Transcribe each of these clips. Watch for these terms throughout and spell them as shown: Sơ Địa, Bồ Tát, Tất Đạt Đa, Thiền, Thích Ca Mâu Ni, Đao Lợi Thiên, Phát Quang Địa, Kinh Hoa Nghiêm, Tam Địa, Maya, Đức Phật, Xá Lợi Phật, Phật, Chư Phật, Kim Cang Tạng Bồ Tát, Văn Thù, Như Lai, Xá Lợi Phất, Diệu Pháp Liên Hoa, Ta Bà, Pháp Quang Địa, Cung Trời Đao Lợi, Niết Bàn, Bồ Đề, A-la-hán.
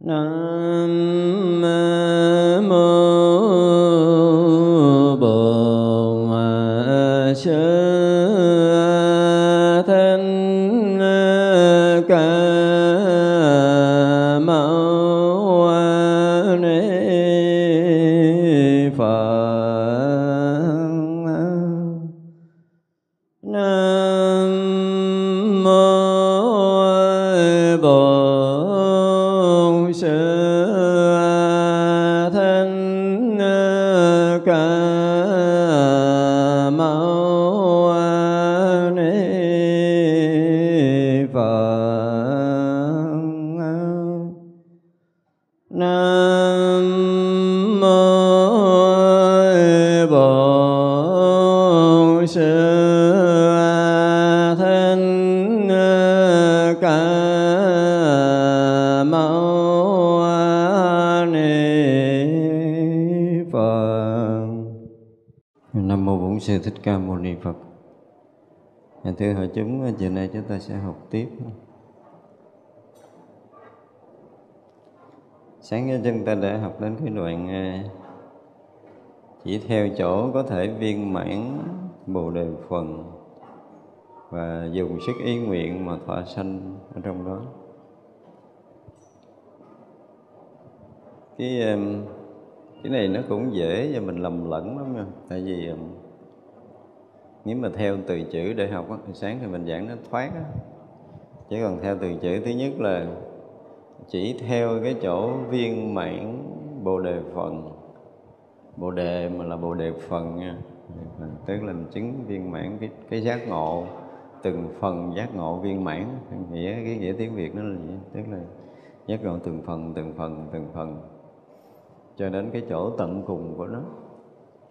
Nam mô Bổn Sư Sư Thích Ca Mâu Ni Phật. Thưa hội chúng, chiều nay chúng ta sẽ học tiếp. Sáng chúng ta đã học đến cái đoạn chỉ theo chỗ có thể viên mãn Bồ Đề phần và dùng sức ý nguyện mà thỏa sanh ở trong đó. Cái này nó cũng dễ cho mình lầm lẫn lắm nha. Tại vì nếu mà theo từ chữ để học thì sáng thì mình giảng nó thoát á. Chứ còn theo từ chữ, thứ nhất là chỉ theo cái chỗ viên mãn Bồ Đề phần. Bồ Đề mà là Bồ Đề phần nha, tức là mình chứng viên mãn cái giác ngộ, từng phần giác ngộ viên mãn. Nghĩa cái nghĩa tiếng Việt nó là gì? Tức là giác ngộ từng phần cho đến cái chỗ tận cùng của nó.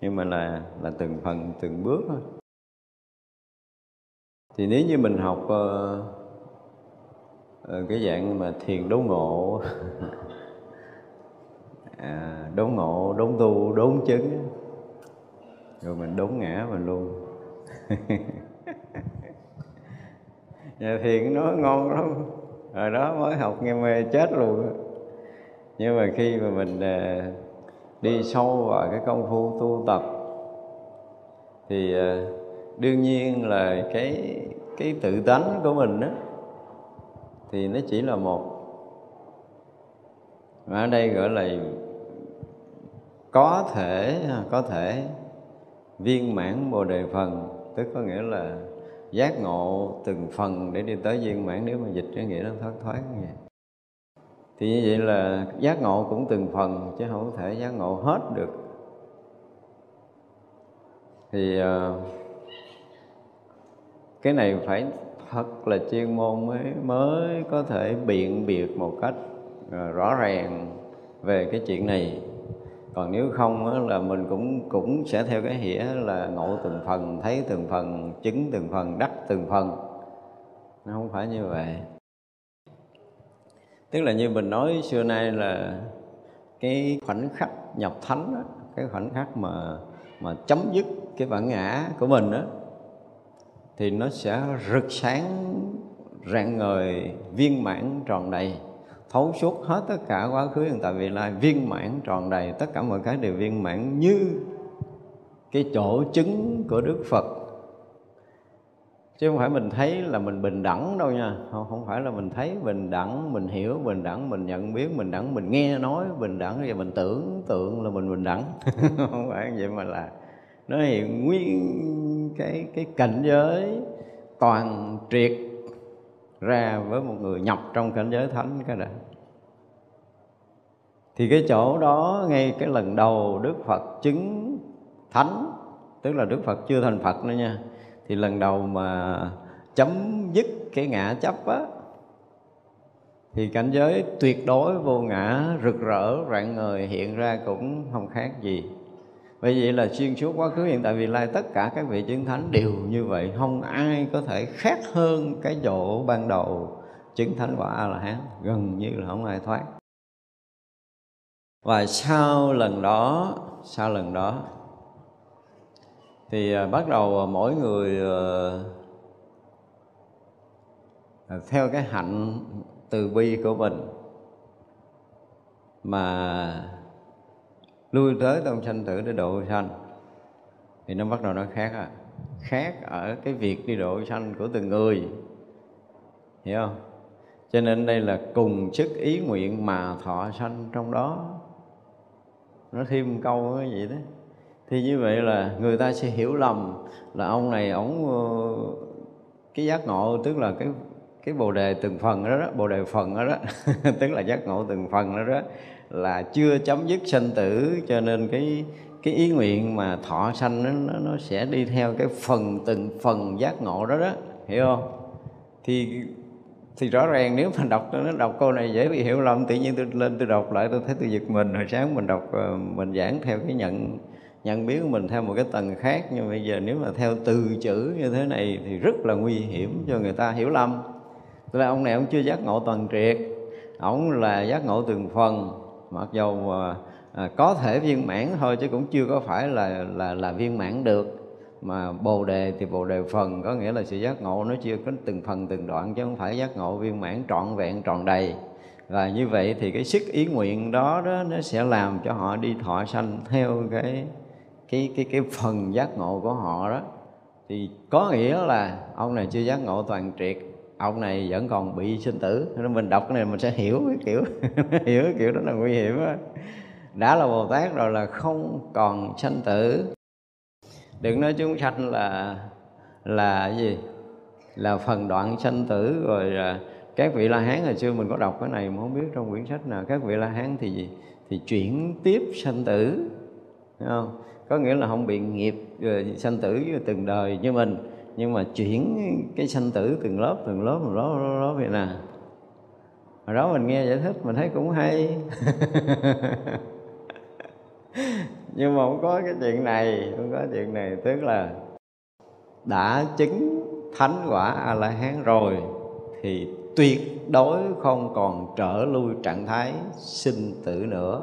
Nhưng mà là từng phần, từng bước thôi. Thì nếu như mình học cái dạng mà thiền đốn ngộ, đốn tu, đốn chứng, rồi mình đốn ngã mình luôn. Nhà thiền nó ngon lắm, hồi đó mới học nghe mê chết luôn. Nhưng mà khi mà mình đi sâu vào cái công phu tu tập thì đương nhiên là cái tự tánh của mình đó, thì nó chỉ là một. Mà ở đây gọi là có thể viên mãn Bồ Đề phần, tức có nghĩa là giác ngộ từng phần để đi tới viên mãn. Nếu mà dịch cái nghĩa nó thoát như vậy, thì như vậy là giác ngộ cũng từng phần chứ không thể giác ngộ hết được. Thì cái này phải thật là chuyên môn mới có thể biện biệt một cách rõ ràng về cái chuyện này. Còn nếu không là mình cũng sẽ theo cái nghĩa là ngộ từng phần, thấy từng phần, chứng từng phần, đắc từng phần. Nó không phải như vậy. Tức là như mình nói xưa nay là cái khoảnh khắc nhập thánh đó, cái khoảnh khắc mà chấm dứt cái bản ngã của mình đó, thì nó sẽ rực sáng rạng ngời, viên mãn tròn đầy, thấu suốt hết tất cả quá khứ hiện tại vị lai, viên mãn tròn đầy, tất cả mọi cái đều viên mãn như cái chỗ chứng của Đức Phật. Chứ không phải mình thấy là mình bình đẳng đâu nha. Không phải là mình thấy bình đẳng, mình hiểu bình đẳng, mình nhận biết bình đẳng, mình nghe nói bình đẳng, rồi mình tưởng tượng là mình bình đẳng. Không phải vậy, mà là nó hiện nguyên cái cảnh giới toàn triệt ra với một người nhập trong cảnh giới thánh cái đã. Thì cái chỗ đó, ngay cái lần đầu Đức Phật chứng thánh, tức là Đức Phật chưa thành Phật nữa nha, thì lần đầu mà chấm dứt cái ngã chấp á, thì cảnh giới tuyệt đối vô ngã rực rỡ rạng ngời hiện ra cũng không khác gì. Bởi vậy là xuyên suốt quá khứ hiện tại vị lai, tất cả các vị chứng thánh đều như vậy, không ai có thể khác hơn cái chỗ ban đầu chứng thánh quả A-la-hán, gần như là không ai thoát. Và sau lần đó thì bắt đầu mỗi người theo cái hạnh từ bi của mình mà lui tới trong sanh tử để độ sanh thì nó bắt đầu nó khác à. Khác ở cái việc đi độ sanh của từng người, hiểu không? Cho nên đây là cùng sức ý nguyện mà thọ sanh trong đó. Nó thêm câu như vậy đó. Thì như vậy là người ta sẽ hiểu lầm là ông này, ổng cái giác ngộ, tức là cái bồ đề từng phần đó, bồ đề phần đó, tức là giác ngộ từng phần đó, đó là chưa chấm dứt sanh tử, cho nên cái ý nguyện mà thọ sanh nó sẽ đi theo cái phần từng phần giác ngộ đó đó, hiểu không? Thì rõ ràng nếu mà đọc câu này dễ bị hiểu lầm. Tự nhiên tôi lên tôi đọc lại tôi thấy tôi giật mình. Hồi sáng mình đọc mình giảng theo cái nhận biết của mình theo một cái tầng khác, nhưng bây giờ nếu mà theo từ chữ như thế này thì rất là nguy hiểm cho người ta hiểu lầm. Tức là ông này ông chưa giác ngộ toàn triệt, ông là giác ngộ từng phần, mặc dầu có thể viên mãn thôi chứ cũng chưa có phải là viên mãn được. Mà bồ đề thì bồ đề phần có nghĩa là sự giác ngộ nó chưa có từng phần từng đoạn, chứ không phải giác ngộ viên mãn trọn vẹn tròn đầy. Và như vậy thì cái sức ý nguyện đó, đó nó sẽ làm cho họ đi thọ sanh theo cái phần giác ngộ của họ đó. Thì có nghĩa là ông này chưa giác ngộ toàn triệt, ông này vẫn còn bị sinh tử. Nên mình đọc cái này mình sẽ hiểu cái kiểu hiểu cái kiểu đó là nguy hiểm đó. Đã là Bồ Tát rồi là không còn sanh tử. Đừng nói chúng sanh là gì? Là phần đoạn sanh tử rồi. Các vị La-hán hồi xưa mình có đọc cái này mà không biết trong quyển sách nào. Các vị La-hán thì gì? Thì chuyển tiếp sanh tử, đúng không? Có nghĩa là không bị nghiệp sanh tử từng đời như mình, nhưng mà chuyển cái sanh tử từng lớp, từng lớp, từng lớp, từng lớp vậy nè. Hồi đó mình nghe giải thích mình thấy cũng hay. Nhưng mà không có cái chuyện này, không có chuyện này. Tức là đã chứng thánh quả A-la-hán rồi thì tuyệt đối không còn trở lui trạng thái sinh tử nữa.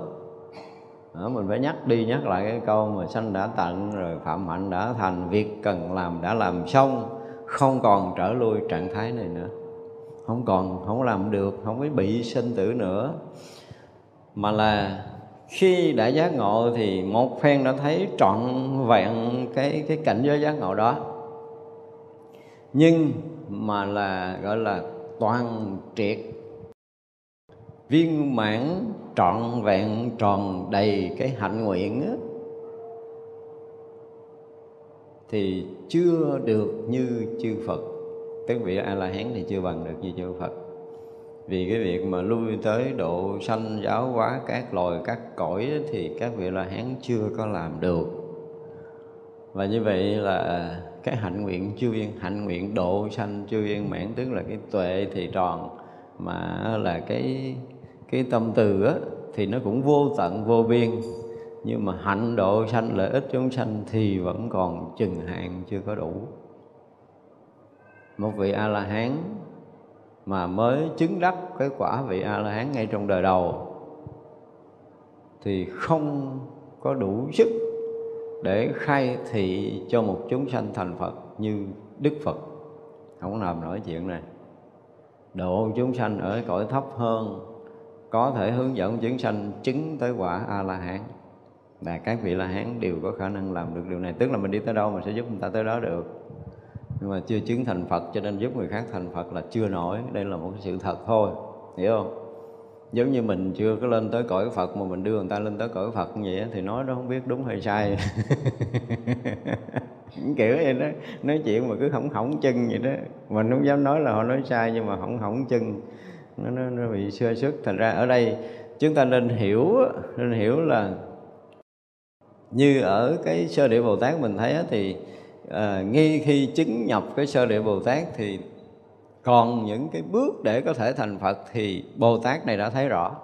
Đó, mình phải nhắc đi nhắc lại cái câu mà sanh đã tận rồi, phạm hạnh đã thành, việc cần làm đã làm xong, không còn trở lui trạng thái này nữa. Không còn, không làm được, không có bị sinh tử nữa. Mà là khi đã giác ngộ thì một phen đã thấy trọn vẹn cái cảnh giới giác ngộ đó. Nhưng mà là gọi là toàn triệt, viên mãn, trọn vẹn, tròn đầy cái hạnh nguyện á, thì chưa được như chư Phật. Tức vị A-la-hán thì chưa bằng được như chư Phật. Vì cái việc mà lui tới độ sanh giáo hóa các loài các cõi thì các vị La-hán chưa có làm được. Và như vậy là cái hạnh nguyện chưa viên, hạnh nguyện độ sanh chưa viên mãn, tức là cái tuệ thì tròn, mà là cái tâm từ á thì nó cũng vô tận vô biên, nhưng mà hạnh độ sanh lợi ích chúng sanh thì vẫn còn chừng hạn, chưa có đủ. Một vị A-la-hán mà mới chứng đắc cái quả vị A-la-hán ngay trong đời đầu thì không có đủ sức để khai thị cho một chúng sanh thành Phật như Đức Phật. Không làm nổi chuyện này. Độ chúng sanh ở cõi thấp hơn, có thể hướng dẫn chúng sanh chứng tới quả A-la-hán. Và các vị La-hán đều có khả năng làm được điều này. Tức là mình đi tới đâu mình sẽ giúp người ta tới đó được. Nhưng mà chưa chứng thành Phật, cho nên giúp người khác thành Phật là chưa nổi. Đây là một cái sự thật thôi, hiểu không? Giống như mình chưa có lên tới cõi Phật mà mình đưa người ta lên tới cõi Phật như vậy thì nói đó không biết đúng hay sai. Kiểu vậy đó, nói chuyện mà cứ hỏng chân vậy đó. Mình không dám nói là họ nói sai, nhưng mà hỏng chân, nó bị sơ suất. Thành ra ở đây chúng ta nên hiểu là như ở cái sơ địa Bồ Tát mình thấy thì ngay khi chứng nhập cái sơ địa Bồ Tát thì còn những cái bước để có thể thành Phật thì Bồ Tát này đã thấy rõ.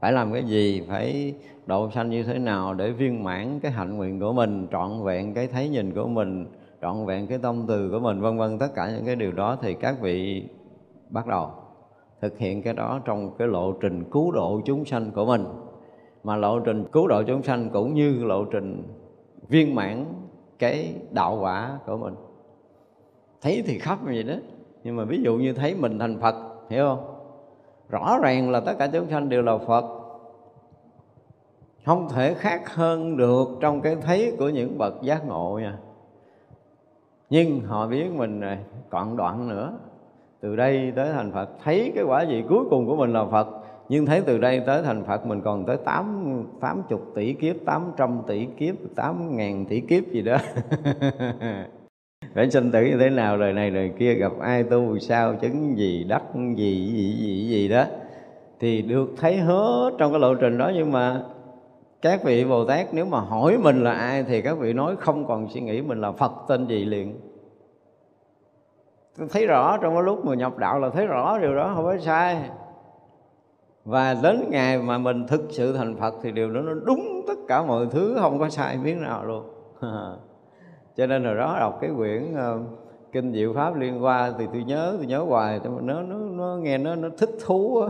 Phải làm cái gì, phải độ sanh như thế nào để viên mãn cái hạnh nguyện của mình, trọn vẹn cái thấy nhìn của mình, trọn vẹn cái tâm từ của mình, vân vân. Tất cả những cái điều đó thì các vị bắt đầu thực hiện cái đó trong cái lộ trình cứu độ chúng sanh của mình. Mà lộ trình cứu độ chúng sanh cũng như lộ trình viên mãn cái đạo quả của mình. Thấy thì khắp như vậy đó, nhưng mà ví dụ như thấy mình thành Phật, hiểu không? Rõ ràng là tất cả chúng sanh đều là Phật, không thể khác hơn được trong cái thấy của những bậc giác ngộ nha. Nhưng họ biết mình này, còn đoạn nữa, từ đây tới thành Phật, thấy cái quả vị cuối cùng của mình là Phật. Nhưng thấy từ đây tới thành Phật mình còn tới 80 tỷ kiếp, 800 tỷ kiếp, 8.000 tỷ kiếp gì đó. Phải sinh tử như thế nào, đời này đời kia gặp ai tu sao, chứng gì, đắc gì đó. Thì được thấy hết trong cái lộ trình đó. Nhưng mà các vị Bồ Tát nếu mà hỏi mình là ai thì các vị nói không còn suy nghĩ mình là Phật tên gì liền. Thấy rõ trong cái lúc mà nhập đạo là thấy rõ điều đó, không phải sai. Và đến ngày mà mình thực sự thành Phật thì điều đó nó đúng tất cả mọi thứ, không có sai miếng nào luôn. Cho nên hồi đó đọc cái quyển Kinh Diệu Pháp Liên Hoa thì tôi nhớ hoài, nó nghe nó thích thú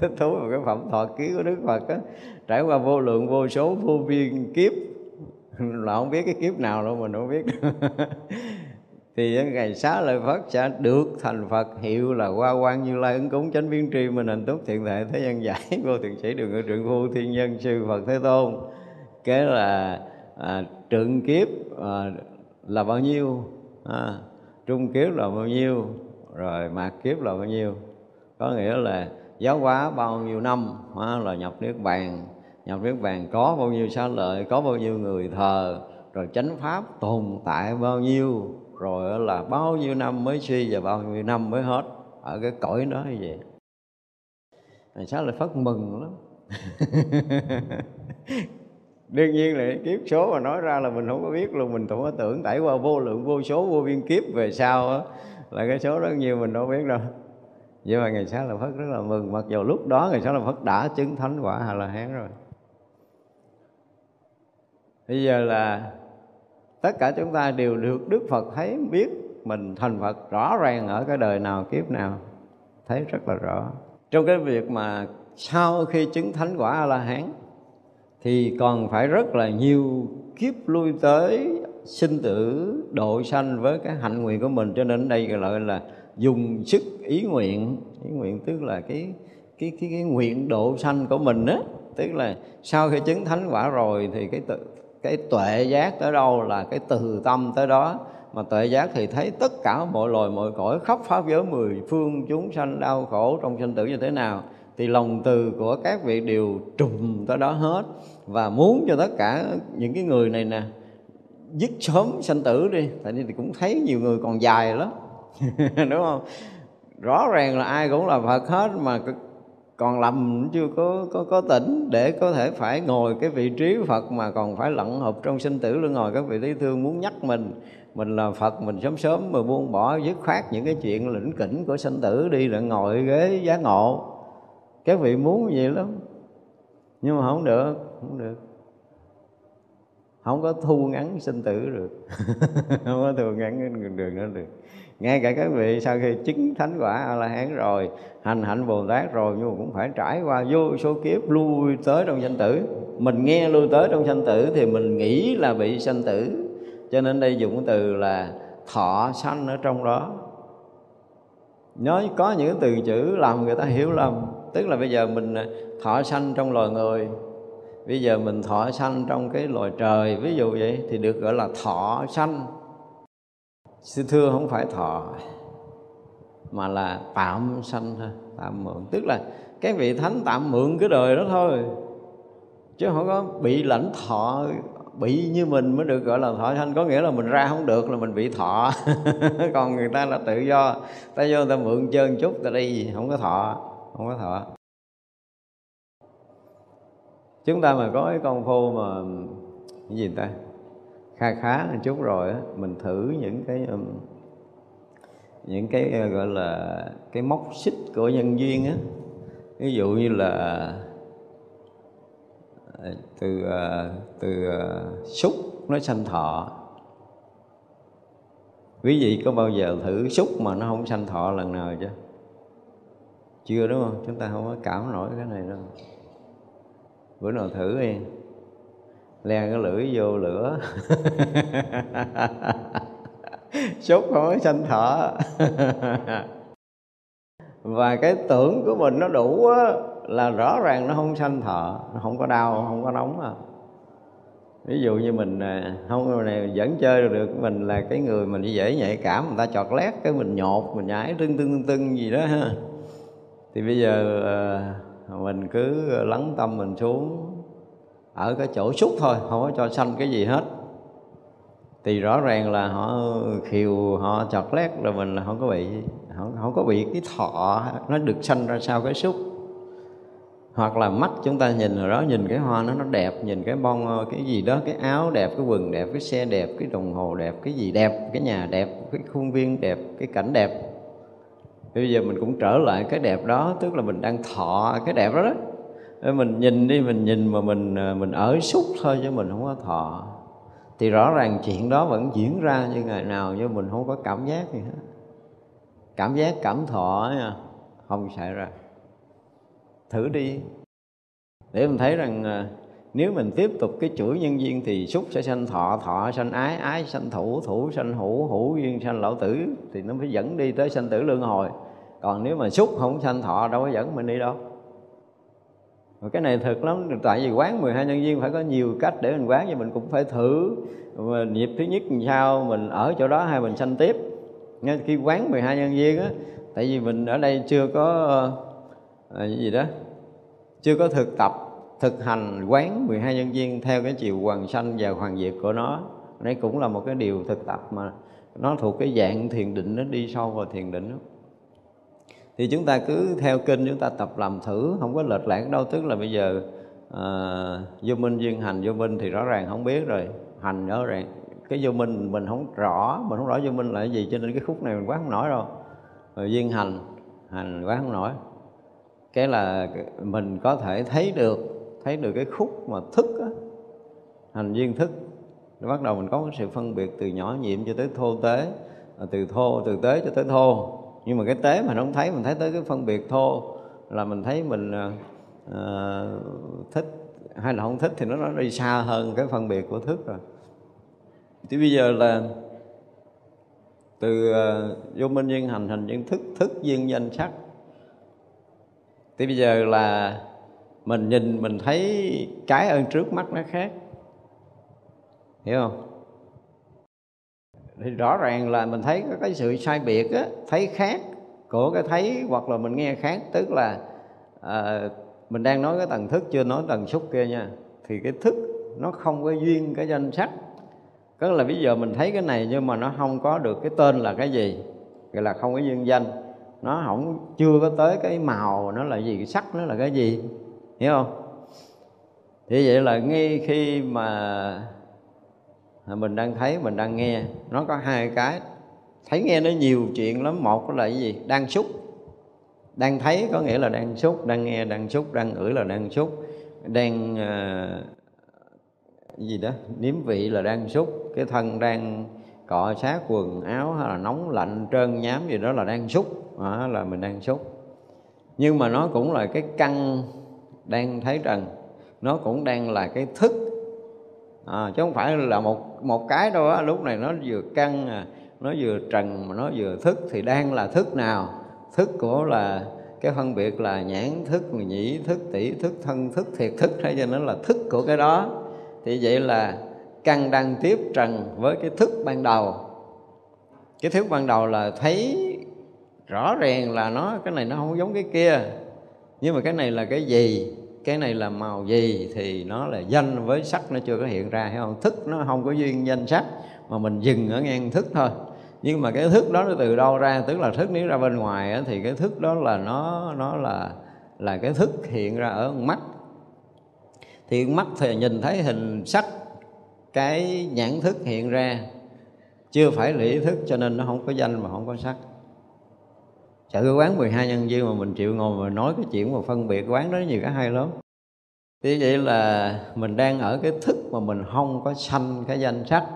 thích thú vào cái phẩm thọ ký của Đức Phật á, trải qua vô lượng vô số vô biên kiếp là không biết cái kiếp nào đâu, mình không biết. Thì ngày Xá Lợi Phật sẽ được thành Phật, hiệu là Hoa Quang Như Lai ứng cúng chánh biến tri, mình hành túc thiện thể, thế gian giải vô thượng sĩ, đường ngự trượng phu thiên nhân sư Phật Thế Tôn. Cái là trượng kiếp là bao nhiêu, trung kiếp là bao nhiêu, rồi mạt kiếp là bao nhiêu, có nghĩa là giáo hóa bao nhiêu năm là nhập Niết Bàn. Nhập Niết Bàn có bao nhiêu xá lợi, có bao nhiêu người thờ, rồi chánh pháp tồn tại bao nhiêu, rồi là bao nhiêu năm mới suy và bao nhiêu năm mới hết ở cái cõi đó như vậy. Xá Lợi Phất mừng lắm. Đương nhiên là kiếp số mà nói ra là mình không có biết luôn, mình cũng có tưởng tải qua vô lượng vô số vô biên kiếp về sau đó, là cái số đó nhiều mình đâu biết đâu. Nhưng mà ngày Xá Lợi Phất rất là mừng, mặc dù lúc đó ngày Xá Lợi Phất đã chứng thánh quả A-la-hán rồi. Bây giờ là tất cả chúng ta đều được Đức Phật thấy biết mình thành Phật rõ ràng ở cái đời nào kiếp nào, thấy rất là rõ. Trong cái việc mà sau khi chứng thánh quả A-la-hán thì còn phải rất là nhiều kiếp lui tới sinh tử độ sanh với cái hạnh nguyện của mình. Cho nên đây gọi là dùng sức ý nguyện. Ý nguyện tức là cái nguyện độ sanh của mình á, tức là sau khi chứng thánh quả rồi thì cái tuệ giác tới đâu là cái từ tâm tới đó. Mà tuệ giác thì thấy tất cả mọi loài mọi cõi, khắp pháp giới mười phương chúng sanh đau khổ trong sinh tử như thế nào, thì lòng từ của các vị đều trùm tới đó hết, và muốn cho tất cả những cái người này nè dứt sớm sanh tử đi. Tại vì cũng thấy nhiều người còn dài lắm. Đúng không? Rõ ràng là ai cũng là Phật hết mà còn lầm, chưa có tỉnh để có thể phải ngồi cái vị trí Phật, mà còn phải lặn hụp trong sinh tử luôn. Ngồi các vị Lý Thương muốn nhắc mình là Phật, mình sớm mà buông bỏ dứt khoát những cái chuyện lỉnh kỉnh của sinh tử đi, lại ngồi ghế giác ngộ. Các vị muốn vậy lắm, nhưng mà không được, không có thu ngắn sinh tử được. Không có thu ngắn đường đó được. Ngay cả các vị sau khi chứng thánh quả A-la-hán rồi, hành hạnh Bồ Tát rồi, nhưng mà cũng phải trải qua vô số kiếp lui tới trong sanh tử. Mình nghe lui tới trong sanh tử thì mình nghĩ là bị sanh tử, cho nên đây dùng từ là thọ sanh ở trong đó. Nói có những từ chữ làm người ta hiểu lầm, tức là bây giờ mình thọ sanh trong loài người, bây giờ mình thọ sanh trong cái loài trời, ví dụ vậy, thì được gọi là thọ sanh. Sư thưa, không phải thọ mà là tạm sanh thôi, tạm mượn. Tức là các vị thánh tạm mượn cái đời đó thôi, chứ không có bị lãnh thọ, bị như mình mới được gọi là thọ sanh. Có nghĩa là mình ra không được là mình bị thọ. Còn người ta là tự do, ta vô ta mượn chân chút ta đi, không có thọ. Chúng ta mà có cái công phu mà cái gì ta khá một chút rồi á, mình thử những cái gọi là cái móc xích của nhân duyên á. Ví dụ như là từ xúc nó sanh thọ. Quý vị có bao giờ thử xúc mà nó không sanh thọ lần nào chưa? Chưa đúng không? Chúng ta không có cảm nổi cái này đâu. Bữa nào thử đi, len cái lưỡi vô lửa. Xúc không có sanh thọ. Và cái tưởng của mình nó đủ á, là rõ ràng nó không sanh thọ, nó không có đau, không có nóng à. Ví dụ như mình không này vẫn chơi được, mình là cái người mình dễ nhạy cảm, người ta chọt lét cái mình nhột, mình nhảy tưng gì đó ha. Thì bây giờ mình cứ lắng tâm mình xuống ở cái chỗ xúc thôi, không có cho sanh cái gì hết. Thì rõ ràng là họ khiều, họ chọt lét rồi mình là không có bị, không có bị cái thọ nó được sanh ra sau cái xúc. Hoặc là mắt chúng ta nhìn rồi đó, nhìn cái hoa nó đẹp, nhìn cái bông, cái gì đó, cái áo đẹp, cái quần đẹp, cái xe đẹp, cái đồng hồ đẹp, cái gì đẹp, cái nhà đẹp, cái khuôn viên đẹp, cái cảnh đẹp. Thì bây giờ mình cũng trở lại cái đẹp đó, tức là mình đang thọ cái đẹp đó đó. Mình nhìn đi, mình nhìn mà mình ở xúc thôi chứ mình không có thọ. Thì rõ ràng chuyện đó vẫn diễn ra như ngày nào, nhưng mình không có cảm giác gì hết. Cảm giác, cảm thọ không xảy ra. Thử đi để mình thấy rằng nếu mình tiếp tục cái chuỗi nhân duyên thì xúc sẽ sanh thọ, thọ sanh ái, ái sanh thủ, thủ sanh hữu, hữu duyên sanh lão tử, thì nó phải dẫn đi tới sanh tử luân hồi. Còn nếu mà xúc không sanh thọ đâu có dẫn mình đi đâu. Và cái này thật lắm, tại vì quán 12 nhân duyên phải có nhiều cách để mình quán, nhưng mình cũng phải thử nhịp thứ nhất làm sao mình ở chỗ đó hay mình sanh tiếp. Ngay khi quán 12 nhân duyên á, tại vì mình ở đây chưa có chưa có thực tập, thực hành quán 12 nhân duyên theo cái chiều hoàn sanh và hoàn diệt của nó. Đấy cũng là một cái điều thực tập mà nó thuộc cái dạng thiền định, nó đi sâu vào thiền định đó. Thì chúng ta cứ theo kinh chúng ta tập làm thử, không có lệch lạc đâu. Tức là bây giờ vô minh duyên hành, vô minh thì rõ ràng không biết rồi, hành rõ ràng. Cái vô minh mình không rõ, mình không rõ vô minh là cái gì, cho nên cái khúc này mình quán không nổi đâu. Rồi duyên hành, hành quán không nổi. Cái là mình có thể thấy được cái khúc mà thức á, hành duyên thức. Bắt đầu mình có cái sự phân biệt từ nhỏ nhiệm cho tới thô tế, từ tế cho tới thô. Nhưng mà cái tế mà nó không thấy, mình thấy tới cái phân biệt thô là mình thấy mình thích hay là không thích, thì nó đi xa hơn cái phân biệt của thức rồi. Thì bây giờ là từ vô minh duyên hành, hành duyên thức, thức duyên danh sắc. Thì bây giờ là mình nhìn, mình thấy cái ở trước mắt nó khác. Hiểu không? Thì rõ ràng là mình thấy có cái sự sai biệt á, thấy khác của cái thấy hoặc là mình nghe khác. Tức là mình đang nói cái tầng thức, chưa nói tầng xúc kia nha. Thì cái thức nó không có duyên cái danh sắc. Tức là bây giờ mình thấy cái này nhưng mà nó không có được cái tên là cái gì, gọi là không có duyên danh. Nó không, chưa có tới cái màu nó là gì, cái sắc nó là cái gì, hiểu không? Thì vậy là ngay khi mà mình đang thấy, mình đang nghe, nó có hai cái. Thấy nghe nó nhiều chuyện lắm. Một là cái gì? Đang xúc. Đang thấy có nghĩa là đang xúc, đang nghe đang xúc, đang ngửi là đang xúc, đang gì đó, nếm vị là đang xúc, cái thân đang cọ sát quần áo hay là nóng lạnh trơn nhám gì đó là đang xúc, là mình đang xúc. Nhưng mà nó cũng là cái căn đang thấy trần, nó cũng đang là cái thức, chứ không phải là một cái đâu á. Lúc này nó vừa căn, nó vừa trần mà nó vừa thức, thì đang là thức nào? Thức của là cái phân biệt là nhãn thức, nhĩ thức, tỷ thức, thân thức, thiệt thức, thế cho nên là thức của cái đó. Thì vậy là căn đang tiếp trần với cái thức ban đầu. Cái thức ban đầu là thấy rõ ràng là nó, cái này nó không giống cái kia, nhưng mà cái này là cái gì, cái này là màu gì, thì nó là danh với sắc nó chưa có hiện ra, hiểu không? Thức nó không có duyên danh sắc mà mình dừng ở ngang thức thôi. Nhưng mà cái thức đó nó từ đâu ra? Tức là thức nếu ra bên ngoài á, thì cái thức đó là nó là cái thức hiện ra ở mắt. Thì mắt thì nhìn thấy hình sắc, cái nhãn thức hiện ra, chưa phải là ý thức, cho nên nó không có danh mà không có sắc. Sợ cái quán 12 nhân duyên mà mình chịu ngồi mà nói cái chuyện mà phân biệt quán đó nhiều cái hay lắm. Thế vậy là mình đang ở cái thức mà mình không có sanh cái danh sắc,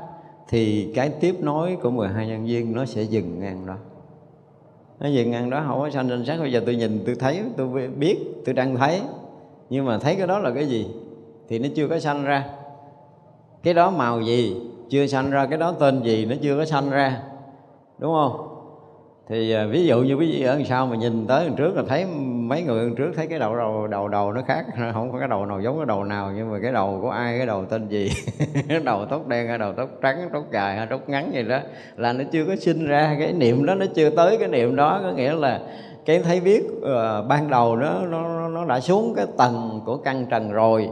thì cái tiếp nối của 12 nhân duyên nó sẽ dừng ngang đó. Nó dừng ngang đó, không có sanh danh sắc. Bây giờ tôi nhìn, tôi thấy, tôi biết, tôi đang thấy, nhưng mà thấy cái đó là cái gì thì nó chưa có sanh ra. Cái đó màu gì chưa sanh ra, cái đó tên gì nó chưa có sanh ra, đúng không? Thì ví dụ như quý vị ở sau mà nhìn tới đằng trước là thấy mấy người đằng trước thấy cái đầu nó khác, không có cái đầu nào giống cái đầu nào, nhưng mà cái đầu của ai, cái đầu tên gì, cái đầu tóc đen hay đầu tóc trắng, tóc dài hay tóc ngắn gì đó, là nó chưa có sinh ra cái niệm đó, nó chưa tới cái niệm đó. Có nghĩa là cái thấy biết ban đầu nó đã xuống cái tầng của căn trần rồi,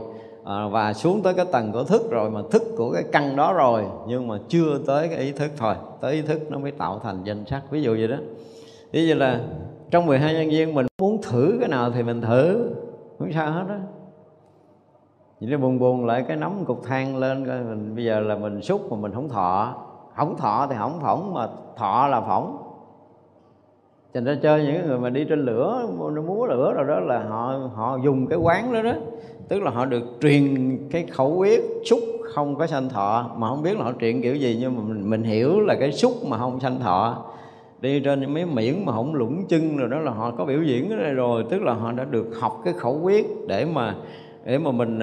và xuống tới cái tầng của thức rồi, mà thức của cái căn đó rồi, nhưng mà chưa tới cái ý thức thôi. Tới ý thức nó mới tạo thành danh sắc, ví dụ vậy đó. Ví dụ là trong 12 nhân duyên mình muốn thử cái nào thì mình thử, không sao hết á. Vậy nó buồn lại cái nắm cục than lên coi mình, bây giờ là mình xúc mà mình không thọ. Không thọ thì không phỏng, mà thọ là phỏng. Cho nên chơi những người mà đi trên lửa, múa lửa rồi đó, là họ dùng cái quán đó đó, tức là họ được truyền cái khẩu quyết xúc không có sanh thọ, mà không biết là họ truyền kiểu gì, nhưng mà mình hiểu là cái xúc mà không sanh thọ. Đi trên mấy miễn mà không lũng chân rồi đó, là họ có biểu diễn ở đây rồi, tức là họ đã được học cái khẩu quyết để mà mình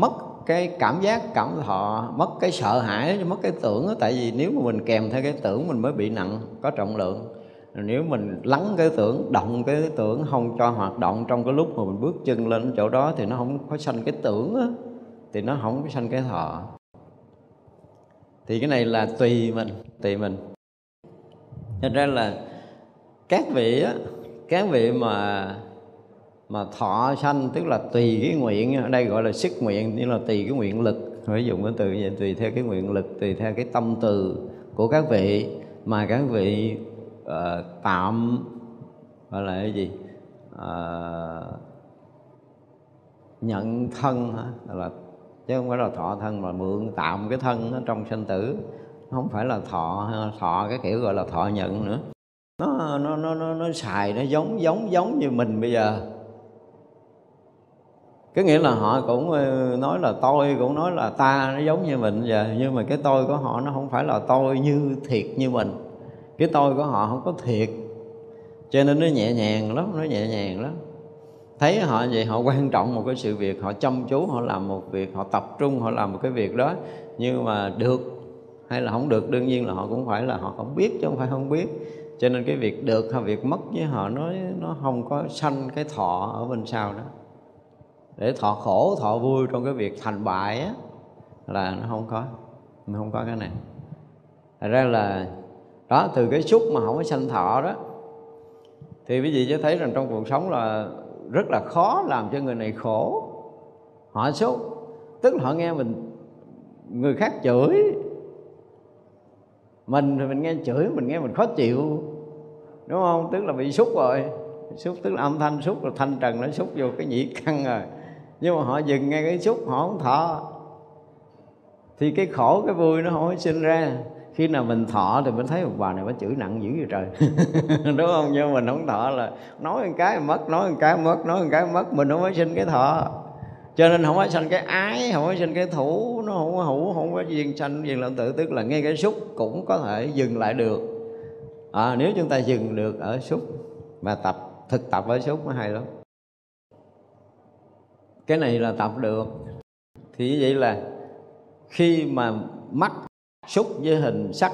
mất cái cảm giác cảm thọ, mất cái sợ hãi, mất cái tưởng đó. Tại vì nếu mà mình kèm theo cái tưởng mình mới bị nặng, có trọng lượng. Nếu mình lắng cái tưởng, động cái tưởng, không cho hoạt động trong cái lúc mà mình bước chân lên chỗ đó, thì nó không có sanh cái tưởng á, thì nó không có sanh cái thọ. Thì cái này là tùy mình. Thật ra là các vị mà thọ sanh, tức là tùy cái nguyện, ở đây gọi là sức nguyện, như là tùy cái nguyện lực, phải dùng cái từ như vậy, tùy theo cái nguyện lực, tùy theo cái tâm từ của các vị mà các vị tạm gọi là cái gì, nhận thân hả? Là chứ không phải là thọ thân, mà mượn tạm cái thân ở trong sinh tử, không phải là thọ cái kiểu gọi là thọ nhận nữa. Nó xài, nó giống như mình bây giờ. Có nghĩa là họ cũng nói là tôi, cũng nói là ta, nó giống như mình giờ, nhưng mà cái tôi của họ nó không phải là tôi như thiệt như mình. Cái tôi của họ không có thiệt, cho nên nó nhẹ nhàng lắm. Thấy họ vậy, họ quan trọng một cái sự việc, họ chăm chú, họ làm một việc, họ tập trung, họ làm một cái việc đó. Nhưng mà được hay là không được, đương nhiên là họ cũng phải là họ không biết, chứ không phải không biết. Cho nên cái việc được hay việc mất với họ, nó không có sanh cái thọ ở bên sau đó. Để thọ khổ, thọ vui trong cái việc thành bại á, là nó không có cái này. Thật ra là đó, từ cái xúc mà không có sanh thọ đó, thì quý vị sẽ thấy rằng trong cuộc sống là rất là khó làm cho người này khổ. Họ xúc, tức là họ nghe người khác chửi mình, thì mình nghe chửi mình, nghe mình khó chịu, đúng không? Tức là bị xúc rồi. Xúc tức là âm thanh xúc, rồi thanh trần nó xúc vô cái nhĩ căn rồi. Nhưng mà họ dừng nghe cái xúc, họ không thọ, thì cái khổ cái vui nó không có sinh ra. Khi nào mình thọ thì mình thấy một bà này bà chửi nặng dữ vậy trời đúng không? Nhưng mình không thọ là nói một cái mất, mình không có sinh cái thọ. Cho nên không có sinh cái ái, không có sinh cái thủ, nó không có hữu, không có duyên sanh, duyên làm tự, tức là ngay cái xúc cũng có thể dừng lại được. Nếu chúng ta dừng được ở xúc mà thực tập ở xúc nó hay lắm. Cái này là tập được. Thì như vậy là khi mà mắt xúc với hình sắc,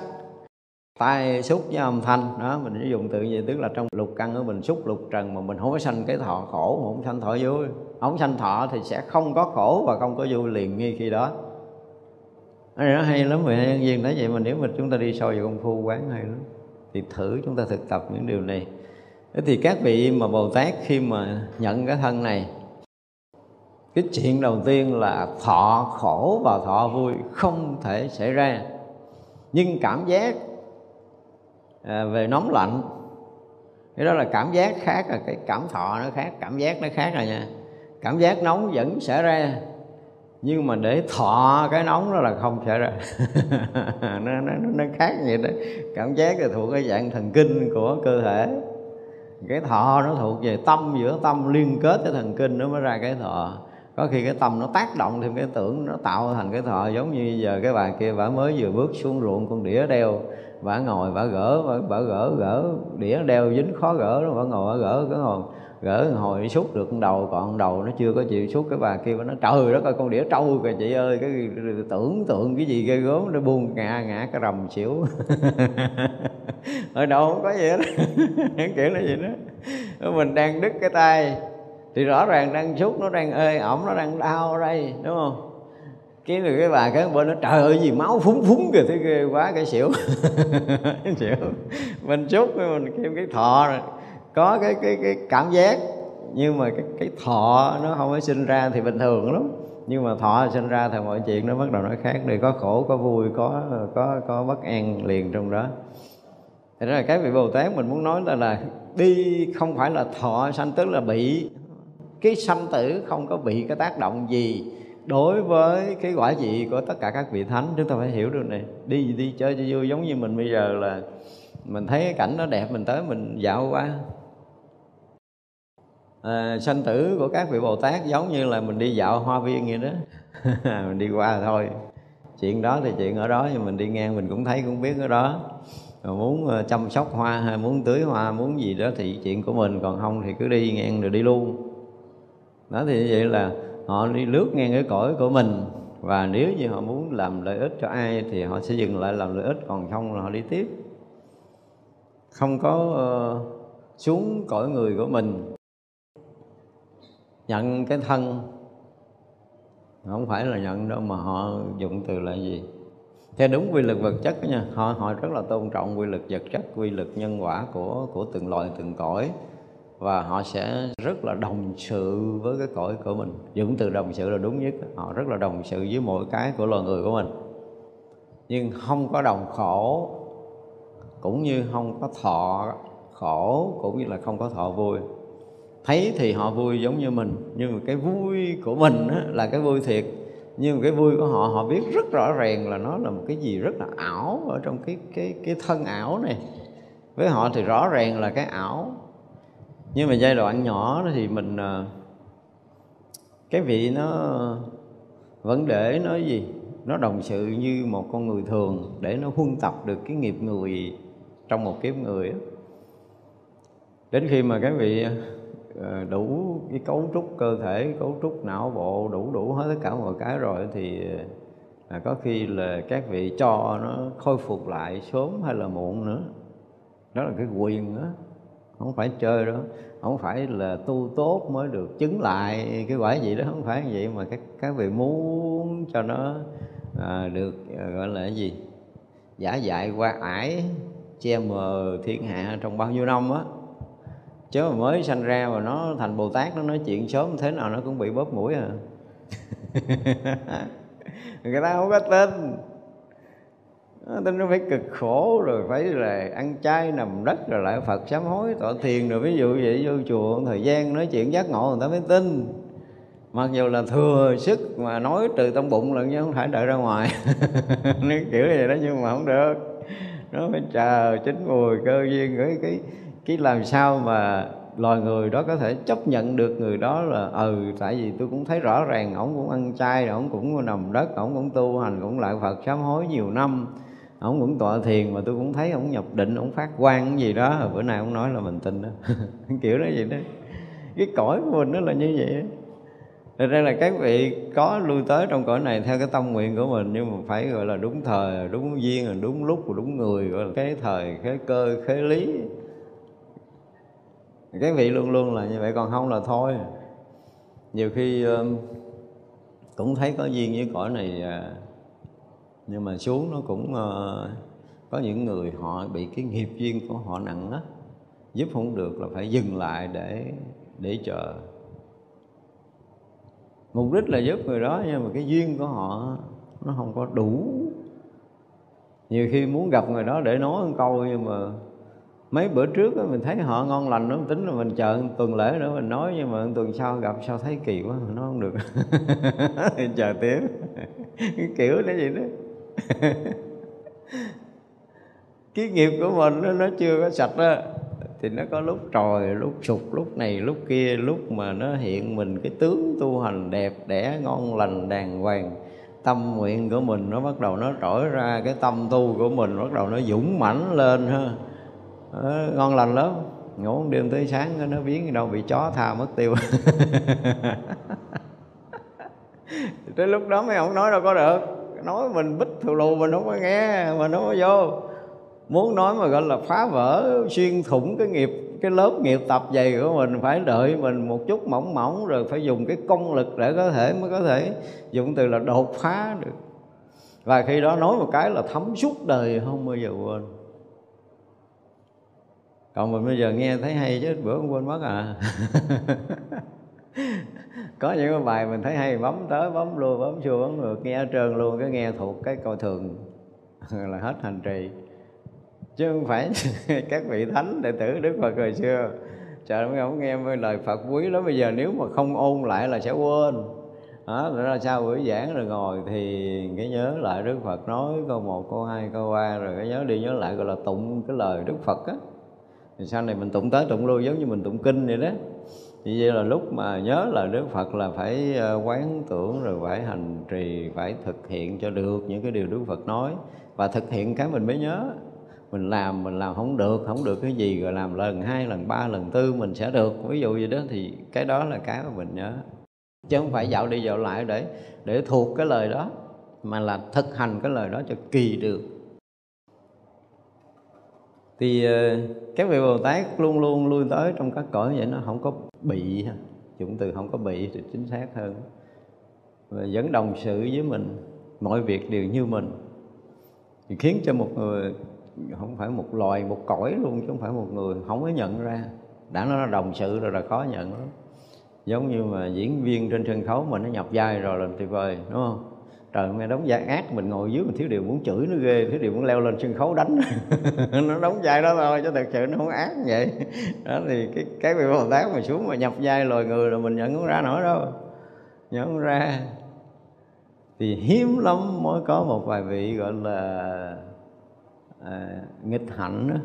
tai xúc với âm thanh đó, mình sử dụng tự nhiên, tức là trong lục căn của mình xúc lục trần, mà mình không có sanh cái thọ khổ, không sanh thọ vui, không sanh thọ thì sẽ không có khổ và không có vui liền ngay khi đó. Nó hay lắm, 12 nhân duyên nói vậy, mà nếu mà chúng ta đi sâu về công phu quán hay lắm, thì thử chúng ta thực tập những điều này. Thế thì các vị mà Bồ Tát khi mà nhận cái thân này, cái chuyện đầu tiên là thọ khổ và thọ vui không thể xảy ra. Nhưng cảm giác về nóng lạnh, cái đó là cảm giác khác, là cái cảm thọ nó khác, cảm giác nó khác rồi nha. Cảm giác nóng vẫn xảy ra, nhưng mà để thọ cái nóng đó là không xảy ra nó khác vậy đó. Cảm giác là thuộc cái dạng thần kinh của cơ thể, cái thọ nó thuộc về tâm, giữa tâm liên kết với thần kinh nó mới ra cái thọ. Có khi cái tâm nó tác động thêm cái tưởng, nó tạo thành cái thọ. Giống như giờ cái bà kia, bà mới vừa bước xuống ruộng con đĩa đeo, bà ngồi bà gỡ đĩa đeo dính khó gỡ, bà ngồi hồi xúc được con đầu, còn đầu nó chưa có chịu xúc. Cái bà kia bà nói trời đất ơi con đĩa trâu kìa chị ơi, cái tưởng tượng cái gì ghê gớm, nó buông ngã cái rầm xỉu Ở đâu không có gì hết. Kiểu nó gì đó. Mình đang đứt cái tay thì rõ ràng đang xúc, nó đang ê ổng, nó đang đau ở đây, đúng không? Cái người cái bà cái bữa nó trời ơi gì máu phúng phúng kìa, thấy ghê quá cái xỉu. Xỉu. Mình xúc mình kêu cái thọ rồi. Có cái cảm giác, nhưng mà cái thọ nó không có sinh ra thì bình thường lắm. Nhưng mà thọ sinh ra thì mọi chuyện nó bắt đầu nó khác đi, có khổ, có vui, có bất an liền trong đó. Thế là cái vị Bồ Tát mình muốn nói là đi không phải là thọ sanh, tức là bị cái sanh tử không có bị cái tác động gì đối với cái quả vị của tất cả các vị thánh. Chúng ta phải hiểu được này, đi chơi cho vui. Giống như mình bây giờ là mình thấy cái cảnh nó đẹp, mình tới mình dạo qua. Sanh tử của các vị Bồ Tát giống như là mình đi dạo hoa viên vậy đó. Mình đi qua thôi, chuyện đó thì chuyện ở đó, nhưng mình đi ngang mình cũng thấy cũng biết ở đó. Rồi muốn chăm sóc hoa hay muốn tưới hoa, muốn gì đó thì chuyện của mình, còn không thì cứ đi ngang rồi đi luôn. Đó thì như vậy là họ đi lướt ngang cái cõi của mình, và nếu như họ muốn làm lợi ích cho ai thì họ sẽ dừng lại làm lợi ích, còn không là họ đi tiếp. Không có xuống cõi người của mình, nhận cái thân, không phải là nhận đâu mà họ dụng từ là gì? Theo đúng quy luật vật chất đó nha, họ rất là tôn trọng quy luật vật chất, quy luật nhân quả của từng loài từng cõi, và họ sẽ rất là đồng sự với cái cõi của mình. Dụng từ đồng sự là đúng nhất, họ rất là đồng sự với mỗi cái của loài người của mình, nhưng không có đồng khổ, cũng như không có thọ khổ, cũng như là không có thọ vui. Thấy thì họ vui giống như mình, nhưng mà cái vui của mình á, là cái vui thiệt. Nhưng mà cái vui của họ, họ biết rất rõ ràng là nó là một cái gì rất là ảo ở trong cái thân ảo này. Với họ thì rõ ràng là cái ảo. Nhưng mà giai đoạn nhỏ thì mình, cái vị nó vẫn để nó gì? Nó đồng sự như một con người thường, để nó huân tập được cái nghiệp người trong một kiếp người. Đến khi mà cái vị đủ cái cấu trúc cơ thể, cấu trúc não bộ, đủ hết tất cả mọi cái rồi thì có khi là các vị cho nó khôi phục lại sớm hay là muộn nữa. Đó là cái quyền đó, không phải chơi đó, không phải là tu tốt mới được chứng lại cái quả gì đó, không phải như vậy. Mà các vị muốn cho nó được gọi là cái gì, giả dại qua ải, che mờ thiên hạ trong bao nhiêu năm á. Chứ mà mới sanh ra mà nó thành Bồ Tát, nó nói chuyện sớm thế nào nó cũng bị bóp mũi à. Người ta không có tin, nó phải cực khổ, rồi phải là ăn chay nằm đất, rồi lại Phật sám hối tọa thiền, rồi ví dụ vậy, vô chùa thời gian nói chuyện giác ngộ người ta mới tin. Mặc dù là thừa sức mà nói từ trong bụng lận, chứ không phải đợi ra ngoài. Nếu kiểu vậy đó, nhưng mà không được, nó phải chờ chín mùi cơ duyên gửi cái làm sao mà loài người đó có thể chấp nhận được người đó là tại vì tôi cũng thấy rõ ràng ổng cũng ăn chay, ổng cũng nằm đất, ổng cũng tu hành, cũng lại Phật sám hối nhiều năm, ổng cũng tọa thiền, mà tôi cũng thấy ổng nhập định, ổng phát quang cái gì đó, bữa nay ổng nói là mình tin đó. Kiểu đó vậy đó, cái cõi của mình nó là như vậy. Thật ra là các vị có lui tới trong cõi này theo cái tâm nguyện của mình, nhưng mà phải gọi là đúng thời, đúng duyên, đúng lúc, đúng người, gọi là cái thời, cái cơ, cái lý. Cái vị luôn luôn là như vậy, còn không là thôi. Nhiều khi cũng thấy có duyên với cõi này, nhưng mà xuống nó cũng có những người họ bị cái nghiệp duyên của họ nặng á, giúp không được là phải dừng lại để chờ. Mục đích là giúp người đó, nhưng mà cái duyên của họ nó không có đủ. Nhiều khi muốn gặp người đó để nói một câu, nhưng mà mấy bữa trước đó, mình thấy họ ngon lành đó, tính là mình chờ tuần lễ nữa mình nói, nhưng mà tuần sau gặp sao thấy kỳ quá, mình nói không được. Thì chờ tiếp. Kiểu đó vậy đó. Cái nghiệp của mình nó chưa có sạch đó, thì nó có lúc trồi, lúc sụt, lúc này, lúc kia. Lúc mà nó hiện mình cái tướng tu hành đẹp đẽ, ngon lành, đàng hoàng, tâm nguyện của mình nó bắt đầu nó trỗi ra, cái tâm tu của mình bắt đầu nó dũng mãnh lên ha. Ngon lành lắm, ngủ đêm tới sáng nó biến đâu bị chó tha mất tiêu. Tới lúc đó mấy ông nói đâu có được, nói mình bích thù lù, mình không có nghe, mình không có vô. Muốn nói mà gọi là phá vỡ, xuyên thủng cái nghiệp, cái lớp nghiệp tập dày của mình, phải đợi mình một chút mỏng mỏng, rồi phải dùng cái công lực để có thể mới có thể dùng từ là đột phá được. Và khi đó nói một cái là thấm suốt đời, không bao giờ quên. Còn mình bây giờ nghe thấy hay chứ bữa không quên mất à. Có những cái bài mình thấy hay bấm tới, bấm lui, bấm xuôi, bấm ngược, nghe hết trơn luôn, cái nghe thuộc cái coi thường là hết hành trì. Chứ không phải các vị thánh đệ tử Đức Phật hồi xưa, trời mấy ông nghe lời Phật quý lắm, bây giờ nếu mà không ôn lại là sẽ quên. Đó là sau buổi giảng rồi ngồi thì cái nhớ lại Đức Phật nói câu 1, câu 2, câu 3, rồi cái nhớ đi nhớ lại gọi là tụng cái lời Đức Phật á. Thì sau này mình tụng tới tụng lui giống như mình tụng kinh vậy đó. Vì vậy là lúc mà nhớ lời Đức Phật là phải quán tưởng, rồi phải hành trì, phải thực hiện cho được những cái điều Đức Phật nói. Và thực hiện cái mình mới nhớ. Mình làm không được cái gì, rồi làm lần 2, lần 3, lần 4 mình sẽ được. Ví dụ gì đó thì cái đó là cái mà mình nhớ. Chứ không phải dạo đi dạo lại để thuộc cái lời đó, mà là thực hành cái lời đó cho kỳ được. Thì các vị Bồ Tát luôn luôn lui tới trong các cõi vậy, nó không có bị, dụng từ không có bị thì chính xác hơn. Và vẫn đồng sự với mình, mọi việc đều như mình. Thì khiến cho một người, không phải một loài, một cõi luôn chứ không phải một người, không có nhận ra. Đã nói là đồng sự rồi là khó nhận lắm. Giống như mà diễn viên trên sân khấu mình nó nhập vai rồi là tuyệt vời, đúng không? Trời nghe đóng vai ác, mình ngồi dưới mình thiếu điều muốn chửi nó ghê, thiếu điều muốn leo lên sân khấu đánh. Nó đóng vai đó thôi chứ thật sự nó không ác vậy. Đó thì cái vị Bồ Tát mà xuống mà nhập vai loài người rồi mình nhận không ra nổi đâu. Nhận không ra. Thì hiếm lắm mới có một vài vị gọi là nghịch hạnh đó.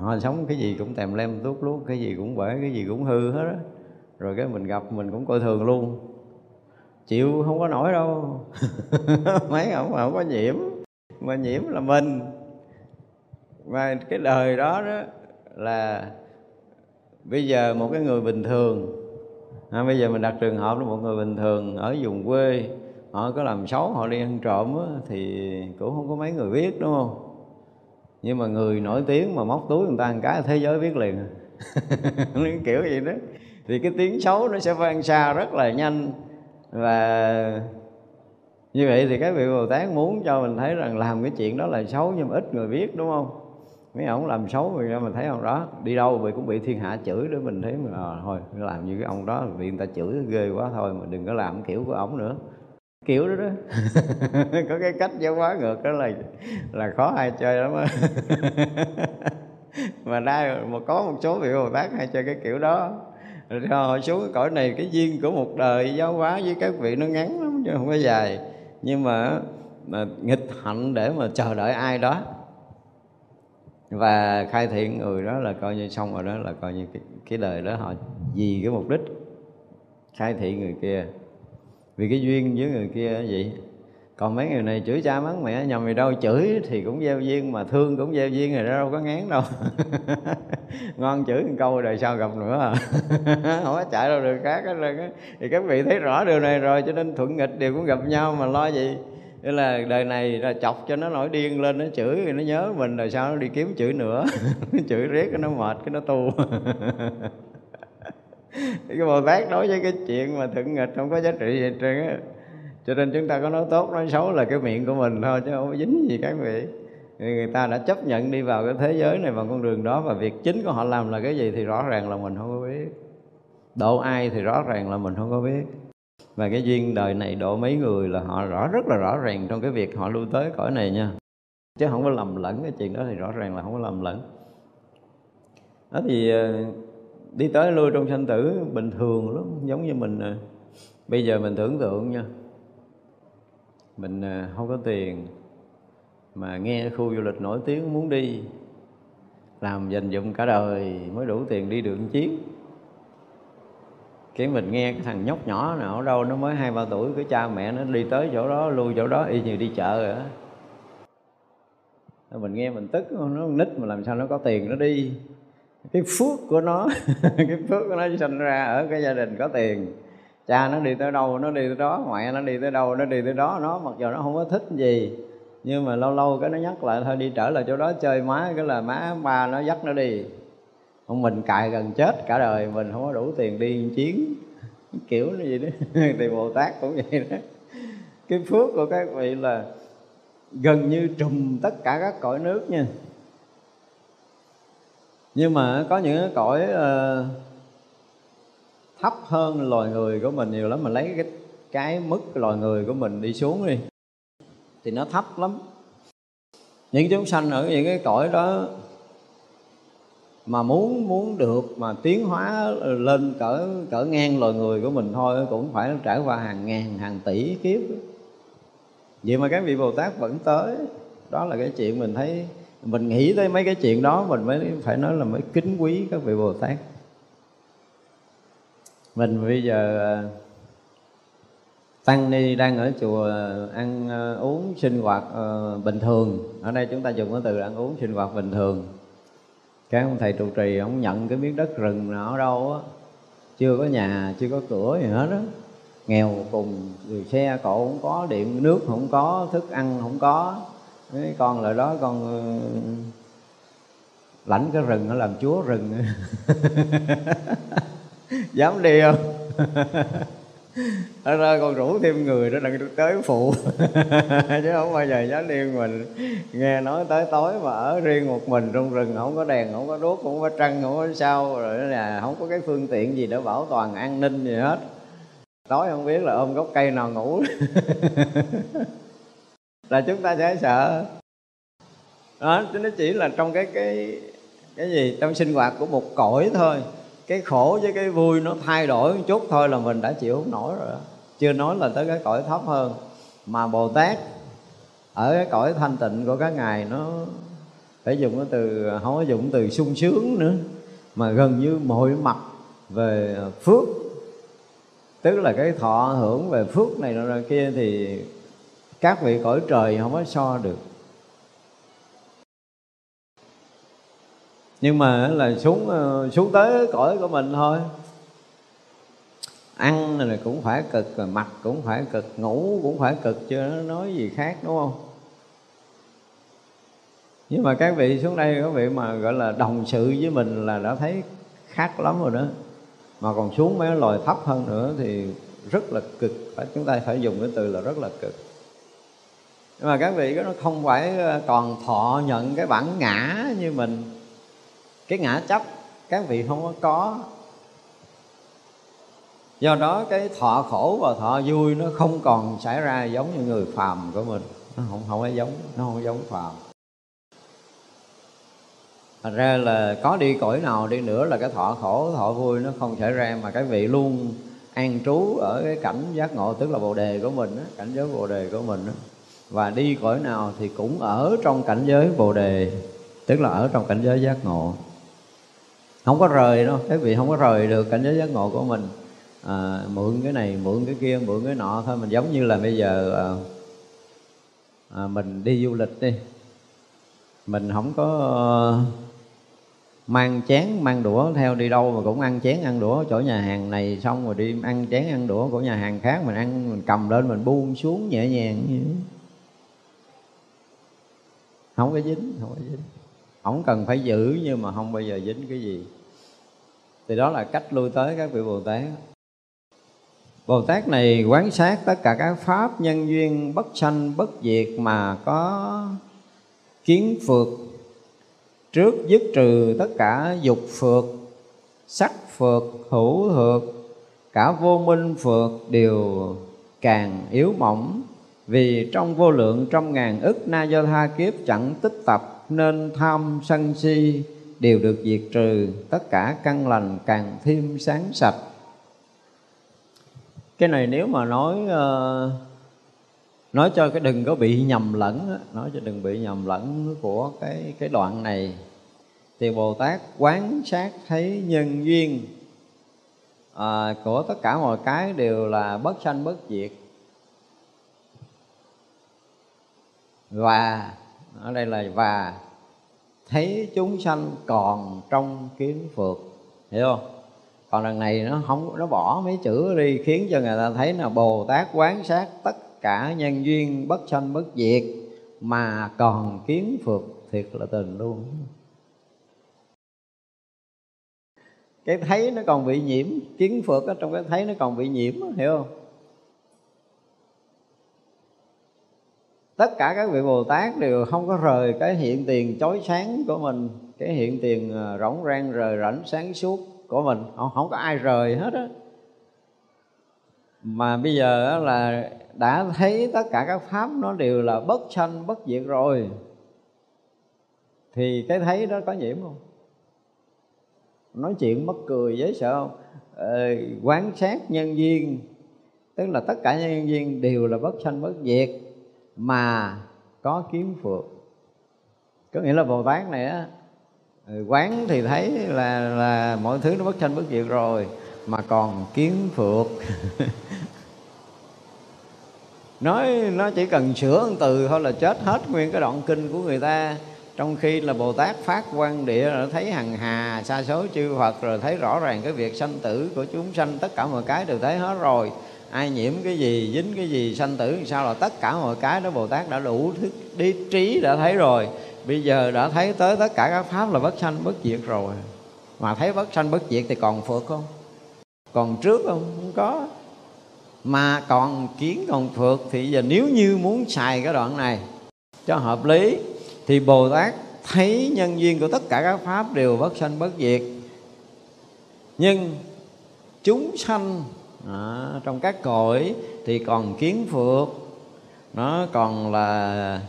Họ sống cái gì cũng tèm lem tuốt lút, cái gì cũng bể, cái gì cũng hư hết á. Rồi cái mình gặp mình cũng coi thường luôn. Chịu không có nổi đâu. Mấy ông mà không có nhiễm, mà nhiễm là mình. Mà cái đời đó đó là bây giờ một cái người bình thường, bây giờ mình đặt trường hợp là một người bình thường ở vùng quê, họ có làm xấu, họ đi ăn trộm á, thì cũng không có mấy người biết, đúng không? Nhưng mà người nổi tiếng mà móc túi người ta một cái thế giới biết liền. Kiểu vậy đó. Thì cái tiếng xấu nó sẽ vang xa rất là nhanh. Và như vậy thì các vị Bồ Tát muốn cho mình thấy rằng làm cái chuyện đó là xấu nhưng mà ít người biết, đúng không? Mấy ông làm xấu mình thấy không đó, đi đâu mình cũng bị thiên hạ chửi để mình thấy mà thôi làm như cái ông đó bị người ta chửi ghê quá thôi, mà đừng có làm kiểu của ổng nữa. Kiểu đó đó. Có cái cách giáo hóa ngược đó là khó ai chơi lắm á. Mà đây mà có một số vị Bồ Tát hay chơi cái kiểu đó. Rồi xuống cái cõi này, cái duyên của một đời giáo hóa với các vị nó ngắn lắm chứ không có dài. Nhưng mà nghịch hạnh để mà chờ đợi ai đó và khai thiện người đó là coi như xong rồi, đó là coi như cái đời đó họ vì cái mục đích khai thiện người kia, vì cái duyên với người kia vậy. Còn mấy người này chửi cha mắng mẹ nhầm gì đâu, chửi thì cũng gieo duyên mà thương cũng gieo duyên, rồi đó đâu có ngán đâu. Ngon chửi một câu rồi sao gặp nữa à. Không có chạy đâu được khác hết trơn. Thì các vị thấy rõ điều này rồi, cho nên thuận nghịch đều cũng gặp nhau mà lo gì. Tức là đời này là chọc cho nó nổi điên lên, nó chửi rồi nó nhớ mình rồi sao nó đi kiếm chửi nữa. Chửi riết cái nó mệt cái nó tu. Cái Bồ Tát đối với cái chuyện mà thuận nghịch không có giá trị gì trơn á. Cho nên chúng ta có nói tốt, nói xấu là cái miệng của mình thôi, chứ không có dính gì các vị. Người ta đã chấp nhận đi vào cái thế giới này bằng con đường đó, và việc chính của họ làm là cái gì thì rõ ràng là mình không có biết. Độ ai thì rõ ràng là mình không có biết. Và cái duyên đời này độ mấy người là họ rất là rõ ràng trong cái việc họ lui tới cõi này nha. Chứ không có lầm lẫn cái chuyện đó, thì rõ ràng là không có lầm lẫn. Đó thì đi tới lui trong sanh tử bình thường lắm, giống như mình bây giờ mình tưởng tượng nha. Mình không có tiền mà nghe khu du lịch nổi tiếng muốn đi, làm dành dụm cả đời mới đủ tiền đi được một chuyến. Cái mình nghe cái thằng nhóc nhỏ nào ở đâu nó mới 2-3 tuổi, cái cha mẹ nó đi tới chỗ đó, lui chỗ đó y như đi chợ rồi đó. Mình nghe mình tức, nó nít mà làm sao nó có tiền nó đi. Cái phước của nó, cái phước của nó sinh ra ở cái gia đình có tiền. Cha nó đi tới đâu nó đi tới đó, mẹ nó đi tới đâu nó đi tới đó, nó mặc dù nó không có thích gì Nhưng mà lâu lâu cái nó nhắc lại thôi, đi trở lại chỗ đó chơi má, cái là má ba nó dắt nó đi. Không, mình cài gần chết cả đời, mình không có đủ tiền đi chiến, kiểu như vậy đó. Thì Bồ Tát cũng vậy đó. Cái phước của các vị là gần như trùm tất cả các cõi nước nha. Nhưng mà có những cõi thấp hơn loài người của mình nhiều lắm. Mình lấy cái mức loài người của mình đi xuống đi thì nó thấp lắm. Những chúng sanh ở những cái cõi đó mà muốn được mà tiến hóa lên cỡ ngang loài người của mình thôi cũng phải trải qua hàng ngàn, hàng tỷ kiếp. Vậy mà các vị Bồ Tát vẫn tới. Đó là cái chuyện mình thấy, mình nghĩ tới mấy cái chuyện đó mình mới phải nói là mới kính quý các vị Bồ Tát. Mình bây giờ tăng ni đang ở chùa ăn uống sinh hoạt bình thường. Ở đây chúng ta dùng cái từ ăn uống sinh hoạt bình thường. Cái ông thầy trụ trì ông nhận cái miếng đất rừng nào ở đâu á, chưa có nhà, chưa có cửa gì hết á, nghèo cùng, người xe cộ không có, điện nước không có, thức ăn không có. Cái con lại đó con lãnh cái rừng nó làm chúa rừng. Dám đi không? Nó ra còn rủ thêm người đó đừng tới phụ. Chứ không bao giờ dám đi mình. Nghe nói tới tối mà ở riêng một mình trong rừng, không có đèn, không có đuốc, không có trăng, không có sao, rồi là không có cái phương tiện gì để bảo toàn an ninh gì hết. Tối không biết là ôm gốc cây nào ngủ. Là chúng ta sẽ sợ. Đó, nó chỉ là trong cái gì, trong sinh hoạt của một cõi thôi. Cái khổ với cái vui nó thay đổi một chút thôi là mình đã chịu không nổi rồi. Chưa nói là tới cái cõi thấp hơn. Mà Bồ Tát ở cái cõi thanh tịnh của các ngài, nó phải dùng cái từ, không có dùng từ sung sướng nữa, mà gần như mọi mặt về phước, tức là cái thọ hưởng về phước này rồi kia thì các vị cõi trời không có so được. Nhưng mà là xuống tới cõi của mình thôi, ăn này cũng phải cực, mặc cũng phải cực, ngủ cũng phải cực, chứ nói gì khác, đúng không? Nhưng mà các vị xuống đây, các vị mà gọi là đồng sự với mình là đã thấy khác lắm rồi đó. Mà còn xuống mấy loài thấp hơn nữa thì rất là cực, chúng ta phải dùng cái từ là rất là cực. Nhưng mà các vị nó không phải còn thọ nhận cái bản ngã như mình. Cái ngã chấp các vị không có. Do đó cái thọ khổ và thọ vui nó không còn xảy ra giống như người phàm của mình. Nó không có giống, nó không giống phàm. Thành ra là có đi cõi nào đi nữa là cái thọ khổ, thọ vui nó không xảy ra. Mà các vị luôn an trú ở cái cảnh giác ngộ, tức là Bồ Đề của mình, cảnh giới Bồ Đề của mình. Và đi cõi nào thì cũng ở trong cảnh giới Bồ Đề, tức là ở trong cảnh giới giác ngộ. Không có rời đâu, các vị không có rời được cảnh giới giác ngộ của mình. Mượn cái này, mượn cái kia, mượn cái nọ thôi. Mình giống như là bây giờ mình đi du lịch đi, mình không có mang chén, mang đũa theo đi đâu, mà cũng ăn chén, ăn đũa chỗ nhà hàng này, xong rồi đi ăn chén, ăn đũa của nhà hàng khác. Mình ăn, mình cầm lên, mình buông xuống nhẹ nhàng như thế. Không có dính, không có dính. Không cần phải giữ nhưng mà không bao giờ dính cái gì. Thì đó là cách lui tới các vị Bồ Tát. Bồ Tát này quán sát tất cả các pháp nhân duyên bất sanh bất diệt mà có kiến phược, trước dứt trừ tất cả dục phược, sắc phược, hữu phược, cả vô minh phược đều càng yếu mỏng. Vì trong vô lượng trong ngàn ức na do tha kiếp chẳng tích tập, nên tham sân si đều được diệt trừ, tất cả căn lành càng thêm sáng sạch. Cái này nếu mà nói cho cái đừng có bị nhầm lẫn, nói cho đừng bị nhầm lẫn của cái đoạn này, thì Bồ Tát quán sát thấy nhân duyên của tất cả mọi cái đều là bất sanh bất diệt. Và ở đây là và thấy chúng sanh còn trong kiến phược, hiểu không? Còn đằng này nó không, nó bỏ mấy chữ đi khiến cho người ta thấy là Bồ Tát quán sát tất cả nhân duyên bất sanh bất diệt mà còn kiến phược, thiệt là tình luôn. Cái thấy nó còn bị nhiễm, kiến phược ở trong cái thấy nó còn bị nhiễm, hiểu không? Tất cả các vị Bồ Tát đều không có rời cái hiện tiền chói sáng của mình, cái hiện tiền rỗng rang rời rảnh sáng suốt của mình, không có ai rời hết á. Mà bây giờ là đã thấy tất cả các pháp nó đều là bất sanh bất diệt rồi, thì cái thấy đó có nhiễm không? Nói chuyện mắc cười dễ sợ không? Quán sát nhân duyên, tức là tất cả nhân duyên đều là bất sanh bất diệt mà có kiến phược. Có nghĩa là Bồ Tát này á, quán thì thấy là mọi thứ nó bất sanh bất diệt rồi mà còn kiến phược. Nó chỉ cần sửa một từ thôi là chết hết nguyên cái đoạn kinh của người ta. Trong khi là Bồ Tát Phát Quang Địa rồi thấy hằng hà sa số chư Phật, rồi thấy rõ ràng cái việc sanh tử của chúng sanh, tất cả mọi cái đều thấy hết rồi. Ai nhiễm cái gì, dính cái gì, sanh tử làm sao, là tất cả mọi cái đó Bồ Tát đã đủ thức đi trí đã thấy rồi. Bây giờ đã thấy tới tất cả các pháp là bất sanh bất diệt rồi. Mà thấy bất sanh bất diệt thì còn phược không? Còn trước không? Không có. Mà còn kiến còn phược thì giờ nếu như muốn xài cái đoạn này cho hợp lý thì Bồ Tát thấy nhân duyên của tất cả các pháp đều bất sanh bất diệt, nhưng chúng sanh trong các cõi thì còn kiến phược, nó còn là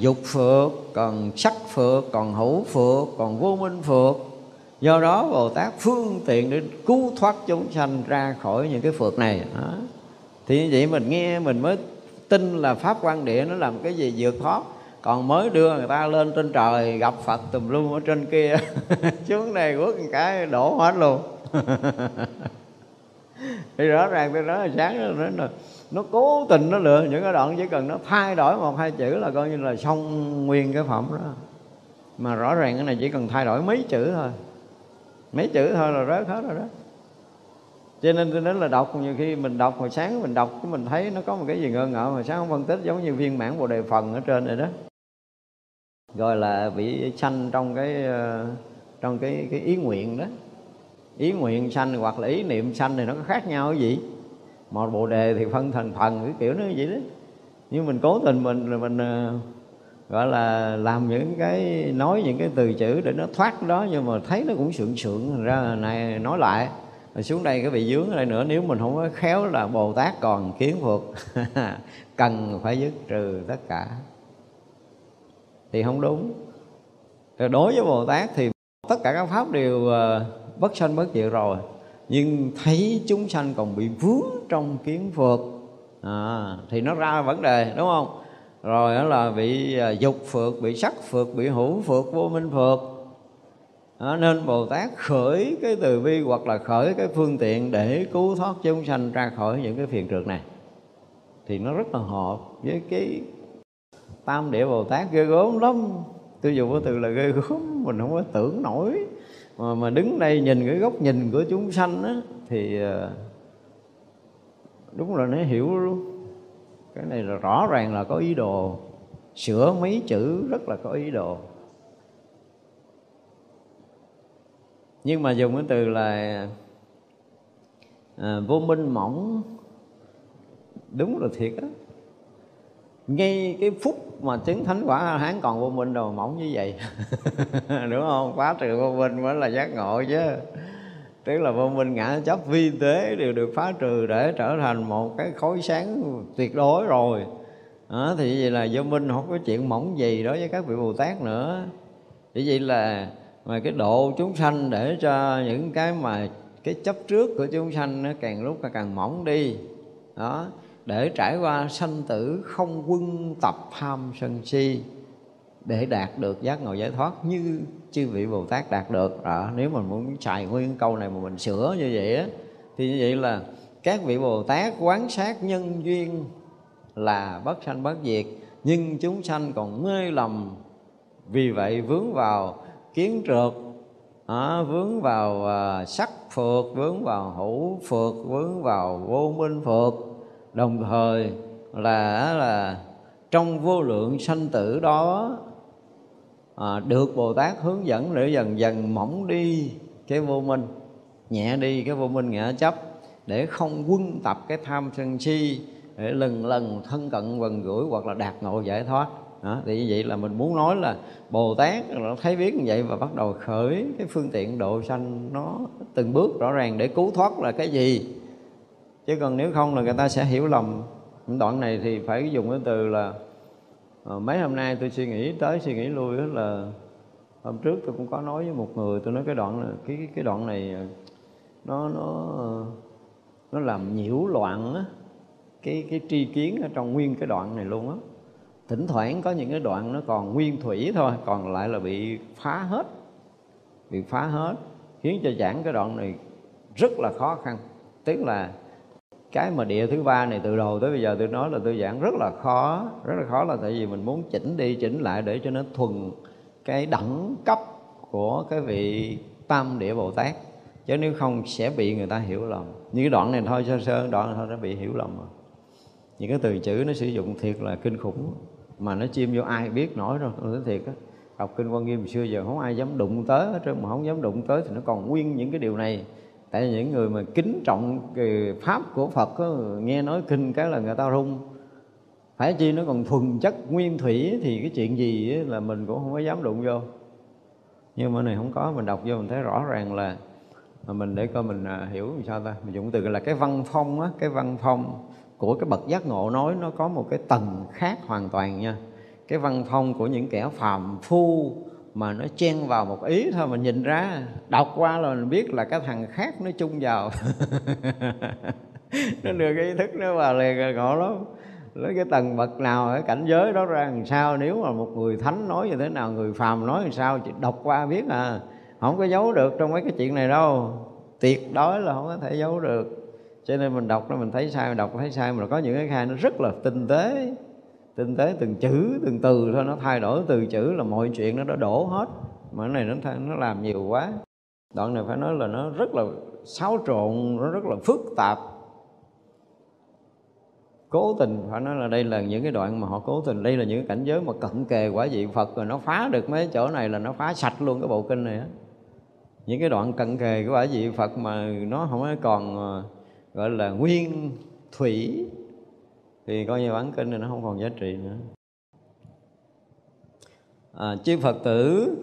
dục phược, còn sắc phược, còn hữu phược, còn vô minh phược. Do đó Bồ Tát phương tiện để cứu thoát chúng sanh ra khỏi những cái phược này đó. Thì như vậy mình nghe mình mới tin là Pháp Quang Địa nó làm cái gì vượt thoát. Còn mới đưa người ta lên trên trời gặp Phật tùm lum ở trên kia xuống này quất cái đổ hết luôn. Thì rõ ràng tôi nói sáng nó cố tình nó lựa những cái đoạn chỉ cần nó thay đổi một hai chữ là coi như là xong nguyên cái phẩm đó. Mà rõ ràng cái này chỉ cần thay đổi mấy chữ thôi, mấy chữ thôi là rớt hết rồi đó. Cho nên tôi nói là đọc, nhiều khi mình đọc hồi sáng mình đọc mình thấy nó có một cái gì ngơ ngợ mà sáng không phân tích, giống như viên mãn Bồ Đề phần ở trên này đó, gọi là bị sanh trong cái ý nguyện đó. Ý nguyện sanh hoặc là ý niệm sanh thì nó có khác nhau cái gì. Một Bồ Đề thì phân thành phần cái kiểu nó như vậy đó. Nhưng mình cố tình mình gọi là làm những cái, nói những cái từ chữ để nó thoát đó, nhưng mà thấy nó cũng sượng sượng, thành ra này nói lại. Rồi xuống đây cái bị vướng ở đây nữa, nếu mình không có khéo là Bồ Tát còn kiến phược. Cần phải dứt trừ tất cả thì không đúng. Rồi đối với Bồ Tát thì tất cả các pháp đều bất sanh bất diệt rồi, nhưng thấy chúng sanh còn bị vướng trong kiến phược thì nó ra vấn đề, đúng không? Rồi đó là bị dục phược, bị sắc phược, bị hữu phược, vô minh phược. Nên Bồ Tát khởi cái từ bi hoặc là khởi cái phương tiện để cứu thoát chúng sanh ra khỏi những cái phiền trượt này, thì nó rất là hợp với cái Tam Địa Bồ Tát. Ghê gớm lắm, tôi dùng cái từ là ghê gớm, mình không có tưởng nổi. Mà đứng đây nhìn cái góc nhìn của chúng sanh á, thì đúng là nó hiểu luôn. Cái này là rõ ràng là có ý đồ, sửa mấy chữ rất là có ý đồ. Nhưng mà dùng cái từ là vô minh mỏng, đúng là thiệt á. Ngay cái phút mà chứng thánh quả A-la-hán còn vô minh đồ mỏng như vậy. Đúng không? Quá trừ vô minh mới là giác ngộ chứ. Tức là vô minh ngã chấp vi tế đều được phá trừ để trở thành một cái khối sáng tuyệt đối rồi. Thì vậy là vô minh không có chuyện mỏng gì đối với các vị Bồ Tát nữa. Vì vậy là mà cái độ chúng sanh để cho những cái mà cái chấp trước của chúng sanh nó càng lúc càng mỏng đi đó, để trải qua sanh tử không quân tập tham sân si, để đạt được giác ngộ giải thoát như chư vị Bồ Tát đạt được đó. Nếu mình muốn xài nguyên câu này mà mình sửa như vậy á, thì như vậy là các vị Bồ Tát quán sát nhân duyên là bất sanh bất diệt, nhưng chúng sanh còn mê lầm, vì vậy vướng vào kiến trượt, vướng vào sắc phược, vướng vào hữu phược, vướng vào vô minh phược. Đồng thời là trong vô lượng sanh tử đó được Bồ Tát hướng dẫn để dần dần mỏng đi cái vô minh, nhẹ đi cái vô minh ngã chấp, để không quân tập cái tham sân si, để lần lần thân cận gần gũi hoặc là đạt ngộ giải thoát. Đó, thì như vậy là mình muốn nói là Bồ Tát nó thấy biết như vậy và bắt đầu khởi cái phương tiện độ sanh nó từng bước rõ ràng để cứu thoát là cái gì. Chứ còn nếu không là người ta sẽ hiểu lầm. Đoạn này thì phải dùng cái từ là mấy hôm nay tôi suy nghĩ tới suy nghĩ lui, đó là hôm trước tôi cũng có nói với một người, tôi nói cái đoạn này, cái đoạn này nó làm nhiễu loạn đó, cái tri kiến ở trong nguyên cái đoạn này luôn á. Thỉnh thoảng có những cái đoạn nó còn nguyên thủy thôi, còn lại là bị phá hết, bị phá hết, khiến cho giảng cái đoạn này rất là khó khăn. Tức là cái mà địa thứ ba này từ đầu tới bây giờ tôi nói là tôi giảng rất là khó là tại vì mình muốn chỉnh đi chỉnh lại để cho nó thuần cái đẳng cấp của cái vị Tam Địa Bồ Tát. Chứ nếu không sẽ bị người ta hiểu lầm. Như cái đoạn này thôi, sơ đoạn này thôi đã bị hiểu lầm rồi. Những cái từ chữ nó sử dụng thiệt là kinh khủng, mà nó chiêm vô ai biết nổi rồi, tôi nói thiệt á. Học Kinh Hoa Nghiêm xưa giờ không ai dám đụng tới hết trơn, mà không dám đụng tới thì nó còn nguyên những cái điều này. Tại vì những người mà kính trọng cái Pháp của Phật đó, nghe nói kinh cái là người ta rung. Phải chi nó còn thuần chất nguyên thủy thì cái chuyện gì là mình cũng không có dám đụng vô. Nhưng mà này không có, mình đọc vô mình thấy rõ ràng là mình để coi mình hiểu làm sao ta. Mình dùng từ là cái văn phong á, cái văn phong của cái bậc giác ngộ nói nó có một cái tầng khác hoàn toàn nha. Cái văn phong của những kẻ phàm phu mà nó chen vào một ý thôi, mình nhìn ra, đọc qua là mình biết là cái thằng khác nó chung vào. Nó đưa cái ý thức nó vào liền, ngộ lắm. Lấy cái tầng bậc nào ở cảnh giới đó ra làm sao, nếu mà một người thánh nói như thế nào, người phàm nói làm sao, chỉ đọc qua biết à. Không có giấu được trong mấy cái chuyện này đâu, tuyệt đối là không có thể giấu được. Cho nên mình đọc nó mình thấy sai, mình đọc thấy sai, mà có những cái khai nó rất là tinh tế từng chữ, từng từ thôi, nó thay đổi từ chữ là mọi chuyện nó đã đổ hết. Mà cái này nó làm nhiều quá. Đoạn này phải nói là nó rất là xáo trộn, nó rất là phức tạp. Cố tình phải nói là đây là những cái đoạn mà họ cố tình, đây là những cảnh giới mà cận kề quả vị Phật rồi, nó phá được mấy chỗ này là nó phá sạch luôn cái bộ kinh này á. Những cái đoạn cận kề của quả vị Phật mà nó không còn gọi là nguyên thủy thì coi như bản kinh này nó không còn giá trị nữa. Chư Phật tử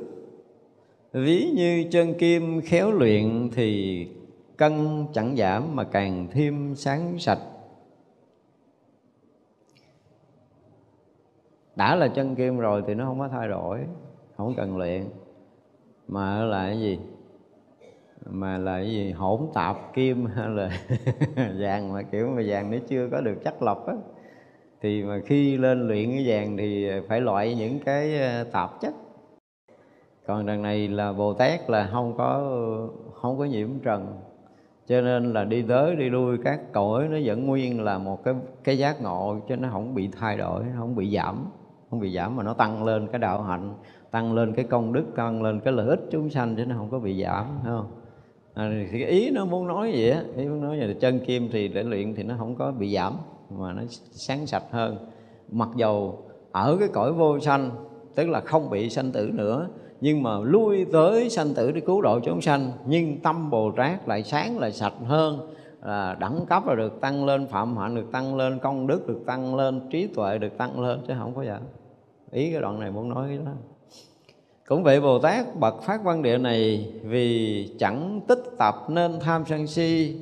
ví như chân kim khéo luyện thì cân chẳng giảm mà càng thêm sáng sạch. Đã là chân kim rồi thì nó không có thay đổi, không cần luyện. Mà là cái gì? Mà là cái gì? Hỗn tạp kim hay là vàng, mà kiểu mà vàng nó chưa có được chắc lọc á. Thì mà khi lên luyện cái vàng thì phải loại những cái tạp chất. Còn đằng này là Bồ Tát là không có nhiễm trần. Cho nên là đi tới đi lui các cõi nó vẫn nguyên là một cái giác ngộ, chứ nó không bị thay đổi, nó không bị giảm. Không bị giảm mà nó tăng lên cái đạo hạnh, tăng lên cái công đức, tăng lên cái lợi ích chúng sanh, chứ nó không có bị giảm, thấy không? Thì cái ý nó muốn nói vậy á, ý muốn nói là chân kim thì để luyện thì nó không có bị giảm mà nó sáng sạch hơn. Mặc dầu ở cái cõi vô sanh, tức là không bị sanh tử nữa, nhưng mà lui tới sanh tử để cứu độ chúng sanh, nhưng tâm Bồ Tát lại sáng lại sạch hơn, đẳng cấp là được tăng lên, phạm hạnh được tăng lên, công đức được tăng lên, trí tuệ được tăng lên, chứ không có giảm. Ý cái đoạn này muốn nói cái đó. Cũng vậy Bồ Tát bậc Phát Quang Địa này vì chẳng tích tập nên tham sân si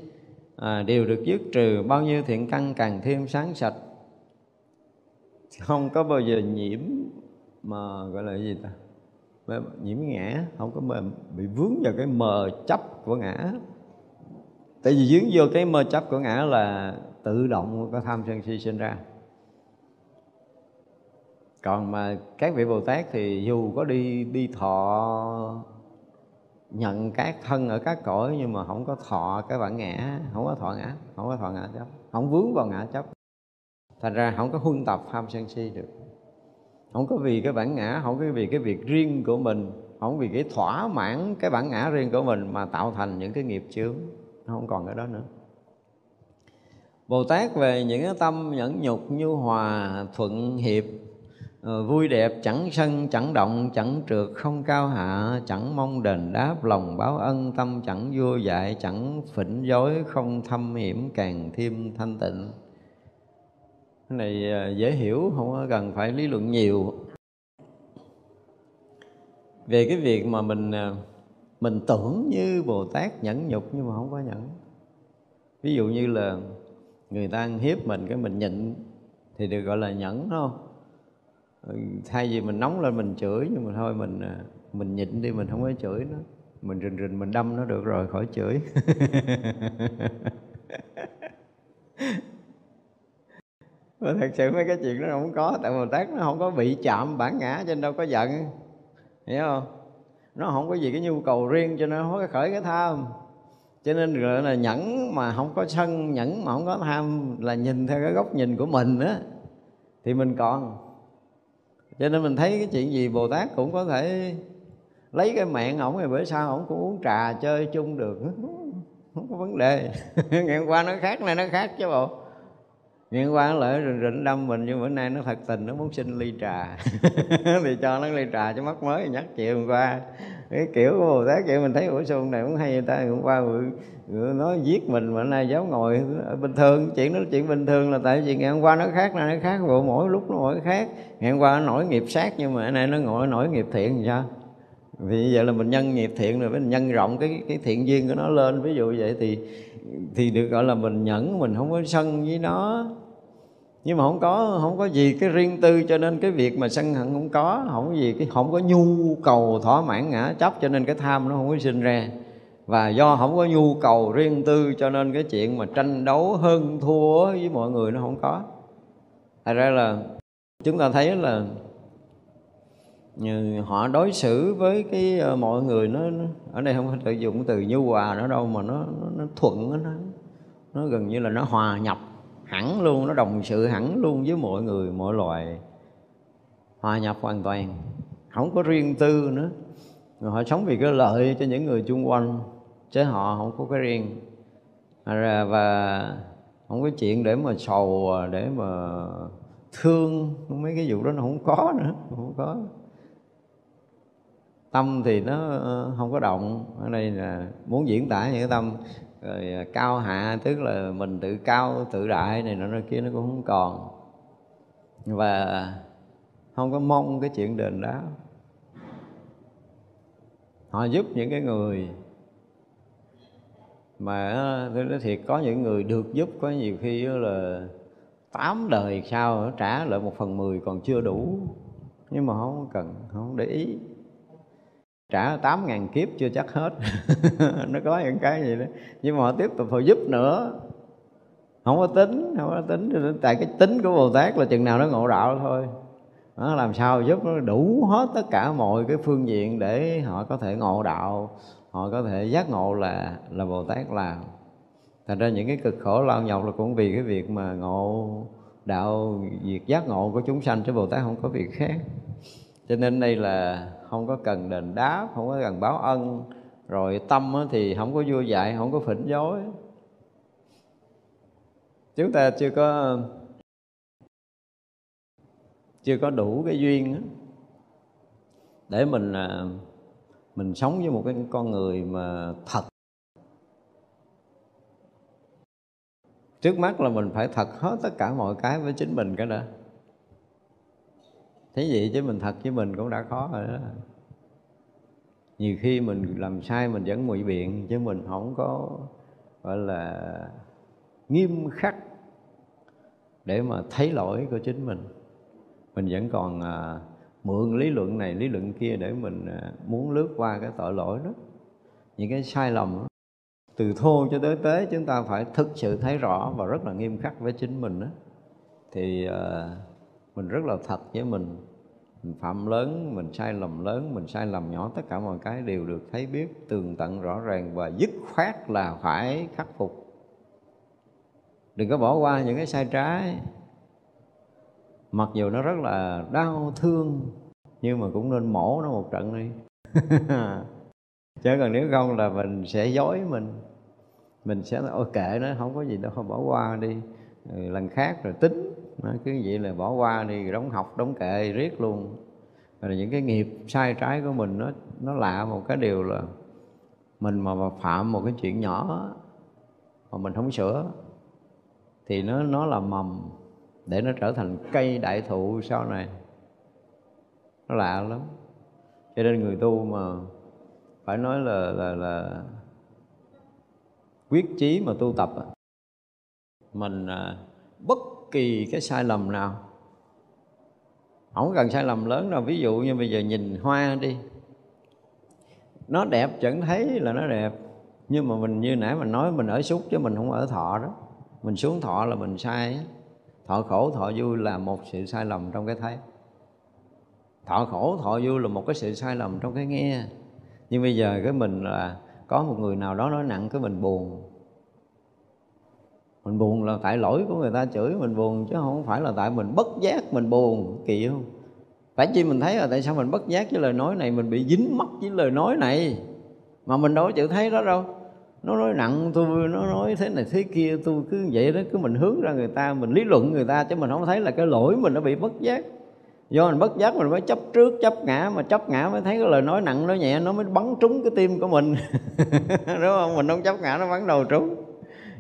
đều được dứt trừ, bao nhiêu thiện căn càng thêm sáng sạch. Không có bao giờ nhiễm mà gọi là gì ta? Nhiễm ngã, không có bị vướng vào cái mờ chấp của ngã. Tại vì dướng vô cái mơ chấp của ngã là tự động có tham sân si sinh ra. Còn mà các vị Bồ Tát thì dù có đi thọ nhận các thân ở các cõi, nhưng mà không có thọ cái bản ngã, không có thọ ngã, không có thọ ngã chấp, không vướng vào ngã chấp. Thành ra không có huân tập tham sân si được. Không có vì cái bản ngã, không có vì cái việc riêng của mình, không vì cái thỏa mãn cái bản ngã riêng của mình mà tạo thành những cái nghiệp chướng. Nó không còn cái đó nữa. Bồ Tát về những cái tâm nhẫn nhục, nhu hòa, thuận hiệp, vui đẹp, chẳng sân, chẳng động, chẳng trượt, không cao hạ, chẳng mong đền đáp, lòng báo ân, tâm chẳng vua dại, chẳng phỉnh dối, không thâm hiểm, càng thêm thanh tịnh. Cái này dễ hiểu, không cần phải lý luận nhiều. Về cái việc mà mình tưởng như Bồ Tát nhẫn nhục nhưng mà không có nhẫn. Ví dụ như là người ta ăn hiếp mình cái mình nhịn thì được gọi là nhẫn, đúng không? Thay vì mình nóng lên mình chửi, nhưng mà thôi mình nhịn đi, mình không có chửi nó. Mình rình rình mình đâm nó được rồi, khỏi chửi. Thật sự mấy cái chuyện đó không có, tại Bồ Tát nó không có bị chạm bản ngã cho nên đâu có giận. Hiểu không? Nó không có gì cái nhu cầu riêng cho nên không có khởi cái tham. Cho nên gọi là nhẫn mà không có sân, nhẫn mà không có tham là nhìn theo cái góc nhìn của mình á thì mình còn. Cho nên mình thấy cái chuyện gì Bồ Tát cũng có thể lấy cái mạng ổng rồi bữa sau ổng cũng uống trà chơi chung được, không có vấn đề. Ngày hôm qua nó khác, nay nó khác chứ bộ. Ngày hôm qua nó lại rình rỉnh đâm mình, nhưng bữa nay nó thật tình nó muốn xin ly trà. Thì cho nó ly trà cho mắt mới, nhắc chuyện hôm qua. Cái kiểu của Bồ Tát vậy mình thấy ủa xuân này cũng hay người ta. Hôm qua nó giết mình mà nay dám ngồi bình thường, chuyện đó chuyện bình thường là tại vì ngày hôm qua nó khác, nay nó khác, bộ mỗi lúc nó mỗi khác. Ngày hôm qua nó nổi nghiệp sát nhưng mà nay nó ngồi nổi nghiệp thiện thì sao? Vì vậy là mình nhân nghiệp thiện rồi mình nhân rộng cái thiện duyên của nó lên. Ví dụ vậy thì được gọi là mình nhẫn, mình không có sân với nó. Nhưng mà không có gì cái riêng tư cho nên cái việc mà sân hận không có, không có gì cái không có nhu cầu thỏa mãn ngã chấp cho nên cái tham nó không có sinh ra. Và do không có nhu cầu riêng tư cho nên cái chuyện mà tranh đấu hơn thua với mọi người nó không có. Thật ra là chúng ta thấy là họ đối xử với cái mọi người nó ở đây không phải tự dụng từ nhu hòa nữa đâu mà nó thuận, nó gần như là nó hòa nhập hẳn luôn, nó đồng sự hẳn luôn với mọi người, mọi loài, hòa nhập hoàn toàn, không có riêng tư nữa. Rồi họ sống vì cái lợi cho những người chung quanh, chứ họ không có cái riêng. Và không có chuyện để mà sầu, để mà thương, mấy cái vụ đó nó không có nữa, không có. Tâm thì nó không có động, ở đây là muốn diễn tả những cái tâm. Rồi cao hạ tức là mình tự cao tự đại này nọ kia nó cũng không còn. Và không có mong cái chuyện đền đáp. Họ giúp những cái người mà tôi nói thiệt, có những người được giúp có nhiều khi là 8 đời sau nó trả lại 1/10 còn chưa đủ. Nhưng mà không cần, không để ý. Trả 8.000 kiếp chưa chắc hết. Nó có những cái gì đó. Nhưng mà họ tiếp tục họ giúp nữa. Không có tính. Tại cái tính của Bồ Tát là chừng nào nó ngộ đạo thôi. Nó làm sao giúp nó đủ hết tất cả mọi cái phương diện để họ có thể ngộ đạo, họ có thể giác ngộ là Bồ Tát làm. Thành ra những cái cực khổ lao nhọc là cũng vì cái việc mà ngộ đạo, việc giác ngộ của chúng sanh, chứ Bồ Tát không có việc khác. Cho nên đây là không có cần đền đáp, không có cần báo ân. Rồi tâm thì không có vua dại, không có phỉnh dối. Chúng ta chưa có đủ cái duyên để mình sống với một cái con người mà thật. Trước mắt là mình phải thật hết tất cả mọi cái với chính mình cái đó. Thế vậy chứ mình thật với mình cũng đã khó rồi đó. Nhiều khi mình làm sai mình vẫn ngụy biện, chứ mình không có gọi là nghiêm khắc để mà thấy lỗi của chính mình. Mình vẫn còn mượn lý luận này, lý luận kia để mình muốn lướt qua cái tội lỗi đó, những cái sai lầm đó. Từ thô cho tới tế chúng ta phải thực sự thấy rõ và rất là nghiêm khắc với chính mình đó. Thì mình rất là thật với mình phạm lớn, mình sai lầm lớn, mình sai lầm nhỏ, tất cả mọi cái đều được thấy biết tường tận rõ ràng và dứt khoát là phải khắc phục. Đừng có bỏ qua những cái sai trái. Mặc dù nó rất là đau thương, nhưng mà cũng nên mổ nó một trận đi. Chứ còn nếu không là mình sẽ dối mình. mình sẽ nói ôi kệ nó không có gì đâu, không bỏ qua đi, rồi lần khác rồi tính, cứ vậy là bỏ qua đi, đóng học đóng kệ riết luôn. Rồi những cái nghiệp sai trái của mình nó lạ một cái điều là mình mà phạm một cái chuyện nhỏ mà mình không sửa thì nó là mầm để nó trở thành cây đại thụ sau này. Nó lạ lắm. Cho nên người tu mà phải nói là quyết chí mà tu tập, mình bất kỳ cái sai lầm nào, không cần sai lầm lớn đâu. Ví dụ như bây giờ nhìn hoa đi, nó đẹp chẳng thấy là nó đẹp, nhưng mà mình như nãy mình nói, mình ở xúc chứ mình không ở thọ đó. Mình xuống thọ là mình sai. Thọ khổ thọ vui là một sự sai lầm trong cái thấy. Thọ khổ thọ vui là một cái sự sai lầm trong cái nghe. Nhưng bây giờ cái mình là có một người nào đó nói nặng cái mình buồn. Mình buồn là tại lỗi của người ta chửi mình buồn, chứ không phải là tại mình bất giác mình buồn, kỳ không? Tại chi mình thấy là tại sao mình bất giác với lời nói này, mình bị dính mắc với lời nói này mà mình đâu có chịu thấy đó đâu. Nó nói nặng tôi, nó nói thế này thế kia, tôi cứ vậy đó, cứ mình hướng ra người ta, mình lý luận người ta, chứ mình không thấy là cái lỗi mình nó bị bất giác. Do mình bất giác mình mới chấp trước, chấp ngã, mà chấp ngã mới thấy cái lời nói nặng, nói nhẹ nó mới bắn trúng cái tim của mình. Đúng không? Mình không chấp ngã nó bắn đầu trúng.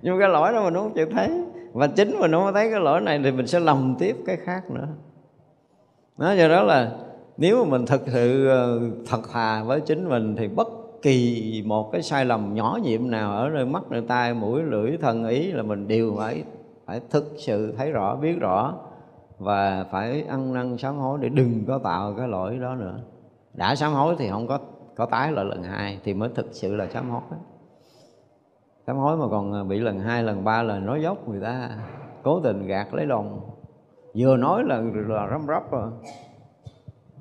Nhưng cái lỗi đó mình không chịu thấy, và chính mình không thấy cái lỗi này thì mình sẽ lầm tiếp cái khác nữa. Do đó là nếu mà mình thật sự thật thà với chính mình thì bất kỳ một cái sai lầm nhỏ nhiệm nào ở nơi mắt, nơi tai, mũi, lưỡi, thân, ý là mình đều phải thực sự thấy rõ, biết rõ, và phải ăn năn sám hối để đừng có tạo cái lỗi đó nữa. Đã sám hối thì không có tái lại lần hai thì mới thực sự là sám hối. Sám hối mà còn bị lần hai, lần ba là nói dốc người ta, cố tình gạt lấy lòng, vừa nói là răm rắp rồi.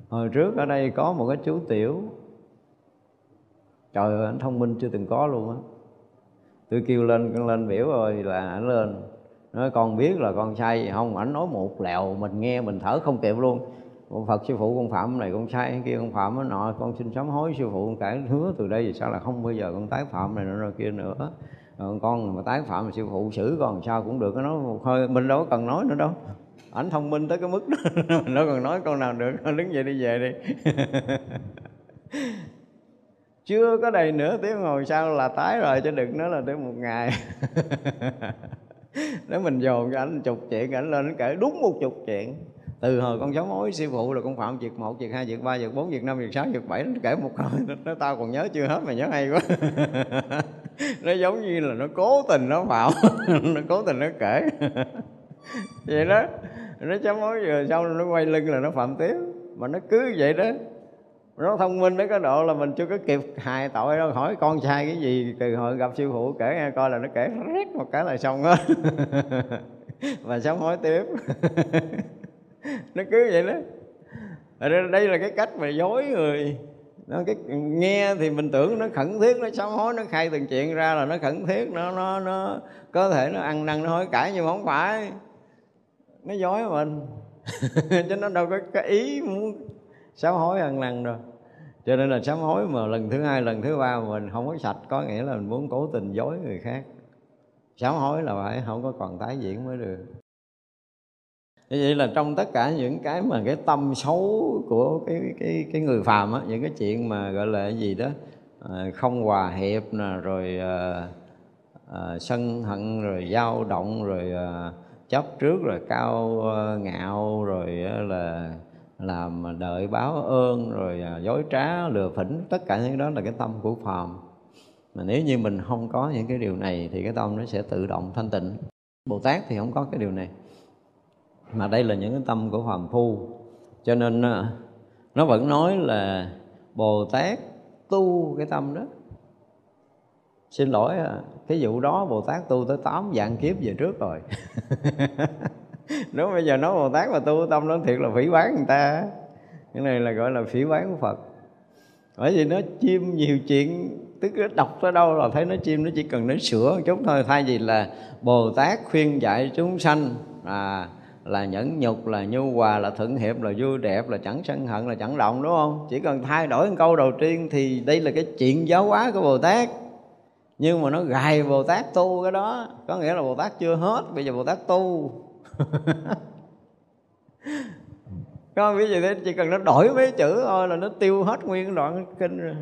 Hồi trước ở đây có một cái chú tiểu, trời ơi, anh thông minh chưa từng có luôn á. Tôi kêu lên, con lên biểu rồi là anh lên. Nói con biết là con sai gì không? Ảnh nói một lèo, mình nghe mình thở không kịp luôn. Phật sư phụ con phạm này, con sai kia, con phạm cái nọ, con xin sám hối sư phụ, con cải hứa từ đây thì sao là không bao giờ con tái phạm này nữa rồi kia nữa. Rồi con mà tái phạm sư phụ xử con sao cũng được. Nó hơi mình đâu cần nói nữa đâu. Ảnh thông minh tới cái mức đó, mình đâu cần nói con nào được, con đứng dậy đi về đi. Chưa có đầy nửa tiếng ngồi sau là tái rồi, chứ đừng nói là tới một ngày. Nếu mình dồn cho ảnh chục chuyện, ảnh lên ảnh kể đúng một chục chuyện. Từ hồi con sám hối sư phụ là con phạm việc 1, việc 2, việc 3, việc 4, việc 5, việc 6, việc 7. Nó kể một hồi, nó tao còn nhớ chưa hết, mày nhớ hay quá. Nó giống như là nó cố tình nó phạm, nó cố tình nó kể. Vậy đó, nó sám hối rồi xong nó quay lưng là nó phạm tiếp. Mà nó cứ vậy đó. Nó thông minh đến cái độ là mình chưa có kịp hài tội đâu. Hỏi con sai cái gì, từ hồi gặp sư phụ kể nghe coi là nó kể rét một cái là xong hết. Và sám hối tiếp. Nó cứ vậy đó. Đây là cái cách mà dối người. Nghe thì mình tưởng nó khẩn thiết, nó sám hối, nó khai từng chuyện ra là nó khẩn thiết, nó có thể nó ăn năn, nó hối cải, nhưng mà không phải. Nó dối mình. Chứ nó đâu có cái ý muốn sám hối ăn năn rồi. Cho nên là sám hối mà lần thứ hai, lần thứ ba mình không có sạch, có nghĩa là mình muốn cố tình dối người khác. Sám hối là phải không có còn tái diễn mới được. Như vậy là trong tất cả những cái mà cái tâm xấu của cái người phàm á, những cái chuyện mà gọi là cái gì đó không hòa hiệp nè, rồi sân hận, rồi dao động, rồi chấp trước, rồi cao ngạo, rồi là làm đợi báo ơn, rồi dối trá, lừa phỉnh, tất cả những đó là cái tâm của phàm. Mà nếu như mình không có những cái điều này thì cái tâm nó sẽ tự động thanh tịnh. Bồ Tát thì không có cái điều này, mà đây là những cái tâm của phàm phu. Cho nên nó vẫn nói là Bồ Tát tu cái tâm đó. Xin lỗi, cái vụ đó Bồ Tát tu tới 8 vạn kiếp về trước rồi. Nếu bây giờ nói Bồ Tát mà tu tâm nó thiệt là phỉ báng người ta. Cái này là gọi là phỉ báng của Phật. Bởi vì nó chiêm nhiều chuyện, tức nó đọc tới đâu là thấy nó chiêm, nó chỉ cần nó sửa chút thôi. Thay vì là Bồ Tát khuyên dạy chúng sanh là nhẫn nhục, là nhu hòa, là thuận hiệp, là vui đẹp, là chẳng sân hận, là chẳng động, đúng không? Chỉ cần thay đổi một câu đầu tiên thì đây là cái chuyện giáo hóa của Bồ Tát. nhưng mà nó gài Bồ Tát tu cái đó, có nghĩa là Bồ Tát chưa hết, bây giờ Bồ Tát tu. Có biết gì thế, chỉ cần nó đổi mấy chữ thôi là nó tiêu hết nguyên đoạn kinh rồi.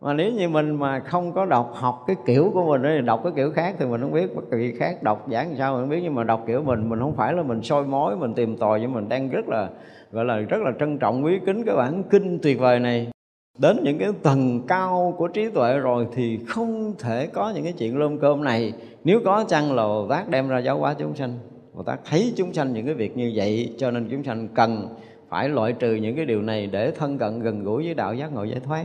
Mà nếu như mình mà không có đọc học cái kiểu của mình, đọc cái kiểu khác thì mình không biết, bất kỳ khác đọc giảng làm sao mình không biết, nhưng mà đọc kiểu mình không phải là mình soi mói, mình tìm tòi, nhưng mình đang rất là gọi là rất là trân trọng quý kính cái bản kinh tuyệt vời này. Đến những cái tầng cao của trí tuệ rồi thì không thể có những cái chuyện lôm cơm này. Nếu có chăng là Bồ Tát đem ra giáo hóa chúng sanh, Bồ Tát thấy chúng sanh những cái việc như vậy, cho nên chúng sanh cần phải loại trừ những cái điều này để thân cận gần gũi với đạo giác ngộ giải thoát.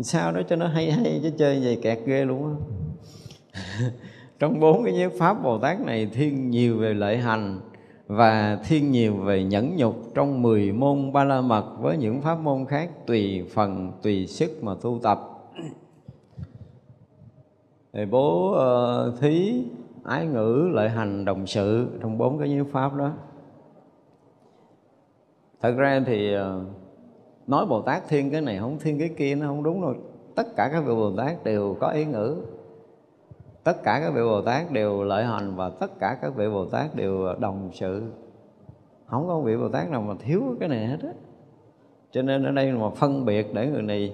Sao đó cho nó hay hay chứ chơi vậy kẹt ghê luôn á. Trong 4 cái giới pháp Bồ Tát này thiên nhiều về lợi hành và thiên nhiều về nhẫn nhục. Trong 10 môn ba la mật với những pháp môn khác tùy phần tùy sức mà tu tập. Thầy bố thí, ái ngữ, lợi hành, đồng sự, trong 4 cái giới pháp đó. Thật ra thì nói Bồ Tát thiên cái này không thiên cái kia nó không đúng rồi. Tất cả các vị Bồ Tát đều có ý ngữ, tất cả các vị Bồ Tát đều lợi hành và tất cả các vị Bồ Tát đều đồng sự. Không có vị Bồ Tát nào mà thiếu cái này hết á. Cho nên ở đây mà phân biệt để người này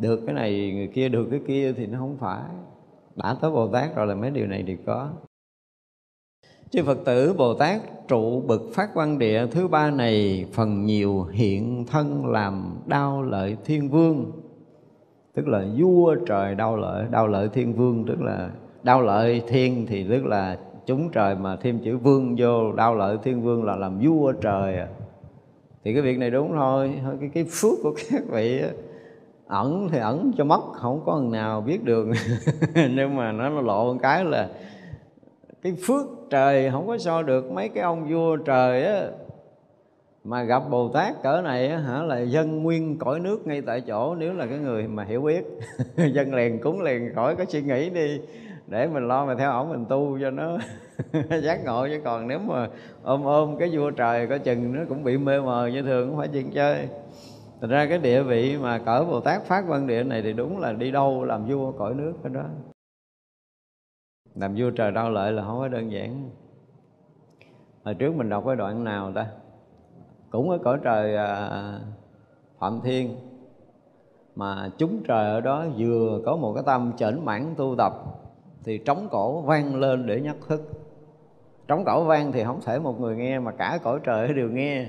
được cái này, người kia được cái kia thì nó không phải. Đã tới Bồ Tát rồi là mấy điều này đều có. Chư Phật tử Bồ Tát trụ bực Phát Quang Địa thứ ba này phần nhiều hiện thân làm Đao Lợi Thiên Vương, tức là vua trời Đao Lợi. Đao Lợi Thiên Vương tức là Đao Lợi Thiên thì tức là chúng trời, mà thêm chữ Vương vô, Đao Lợi Thiên Vương là làm vua trời. Thì cái việc này đúng thôi, cái phước của các vị đó. Ẩn thì ẩn cho mất, không có người nào biết đường. Nhưng mà nó lộ một cái là cái phước trời không có so được mấy cái ông vua trời á. Mà gặp Bồ Tát cỡ này á, là dân nguyên cõi nước ngay tại chỗ, nếu là cái người mà hiểu biết. Dân liền cúng liền, khỏi có suy nghĩ đi, để mình lo mà theo ổng mình tu cho nó giác ngộ. Chứ còn nếu mà ôm cái vua trời có chừng nó cũng bị mê mờ như thường, không phải chuyện chơi. Thật ra cái địa vị mà cỡ Bồ Tát Phát Quang Địa này thì đúng là đi đâu làm vua cõi nước hết đó. Làm vua trời Đao Lợi là không có đơn giản. Hồi trước mình đọc cái đoạn nào ta, cũng ở cõi trời Phạm Thiên, mà chúng trời ở đó vừa có một cái tâm chểnh mãn tu tập thì trống cổ vang lên để nhắc thức. Trống cổ vang thì không thể một người nghe mà cả cõi trời đều nghe.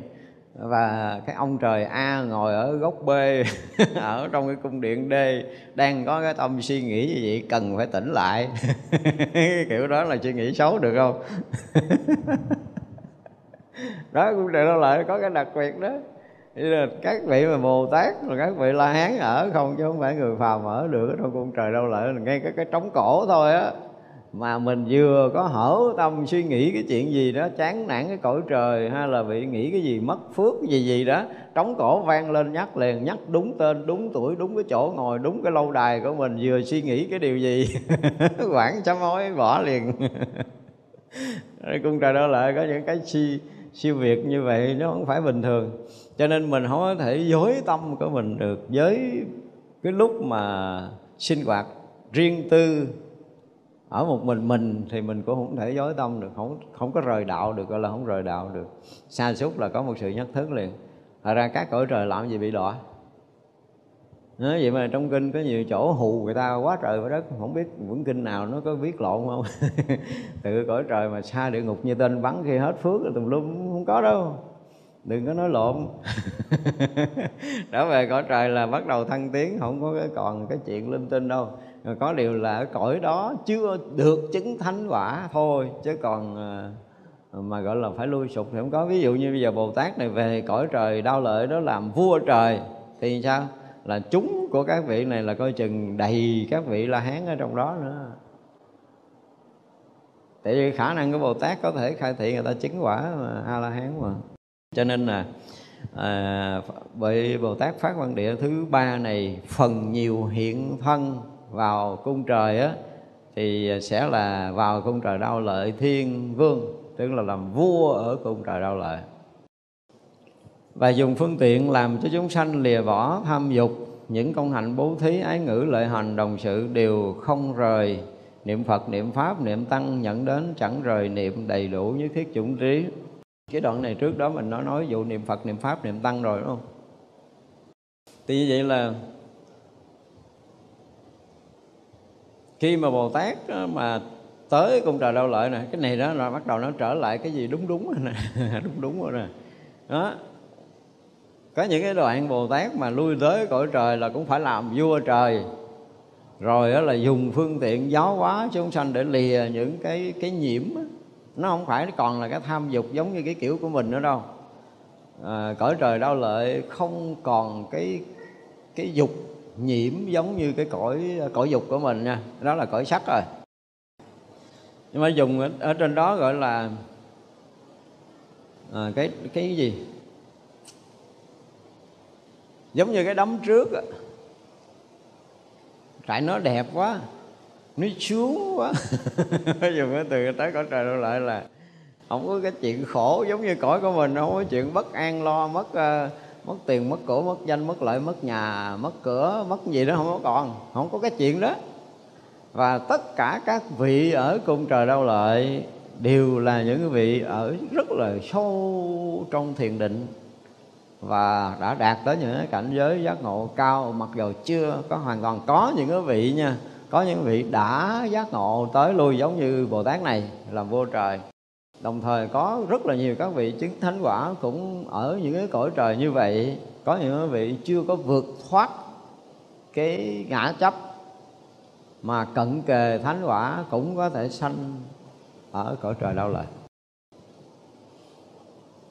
Và cái ông trời A ngồi ở góc B ở trong cái cung điện D đang có cái tâm suy nghĩ như vậy, cần phải tỉnh lại. Kiểu đó là suy nghĩ xấu được không? Đó, Cung Trời Đao Lợi có cái đặc biệt đó. Các vị mà Bồ Tát rồi các vị La Hán ở không, chứ không phải người phàm ở được. Trong Cung Trời Đao Lợi là ngay cái trống cổ thôi á, mà mình vừa có hở tâm suy nghĩ cái chuyện gì đó, chán nản cái cõi trời hay là bị nghĩ cái gì mất phước gì đó, trống cổ vang lên nhắc liền, nhắc đúng tên, đúng tuổi, đúng cái chỗ ngồi, đúng cái lâu đài của mình vừa suy nghĩ cái điều gì. Quản sám hối bỏ liền. Cung Trời Đao Lợi có những cái siêu việt như vậy, nó không phải bình thường. Cho nên mình không có thể dối tâm của mình được. Với cái lúc mà sinh hoạt riêng tư ở một mình thì mình cũng không thể dối tâm được, không có rời đạo được, gọi là không rời đạo được. Sa sút là có một sự nhất thức liền. Thật ra các cõi trời làm gì bị đọa. Nói vậy mà trong kinh có nhiều chỗ hù người ta quá trời quá đất, không biết quyển kinh nào nó có viết lộn không. Từ cõi trời mà xa địa ngục như tên bắn khi hết phước tùm lum, không có đâu, đừng có nói lộn. Trở về cõi trời là bắt đầu thăng tiến, không có còn cái chuyện linh tinh đâu. Có điều là ở cõi đó chưa được chứng thánh quả thôi, chứ còn mà gọi là phải lui sụp thì không có. Ví dụ như bây giờ Bồ Tát này về cõi trời Đao Lợi đó làm vua trời thì sao? Là chúng của các vị này là coi chừng đầy các vị La Hán ở trong đó nữa. Tại vì khả năng của Bồ Tát có thể khai thị người ta chứng quả A-la-hán mà. Cho nên là bởi Bồ Tát Phát Quang Địa thứ ba này phần nhiều hiện thân vào cung trời á, thì sẽ là vào cung trời Đao Lợi Thiên Vương, tức là làm vua ở cung trời Đao Lợi. Và dùng phương tiện làm cho chúng sanh lìa bỏ tham dục, những công hạnh bố thí, ái ngữ, lợi hành, đồng sự đều không rời niệm Phật, niệm Pháp, niệm Tăng, nhận đến chẳng rời niệm đầy đủ nhất thiết chủng trí. Cái đoạn này trước đó mình nói vụ niệm Phật, niệm Pháp, niệm Tăng rồi đúng không? Thì như vậy là khi mà Bồ Tát mà tới Cung Trời Đao Lợi nè, cái này đó là bắt đầu nó trở lại cái gì đúng đúng rồi nè, đúng rồi nè. Đó. Có những cái đoạn Bồ Tát mà lui tới cõi trời là cũng phải làm vua trời. Rồi đó là dùng phương tiện giáo hóa chúng sanh để lìa những cái nhiễm đó. Nó không phải còn là cái tham dục giống như cái kiểu của mình nữa đâu. Cõi trời Đao Lợi không còn cái dục nhiễm giống như cái cõi dục của mình nha. Đó là cõi sắc rồi. Nhưng mà dùng ở trên đó gọi là cái gì? Giống như cái đấm trước đó. Tại nó đẹp quá, nó sướng quá. Dùng cái từ tới cõi trời Đao Lợi là không có cái chuyện khổ giống như cõi của mình, không có chuyện bất an lo, mất tiền, mất của, mất danh, mất lợi, mất nhà, mất cửa, mất gì đó, không có còn, không có cái chuyện đó. Và tất cả các vị ở Cung Trời Đao Lợi đều là những vị ở rất là sâu trong thiền định và đã đạt tới những cảnh giới giác ngộ cao, mặc dù chưa có hoàn toàn. Có những vị nha, có những vị đã giác ngộ tới lui giống như Bồ Tát này làm vua trời. Đồng thời có rất là nhiều các vị chứng thánh quả cũng ở những cái cõi trời như vậy. Có những vị chưa có vượt thoát cái ngã chấp mà cận kề thánh quả cũng có thể sanh ở cõi trời Đao Lợi.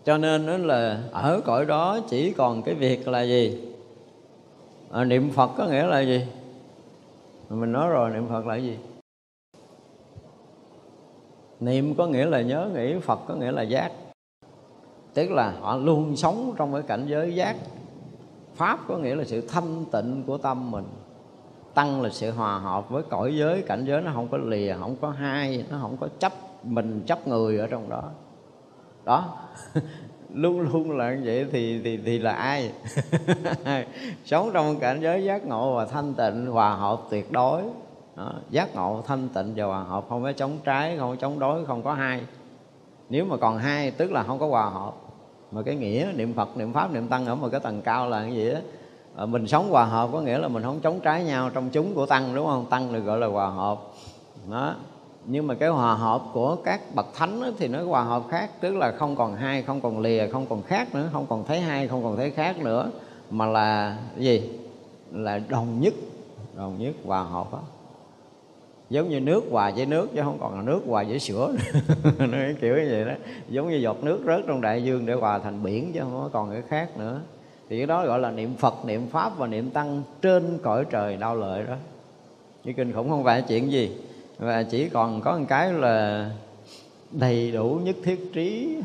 Cho nên đó là ở cõi đó chỉ còn cái việc là gì? Niệm Phật có nghĩa là gì? Mình nói rồi, niệm Phật là gì? Niệm có nghĩa là nhớ nghĩ, Phật có nghĩa là giác. Tức là họ luôn sống trong cái cảnh giới giác. Pháp có nghĩa là sự thanh tịnh của tâm mình. Tăng là sự hòa hợp với cõi giới, cảnh giới nó không có lìa, không có hai, nó không có chấp mình, chấp người ở trong đó. Đó, luôn luôn là như vậy thì là ai? Sống trong cảnh giới giác ngộ và thanh tịnh, hòa hợp tuyệt đối. Đó, giác ngộ, thanh tịnh và hòa hợp, không có chống trái, không có chống đối, không có hai. Nếu mà còn hai tức là không có hòa hợp. Mà cái nghĩa niệm Phật, niệm Pháp, niệm Tăng ở một cái tầng cao là cái gì đó? Mình sống hòa hợp có nghĩa là mình không chống trái nhau trong chúng của Tăng, đúng không? Tăng được gọi là hòa hợp. Đó. Nhưng mà cái hòa hợp của các bậc thánh thì nó hòa hợp khác. Tức là không còn hai, không còn lìa, không còn khác nữa, không còn thấy hai, không còn thấy khác nữa. Mà là gì? Là đồng nhất hòa hợp đó. Giống như nước hòa với nước chứ không còn là nước hòa với sữa. Kiểu như vậy đó. Giống như giọt nước rớt trong đại dương để hòa thành biển chứ không còn cái khác nữa. Thì cái đó gọi là niệm Phật, niệm Pháp và niệm Tăng trên cõi trời Đao Lợi đó. Chứ kinh khủng không phải chuyện gì. Và chỉ còn có một cái là đầy đủ nhất thiết trí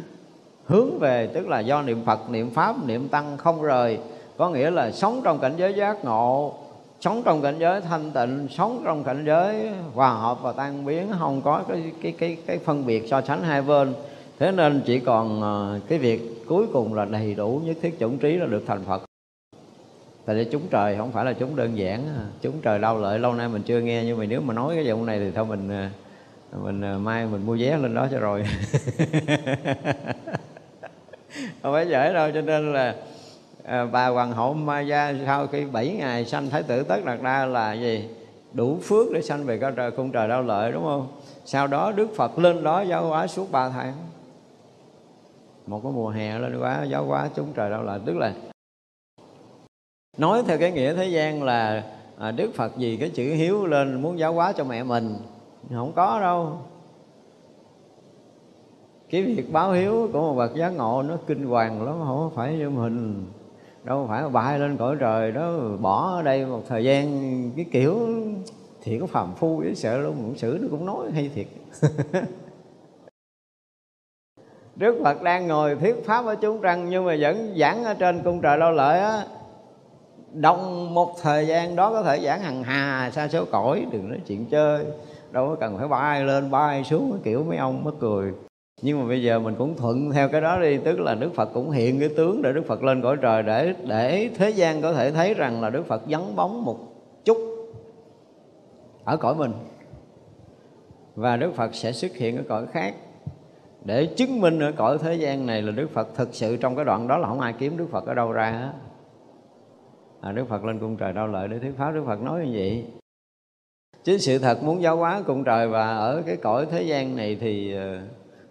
hướng về. Tức là do niệm Phật, niệm Pháp, niệm Tăng không rời. Có nghĩa là sống trong cảnh giới giác ngộ, sống trong cảnh giới thanh tịnh, sống trong cảnh giới hòa hợp và tan biến, không có cái phân biệt so sánh hai bên. Thế nên chỉ còn cái việc cuối cùng là đầy đủ nhất thiết chủng trí là được thành Phật. Tại vì chúng trời không phải là chúng đơn giản, chúng trời Đao Lợi lâu nay mình chưa nghe, nhưng mà nếu mà nói cái vụ này thì thôi mình mai mình mua vé lên đó cho rồi. Không phải dễ đâu. Cho nên là bà hoàng hậu Maya sau khi 7 ngày sanh thái tử Tất Đạt Đa là gì? Đủ phước để sanh về Cung Trời Đao Lợi, đúng không? Sau đó Đức Phật lên đó giáo hóa suốt 3 tháng. Một cái mùa hè lên quá giáo hóa chúng trời Đao Lợi. Tức là nói theo cái nghĩa thế gian là Đức Phật vì cái chữ hiếu lên muốn giáo hóa cho mẹ mình. Không có đâu. Cái việc báo hiếu của một bậc giác ngộ nó kinh hoàng lắm, không phải như mình. Đâu phải bay lên cõi trời đó, bỏ ở đây một thời gian. Cái kiểu thì có phàm phu với sợ luôn, cũng xử nó cũng nói hay thiệt. Đức Phật đang ngồi thuyết pháp ở chúng răng, nhưng mà vẫn giảng ở trên Cung Trời Đao Lợi á. Đông một thời gian đó có thể giảng hằng hà sa số cõi, đừng nói chuyện chơi. Đâu có cần phải bay lên bay xuống cái kiểu mấy ông mất cười. Nhưng mà bây giờ mình cũng thuận theo cái đó đi, tức là Đức Phật cũng hiện cái tướng để Đức Phật lên cõi trời, để thế gian có thể thấy rằng là Đức Phật vắng bóng một chút ở cõi mình, và Đức Phật sẽ xuất hiện ở cõi khác để chứng minh ở cõi thế gian này là Đức Phật thực sự trong cái đoạn đó là không ai kiếm Đức Phật ở đâu ra hết. Đức Phật lên cung trời Đao Lợi để thuyết pháp, Đức Phật nói như vậy. Chứ sự thật muốn giáo hóa cung trời và ở cái cõi thế gian này thì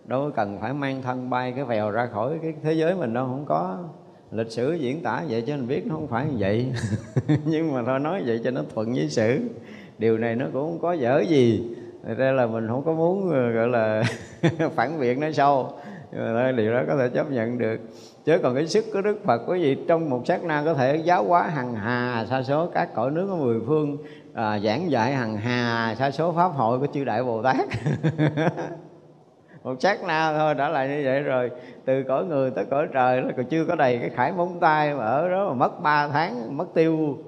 đâu cần phải mang thân bay cái vèo ra khỏi cái thế giới mình đâu, không có. Lịch sử diễn tả vậy cho mình biết nó không phải như vậy. Nhưng mà thôi nói vậy cho nó thuận với sử. Điều này nó cũng không có dở gì. Thật ra là mình không có muốn gọi là phản biện nó sâu. Nhưng mà điều đó có thể chấp nhận được. Chứ còn cái sức của Đức Phật quý vị trong một sát na có thể giáo hóa hằng hà sa số các cõi nước ở mười phương, giảng dạy hằng hà sa số pháp hội của chư đại Bồ Tát. Một sát na thôi đã lại như vậy rồi. Từ cõi người tới cõi trời là còn chưa có đầy cái khải móng tay, mà ở đó mà mất 3 tháng, mất tiêu.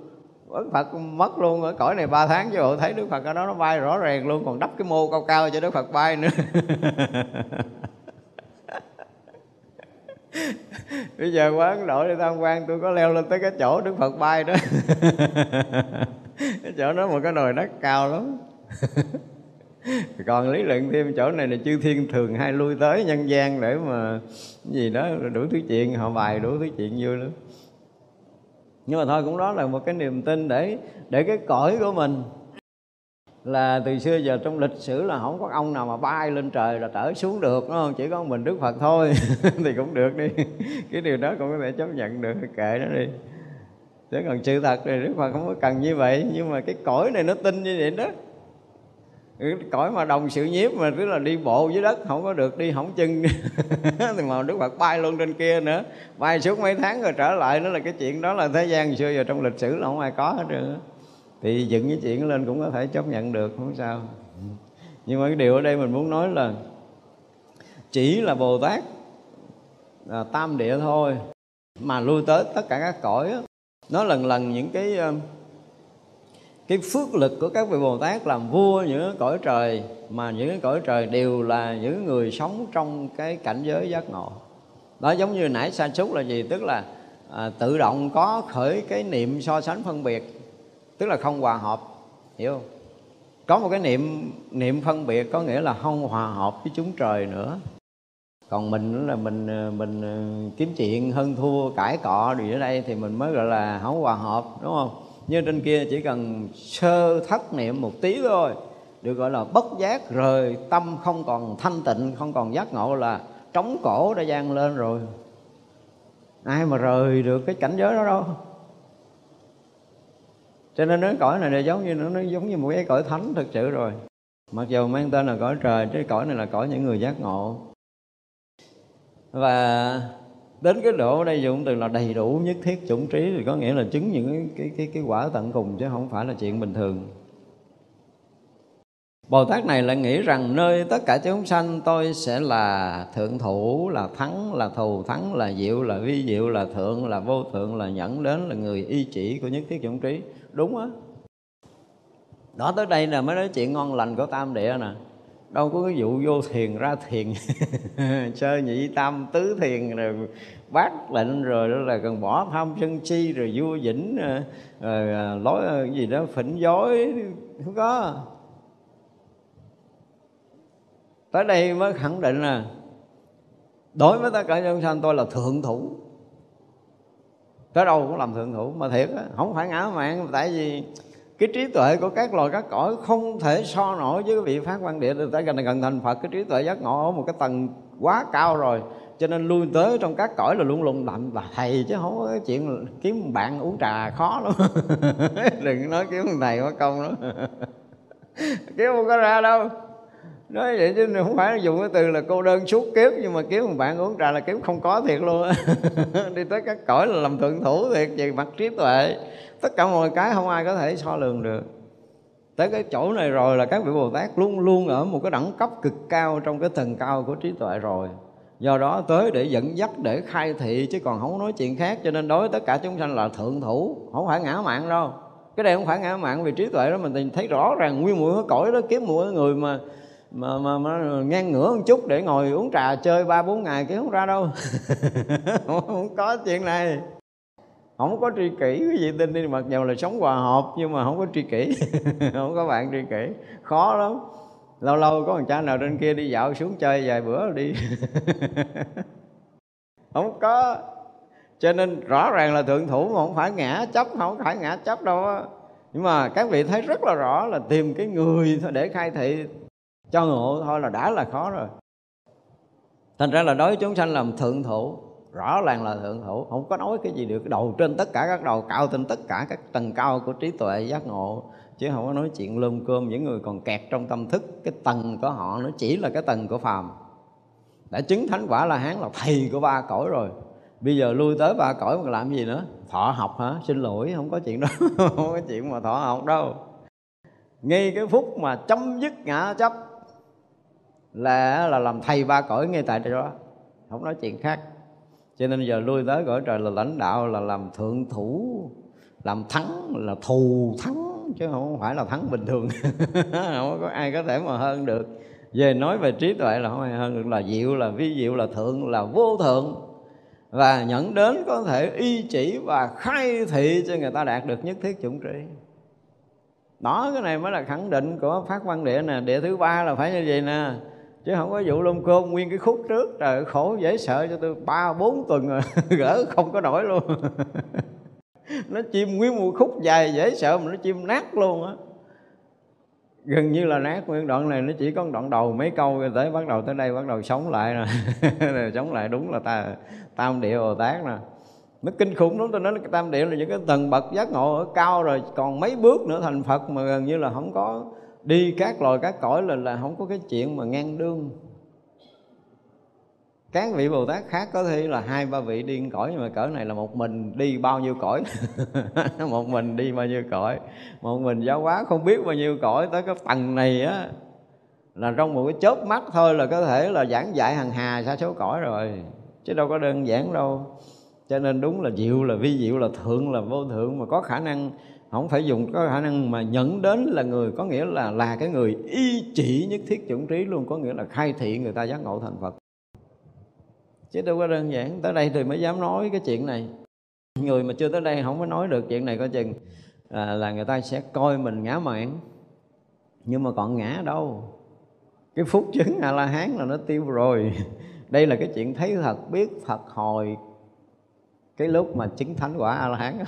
Đức Phật mất luôn ở cõi này 3 tháng, chứ bộ thấy Đức Phật ở đó nó bay rõ ràng luôn, còn đắp cái mô cao cao cho Đức Phật bay nữa. Bây giờ qua Ấn Độ đi tham quan, tôi có leo lên tới cái chỗ Đức Phật bay đó. Cái chỗ đó một cái đồi đất cao lắm. Còn lý luận thêm chỗ này là chư thiên thường hay lui tới nhân gian để mà gì đó đủ thứ chuyện, họ bài đủ thứ chuyện vui lắm. Nhưng mà thôi cũng đó là một cái niềm tin để cái cõi của mình là từ xưa giờ trong lịch sử là không có ông nào mà bay lên trời là trở xuống được, đúng không? Chỉ có mình Đức Phật thôi. Thì cũng được đi. Cái điều đó cũng có thể chấp nhận được, kệ nó đi. Chứ còn sự thật thì Đức Phật không có cần như vậy. Nhưng mà cái cõi này nó tin như vậy đó. Cõi mà đồng sự nhiếp mà tức là đi bộ dưới đất không có được, đi hỏng chân. Thì mà Đức Phật bay luôn trên kia nữa, bay suốt mấy tháng rồi trở lại. Nó là cái chuyện đó là thế gian xưa giờ trong lịch sử là không ai có hết trơn. Thì dựng cái chuyện lên cũng có thể chấp nhận được, không sao. Nhưng mà cái điều ở đây mình muốn nói là chỉ là Bồ Tát Tam Địa thôi mà lui tới tất cả các cõi đó, nó lần lần những cái phước lực của các vị Bồ Tát làm vua những cõi trời, mà những cõi trời đều là những người sống trong cái cảnh giới giác ngộ. Đó giống như nãy sa sút là gì? Tức là tự động có khởi cái niệm so sánh phân biệt, tức là không hòa hợp, hiểu không? Có một cái niệm phân biệt có nghĩa là không hòa hợp với chúng trời nữa. Còn mình là mình kiếm chuyện hơn thua cãi cọ gì ở đây thì mình mới gọi là không hòa hợp, đúng không? Như trên kia chỉ cần sơ thất niệm một tí thôi, được gọi là bất giác rời tâm, không còn thanh tịnh, không còn giác ngộ, là trống cổ đã vang lên rồi. Ai mà rời được cái cảnh giới đó đâu. Cho nên cái cõi này là giống như nó giống như một cái cõi thánh thực sự rồi. Mặc dù mang tên là cõi trời, chứ cõi này là cõi những người giác ngộ. Và đến cái độ ở đây dùng từ là đầy đủ nhất thiết chủng trí, thì có nghĩa là chứng những cái quả tận cùng, chứ không phải là chuyện bình thường. Bồ Tát này lại nghĩ rằng nơi tất cả chúng sanh tôi sẽ là thượng thủ, là thắng, là thù thắng, là diệu, là vi diệu, là thượng, là vô thượng, là nhẫn đến, là người y chỉ của nhất thiết chủng trí. Đúng á. Đó tới đây là mới nói chuyện ngon lành của Tam Địa nè. Đâu có cái vụ vô thiền ra thiền. Sơ nhị tam tứ thiền rồi bác lệnh rồi đó là cần bỏ tham sân si rồi vua vĩnh rồi lối gì đó phỉnh dối, không có. Tới đây mới khẳng định là đối với tất cả chúng sanh tôi là thượng thủ, tới đâu cũng làm thượng thủ. Mà thiệt á, không phải ngã mạn, tại vì cái trí tuệ của các loài các cõi không thể so nổi với cái vị Pháp Quang Địa. Tại gần thành Phật, cái trí tuệ giác ngộ ở một cái tầng quá cao rồi, cho nên lui tới trong các cõi là luôn luôn làm là thầy, chứ không có cái chuyện kiếm một bạn uống trà khó lắm. Đừng nói kiếm một thầy có công lắm. Kiếm không có ra đâu. Nói vậy chứ không phải dùng cái từ là cô đơn suốt kiếp, nhưng mà kiếm một bạn uống trà là kiếm không có thiệt luôn. Đi tới các cõi là làm thượng thủ thiệt về mặt trí tuệ. Tất cả mọi cái không ai có thể so lường được. Tới cái chỗ này rồi là các vị Bồ Tát luôn luôn ở một cái đẳng cấp cực cao trong cái tầng cao của trí tuệ rồi. Do đó tới để dẫn dắt, để khai thị, chứ còn không nói chuyện khác. Cho nên đối với tất cả chúng sanh là thượng thủ, không phải ngã mạn đâu. Cái này không phải ngã mạn, vì trí tuệ đó mình thấy rõ ràng nguyên một cái cõi đó, kiếm một người mà mà ngang ngửa một chút để ngồi uống trà chơi 3-4 ngày kia không ra đâu. Không có chuyện này, không có tri kỷ. Quý vị tin đi, mặc dù là sống hòa hợp nhưng mà không có tri kỷ. Không có bạn tri kỷ, khó lắm. Lâu lâu có thằng cha nào trên kia đi dạo xuống chơi vài bữa đi. Không có. Cho nên rõ ràng là thượng thủ mà không phải ngã chấp, không phải ngã chấp đâu á. Nhưng mà các vị thấy rất là rõ là tìm cái người để khai thị cho ngộ thôi là đã là khó rồi. Thành ra là đối với chúng sanh làm thượng thủ, rõ ràng là thượng thủ, không có nói cái gì được. Đầu trên tất cả các đầu, cao trên tất cả các tầng cao của trí tuệ giác ngộ, chứ không có nói chuyện lơm cơm. Những người còn kẹt trong tâm thức, cái tầng của họ nó chỉ là cái tầng của phàm. Đã chứng thánh quả A-la-hán là thầy của 3 cõi rồi, bây giờ lui tới 3 cõi mà làm gì nữa? Thọ học hả? Xin lỗi, không có chuyện đó. Không có chuyện mà thọ học đâu. Ngay cái phút mà chấm dứt ngã chấp là làm thầy 3 cõi ngay tại đó, không nói chuyện khác. Cho nên giờ lui tới cõi trời là lãnh đạo, là làm thượng thủ, làm thắng, là thù thắng, chứ không phải là thắng bình thường. Không có ai có thể mà hơn được. Về nói về trí tuệ là không ai hơn được, là diệu, là vi diệu, là thượng, là vô thượng. Và nhận đến có thể y chỉ và khai thị cho người ta đạt được nhất thiết chủng trí. Đó, cái này mới là khẳng định của Pháp Quang Địa nè. Địa thứ 3 là phải như vậy nè, chứ không có vụ lông cơm nguyên cái khúc trước. Trời, khổ dễ sợ cho tôi 3-4 tuần rồi. Gỡ không có nổi luôn. Nó chim nguyên một khúc dài dễ sợ mà nó chim nát luôn á. Gần như là nát nguyên đoạn này, nó chỉ có đoạn đầu mấy câu rồi tới bắt đầu tới đây bắt đầu sống lại rồi. Sống lại đúng là Tam Địa Bồ Tát nè. Nó kinh khủng lắm, tôi nói Tam Địa là những cái tầng bậc giác ngộ ở cao rồi, còn mấy bước nữa thành Phật mà gần như là không có đi các loài các cõi là không có cái chuyện mà ngang đương. Các vị Bồ Tát khác có thể là 2-3 vị đi cõi, mà cỡ này là một mình đi bao nhiêu cõi. Một mình đi bao nhiêu cõi, một mình giáo hóa không biết bao nhiêu cõi. Tới cái tầng này á là trong một cái chớp mắt thôi là có thể là giảng dạy hàng hà sa số cõi rồi, chứ đâu có đơn giản đâu. Cho nên đúng là diệu, là vi diệu, là thượng, là vô thượng, mà có khả năng, không phải dùng có khả năng mà nhận đến là người, có nghĩa là cái người y chỉ nhất thiết chủng trí luôn, có nghĩa là khai thị người ta giác ngộ thành Phật. Chứ đâu có đơn giản, tới đây thì mới dám nói cái chuyện này. Người mà chưa tới đây không có nói được chuyện này coi chừng là người ta sẽ coi mình ngã mạn. Nhưng mà còn ngã đâu, cái phút chứng A-la-hán là nó tiêu rồi. Đây là cái chuyện thấy thật, biết thật hồi cái lúc mà chứng thánh quả A-la-hán.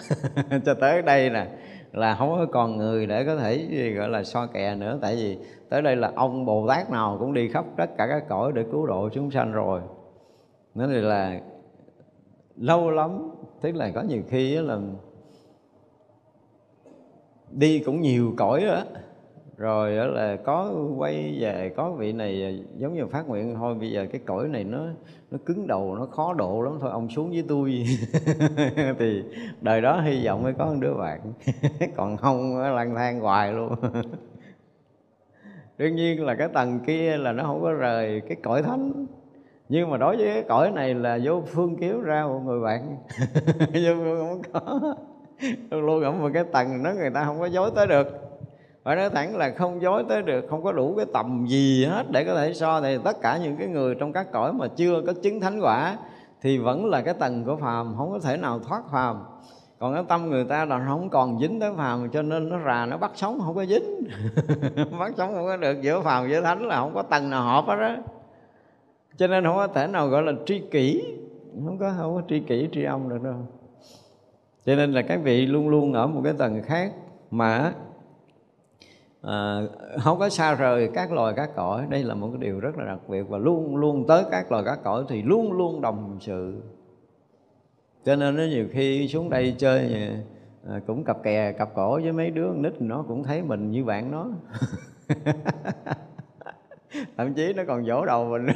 Cho tới đây nè là không có còn người để có thể gọi là so kè nữa. Tại vì tới đây là ông Bồ Tát nào cũng đi khắp tất cả các cõi để cứu độ chúng sanh rồi. Nó là lâu lắm, tức là có nhiều khi là đi cũng nhiều cõi đó, rồi là có quay về, có vị này giống như phát nguyện thôi, bây giờ cái cõi này nó cứng đầu, nó khó độ lắm, thôi ông xuống với tôi. Thì đời đó hy vọng mới có một đứa bạn. Còn không lang thang hoài luôn. Đương nhiên là cái tầng kia là nó không có rời cái cõi thánh. Nhưng mà đối với cái cõi này là vô phương kiếu ra một người bạn. Vô phương không có. Luôn ở một cái tầng đó người ta không có dối tới được. Phải nói thẳng là không dối tới được, không có đủ cái tầm gì hết để có thể so. Thì tất cả những cái người trong các cõi mà chưa có chứng thánh quả thì vẫn là cái tầng của phàm, không có thể nào thoát phàm. Còn cái tâm người ta là không còn dính tới phàm, cho nên nó rà, nó bắt sống không có dính. Bắt sống không có được, giữa phàm giữa thánh là không có tầng nào hợp hết đó. Cho nên không có thể nào gọi là tri kỷ, không có tri kỷ, tri âm được đâu. Cho nên là các vị luôn luôn ở một cái tầng khác mà không có xa rời các loài các cõi. Đây là một cái điều rất là đặc biệt, và luôn luôn tới các loài các cõi thì luôn luôn đồng sự. Cho nên nó nhiều khi xuống đây chơi cũng cặp kè cặp cổ với mấy đứa nít, nó cũng thấy mình như bạn nó. Thậm chí nó còn vỗ đầu mình.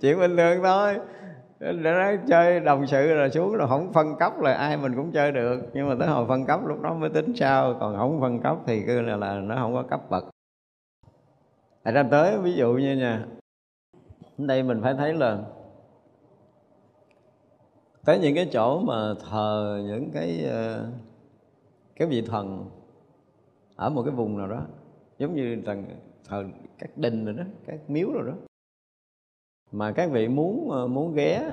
Chuyện bình thường thôi. Để nó chơi đồng sự là xuống là không phân cấp là ai mình cũng chơi được. Nhưng mà tới hồi phân cấp lúc đó mới tính sao. Còn không phân cấp thì cứ là nó không có cấp bậc. Tại ra tới ví dụ như nha, ở đây mình phải thấy là tới những cái chỗ mà thờ những cái vị thần ở một cái vùng nào đó. giống như thờ các đình rồi đó, các miếu rồi đó. Mà các vị muốn ghé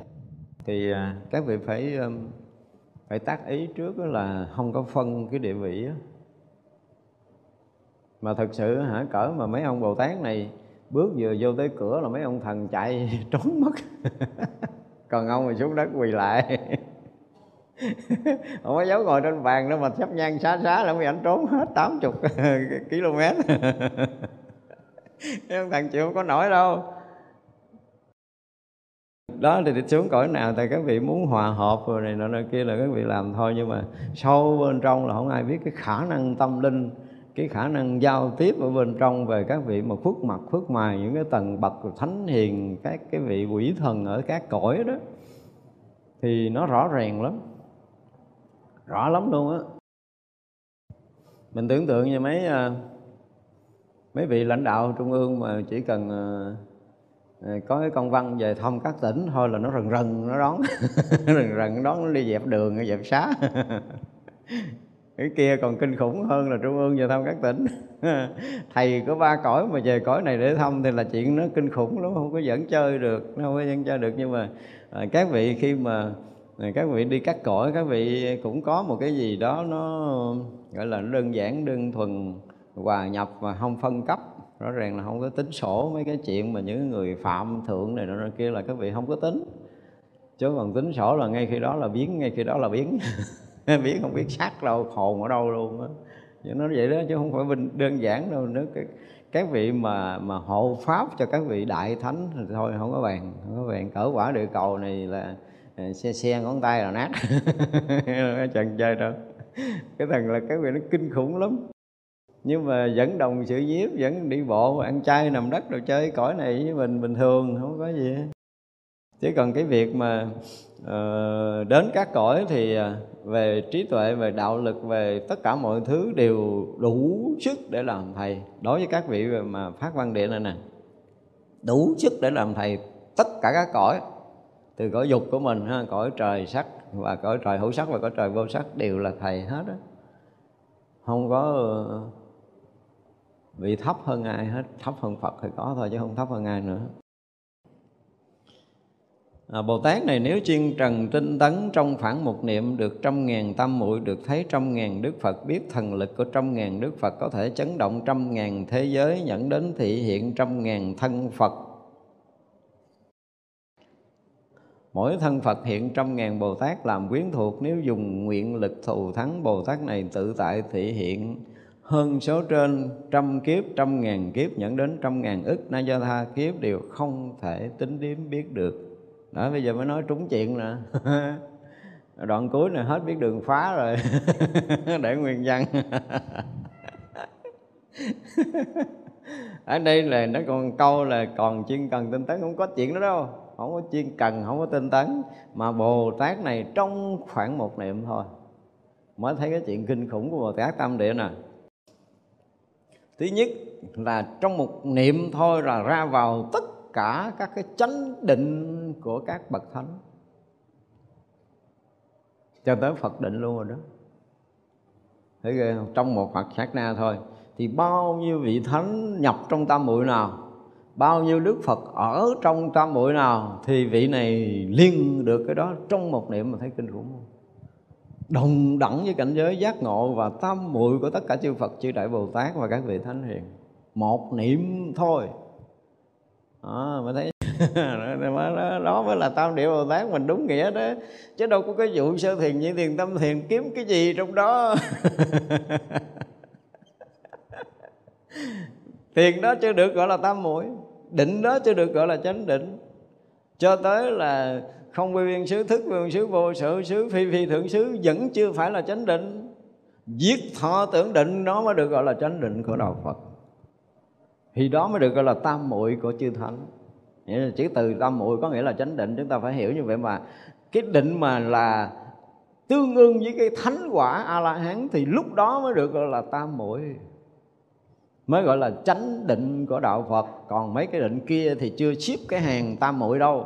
thì các vị phải tác ý trước đó là không có phân cái địa vị đó. Mà thật sự cỡ mà mấy ông Bồ Tát này bước vừa vô tới cửa là mấy ông thần chạy trốn mất. Còn ông thì xuống đất quỳ lại. Ông có dấu ngồi trên bàn đó mà sắp nhang xá là ông bị ảnh trốn hết 80 km. Ông thần chịu không có nổi đâu. Đó thì xuống cõi nào tại các vị muốn hòa hợp rồi này nọ kia là các vị làm thôi. Nhưng mà sâu bên trong là không ai biết cái khả năng tâm linh, cái khả năng giao tiếp ở bên trong về các vị mà khuất mặt khuất mài những cái tầng bậc thánh hiền, các cái vị quỷ thần ở các cõi đó thì nó rõ ràng lắm, rõ lắm luôn á. Mình tưởng tượng như mấy vị lãnh đạo trung ương mà chỉ cần có cái công văn về thăm các tỉnh thôi là nó rần rần nó đón. Rần rần nó đón, nó đi dẹp đường, dẹp xá. Cái kia còn kinh khủng hơn là trung ương về thăm các tỉnh. Thầy có 3 cõi mà về cõi này để thăm thì là chuyện nó kinh khủng lắm, không có dẫn chơi được, nó không có dẫn chơi được. Nhưng mà các vị khi mà các vị đi các cõi, các vị cũng có một cái gì đó nó gọi là đơn giản, đơn thuần, hòa nhập và không phân cấp. Rõ ràng là không có tính sổ mấy cái chuyện mà những người phạm thượng này nọ kia là các vị không có tính. Chứ còn tính sổ là ngay khi đó là biến, ngay khi đó là biến. Biến không biết xác đâu, hồn ở đâu luôn á. Nó vậy đó chứ không phải đơn giản đâu nữa. Các vị mà hộ pháp cho các vị đại thánh thì thôi không có bàn, cỡ quả địa cầu này là xe ngón tay là nát. Chẳng chơi đâu. Cái thằng là các vị nó kinh khủng lắm. Nhưng mà vẫn đồng sự nhiếp, vẫn đi bộ, ăn chay, nằm đất rồi chơi cõi này với mình bình thường, không có gì hết. Chứ còn cái việc mà đến các cõi thì về trí tuệ, về đạo lực, về tất cả mọi thứ đều đủ sức để làm thầy. Đối với các vị mà phát quang địa này nè, đủ sức để làm thầy tất cả các cõi. Từ cõi dục của mình, cõi trời sắc và cõi trời hữu sắc và cõi trời vô sắc đều là thầy hết á. Không có bị thấp hơn ai hết, thấp hơn Phật thì có thôi chứ không thấp hơn ai nữa. Bồ Tát này nếu chuyên trần tinh tấn trong khoảng một niệm được 100.000 tam muội, được thấy 100.000 Đức Phật, biết thần lực của 100.000 Đức Phật, có thể chấn động 100.000 thế giới, nhận đến thị hiện 100.000 thân Phật. Mỗi thân Phật hiện 100.000 Bồ Tát làm quyến thuộc, nếu dùng nguyện lực thù thắng Bồ Tát này tự tại thị hiện hơn số trên 100 kiếp, 100.000 kiếp, nhận đến 100.000 ức na do tha kiếp đều không thể tính đếm biết được. Đó, bây giờ mới nói trúng chuyện nè. Đoạn cuối này hết biết đường phá rồi. Để nguyên văn. Ở đây là nó còn câu là còn chuyên cần tinh tấn, không có chuyện đó đâu. Không có chuyên cần, không có tinh tấn. Mà Bồ Tát này trong khoảng một niệm thôi mới thấy cái chuyện kinh khủng của Bồ Tát Tam Địa nè. Thứ nhất là trong một niệm thôi là ra vào tất cả các cái chánh định của các bậc thánh cho tới Phật định luôn rồi đó. Thấy ghê không? Trong một mặt sát na thôi thì bao nhiêu vị thánh nhập trong tam muội nào, bao nhiêu Đức Phật ở trong tam muội nào thì vị này liên được cái đó trong một niệm. Mà thấy kinh khủng không? Đồng đẳng với cảnh giới giác ngộ và tam muội của tất cả chư Phật, chư Đại Bồ Tát và các vị thánh hiền. Một niệm thôi. Mà thấy đó mới là Tam Địa Bồ Tát mình đúng nghĩa đó. Chứ đâu có cái vụ sơ thiền, nhị thiền, tâm thiền kiếm cái gì trong đó. Thiền đó chưa được gọi là tam muội, định đó chưa được gọi là chánh định, cho tới là không quy viên xứ, thức quy viên xứ, vô sở xứ, phi phi thượng xứ vẫn chưa phải là chánh định. Diệt thọ tưởng định nó mới được gọi là chánh định của đạo Phật, thì đó mới được gọi là tam muội của chư thánh. Nghĩa là chữ từ tam muội có nghĩa là chánh định, chúng ta phải hiểu như vậy. Mà cái định mà là tương ương với cái thánh quả A-la-hán thì lúc đó mới được gọi là tam muội, mới gọi là chánh định của đạo Phật. Còn mấy cái định kia thì chưa xếp cái hàng tam muội đâu.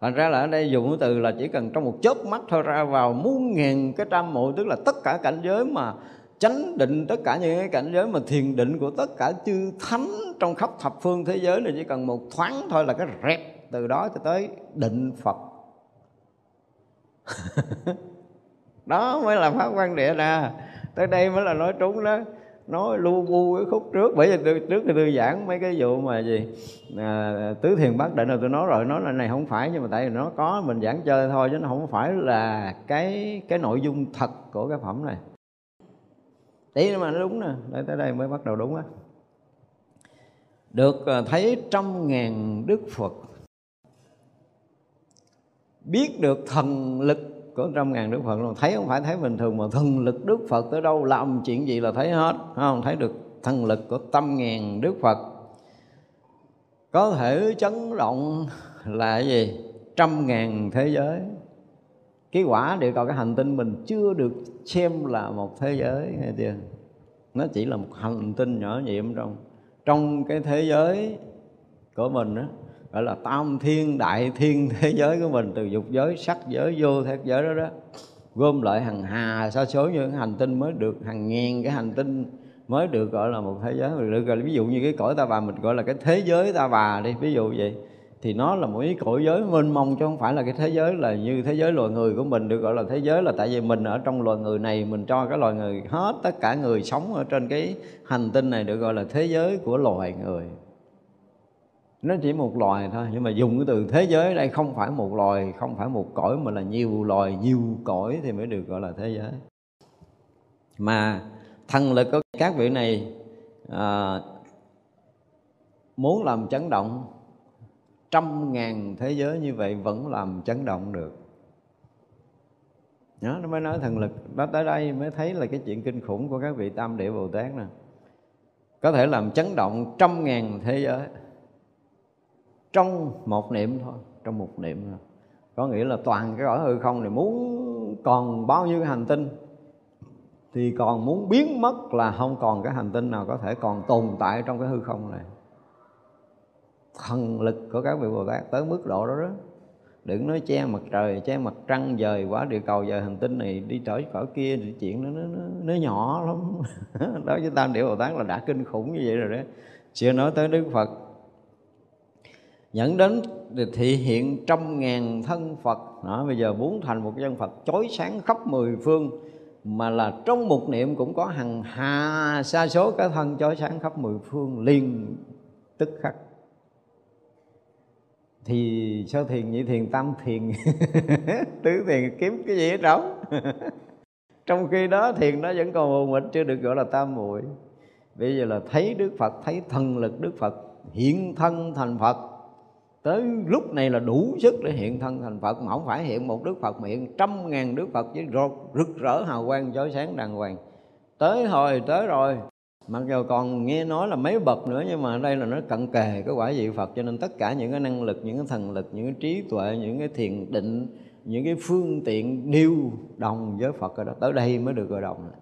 Thành ra là ở đây dùng cái từ là chỉ cần trong một chớp mắt thôi ra vào muôn ngàn cái tam muội, tức là tất cả cảnh giới mà chánh định tất cả những cái cảnh giới mà thiền định của tất cả chư thánh trong khắp thập phương thế giới này chỉ cần một thoáng thôi là cái rẹp từ đó cho tới định Phật. Đó mới là Pháp Quang Địa nè. Tới đây mới là nói trúng đó. Nói lu bu cái khúc trước. Bởi vì trước thì tôi giảng mấy cái vụ mà tứ thiền bát định là tôi nói rồi. Nói là này không phải, nhưng mà tại vì nó có, mình giảng chơi thôi, chứ nó không phải là cái nội dung thật của cái phẩm này. Tí mà nó đúng nè. Để tới đây mới bắt đầu đúng á. Được thấy 100.000 Đức Phật, biết được thần lực của 100.000 Đức Phật luôn. Thấy không phải thấy bình thường, mà thần lực Đức Phật tới đâu làm chuyện gì là thấy hết, không thấy được thần lực của 100.000 Đức Phật. Có thể chấn động là gì? 100.000 thế giới. Cái quả địa cầu, cái hành tinh mình chưa được xem là một thế giới, nghe chưa? Nó chỉ là một hành tinh nhỏ nhiệm trong cái thế giới của mình đó. Gọi là tam thiên đại thiên thế giới của mình, từ dục giới, sắc giới, vô thế giới đó đó, gom lại hàng hà sa số như hành tinh mới được, hàng ngàn cái hành tinh mới được gọi là một thế giới. Được rồi, ví dụ như cái cõi Ta Bà, mình gọi là cái thế giới Ta Bà đi, ví dụ vậy, thì nó là một cái cõi giới mênh mông, chứ không phải là cái thế giới là như thế giới loài người của mình. Được gọi là thế giới là tại vì mình ở trong loài người này, mình cho cái loài người hết, tất cả người sống ở trên cái hành tinh này được gọi là thế giới của loài người. Nó chỉ một loài thôi, nhưng mà dùng cái từ thế giới ở đây không phải một loài, không phải một cõi, mà là nhiều loài, nhiều cõi thì mới được gọi là thế giới. Mà thần lực của các vị này muốn làm chấn động 100.000 thế giới như vậy vẫn làm chấn động được. Đó, nó mới nói thần lực đó. Tới đây mới thấy là cái chuyện kinh khủng của các vị Tam Địa Bồ Tát nè, có thể làm chấn động 100.000 thế giới trong một niệm thôi, trong một niệm thôi. Có nghĩa là toàn cái cõi hư không này, muốn còn bao nhiêu hành tinh thì còn, muốn biến mất là không còn cái hành tinh nào có thể còn tồn tại trong cái hư không này. Thần lực của các vị Bồ Tát tới mức độ đó đó. Đừng nói che mặt trời, che mặt trăng, dời quả địa cầu, dời hành tinh này đi trở khỏi kia thì chuyện đó nó nhỏ lắm. Đối với Tam Địa Bồ Tát là đã kinh khủng như vậy rồi đó. Chưa nói tới Đức Phật dẫn đến thị hiện 100.000 thân Phật. Đó, bây giờ muốn thành một dân Phật chói sáng khắp mười phương, mà là trong một niệm cũng có hàng hà sa số cái thân chói sáng khắp mười phương liền tức khắc. Thì sơ thiền, nhị thiền, tam thiền, tứ thiền kiếm cái gì hết trống. Trong khi đó thiền nó vẫn còn mù mịt, chưa được gọi là tam muội. Bây giờ là thấy Đức Phật, thấy thần lực Đức Phật hiện thân thành Phật. Tới lúc này là đủ sức để hiện thân thành Phật, mà không phải hiện một Đức Phật, mà hiện 100.000 Đức Phật với rực rỡ hào quang chói sáng đàng hoàng. Tới hồi, tới rồi. Mặc dù còn nghe nói là mấy bậc nữa, nhưng mà ở đây là nó cận kề cái quả vị Phật, cho nên tất cả những cái năng lực, những cái thần lực, những cái trí tuệ, những cái thiền định, những cái phương tiện đều đồng với Phật rồi đó. Tới đây mới được gọi đồng này.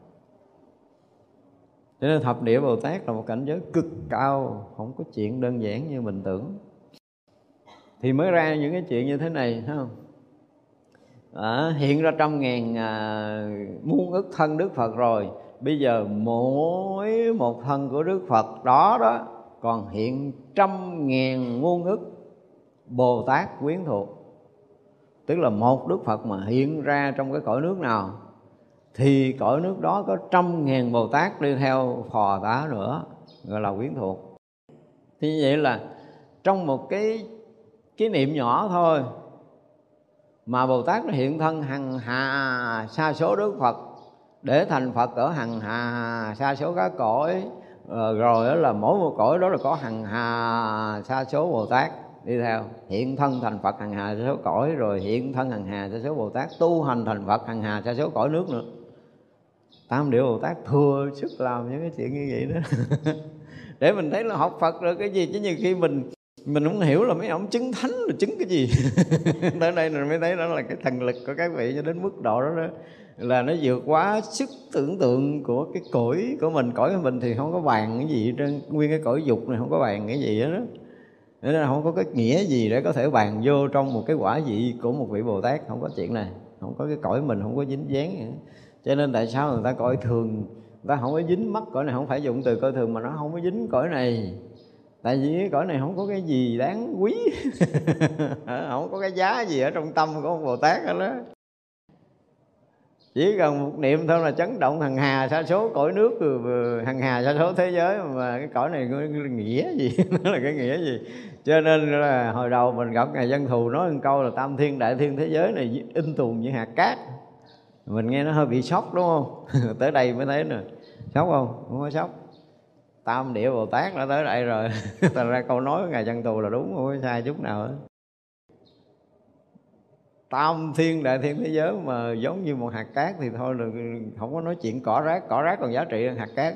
Cho nên thập địa Bồ Tát là một cảnh giới cực cao, không có chuyện đơn giản như mình tưởng. Thì mới ra những cái chuyện như thế này, thấy không? Hiện ra 100.000 muôn ức thân Đức Phật rồi. Bây giờ mỗi một thân của Đức Phật đó đó còn hiện 100.000 muôn ức Bồ Tát quyến thuộc. Tức là một Đức Phật mà hiện ra trong cái cõi nước nào thì cõi nước đó có 100.000 Bồ Tát đi theo phò tá nữa, gọi là quyến thuộc. Thì như vậy là trong một cái niệm nhỏ thôi mà Bồ Tát nó hiện thân hằng hà sa số Đức Phật để thành Phật ở hằng hà sa số các cõi. Rồi đó là mỗi một cõi đó là có hằng hà sa số Bồ Tát đi theo, hiện thân thành Phật hằng hà sa số cõi, rồi hiện thân hằng hà sa số Bồ Tát tu hành thành Phật hằng hà sa số cõi nước nữa. Tam Địa Bồ Tát thừa sức làm những cái chuyện như vậy đó. Để mình thấy là học Phật rồi cái gì, chứ nhiều khi mình không hiểu là mấy ông chứng thánh là chứng cái gì. Tới đây mình mới thấy đó là cái thần lực của các vị cho đến mức độ đó, đó là nó vượt quá sức tưởng tượng của cái cõi của mình. Cõi của mình thì không có bàn cái gì, trên nguyên cái cõi dục này không có bàn cái gì hết đó. Nên là không có cái nghĩa gì để có thể bàn vô trong một cái quả vị của một vị Bồ Tát, không có chuyện này, không có cái cõi mình không có dính dáng. Cho nên tại sao người ta coi thường ta không có dính mắc cõi này, không phải dùng từ coi thường mà nó không có dính cõi này. Tại vì cái cõi này không có cái gì đáng quý, không có cái giá gì ở trong tâm của ông Bồ Tát hết đó. Chỉ cần một niệm thôi là chấn động hằng hà sa số cõi nước, hằng hà sa số thế giới, mà cái cõi này nghĩa gì, nó là cái nghĩa gì. Cho nên là hồi đầu mình gặp Ngài Văn Thù nói một câu là tam thiên đại thiên thế giới này in tuồn như hạt cát. Mình nghe nó hơi bị sốc đúng không? Tới đây mới thấy nè, sốc không? Không có sốc. Tam Địa Bồ Tát đã tới đây rồi. Thành ra câu nói của Ngài Văn Thù là đúng, không có sai chút nào hết. Tam thiên đại thiên thế giới mà giống như một hạt cát thì thôi là không có nói chuyện cỏ rác còn giá trị hơn hạt cát.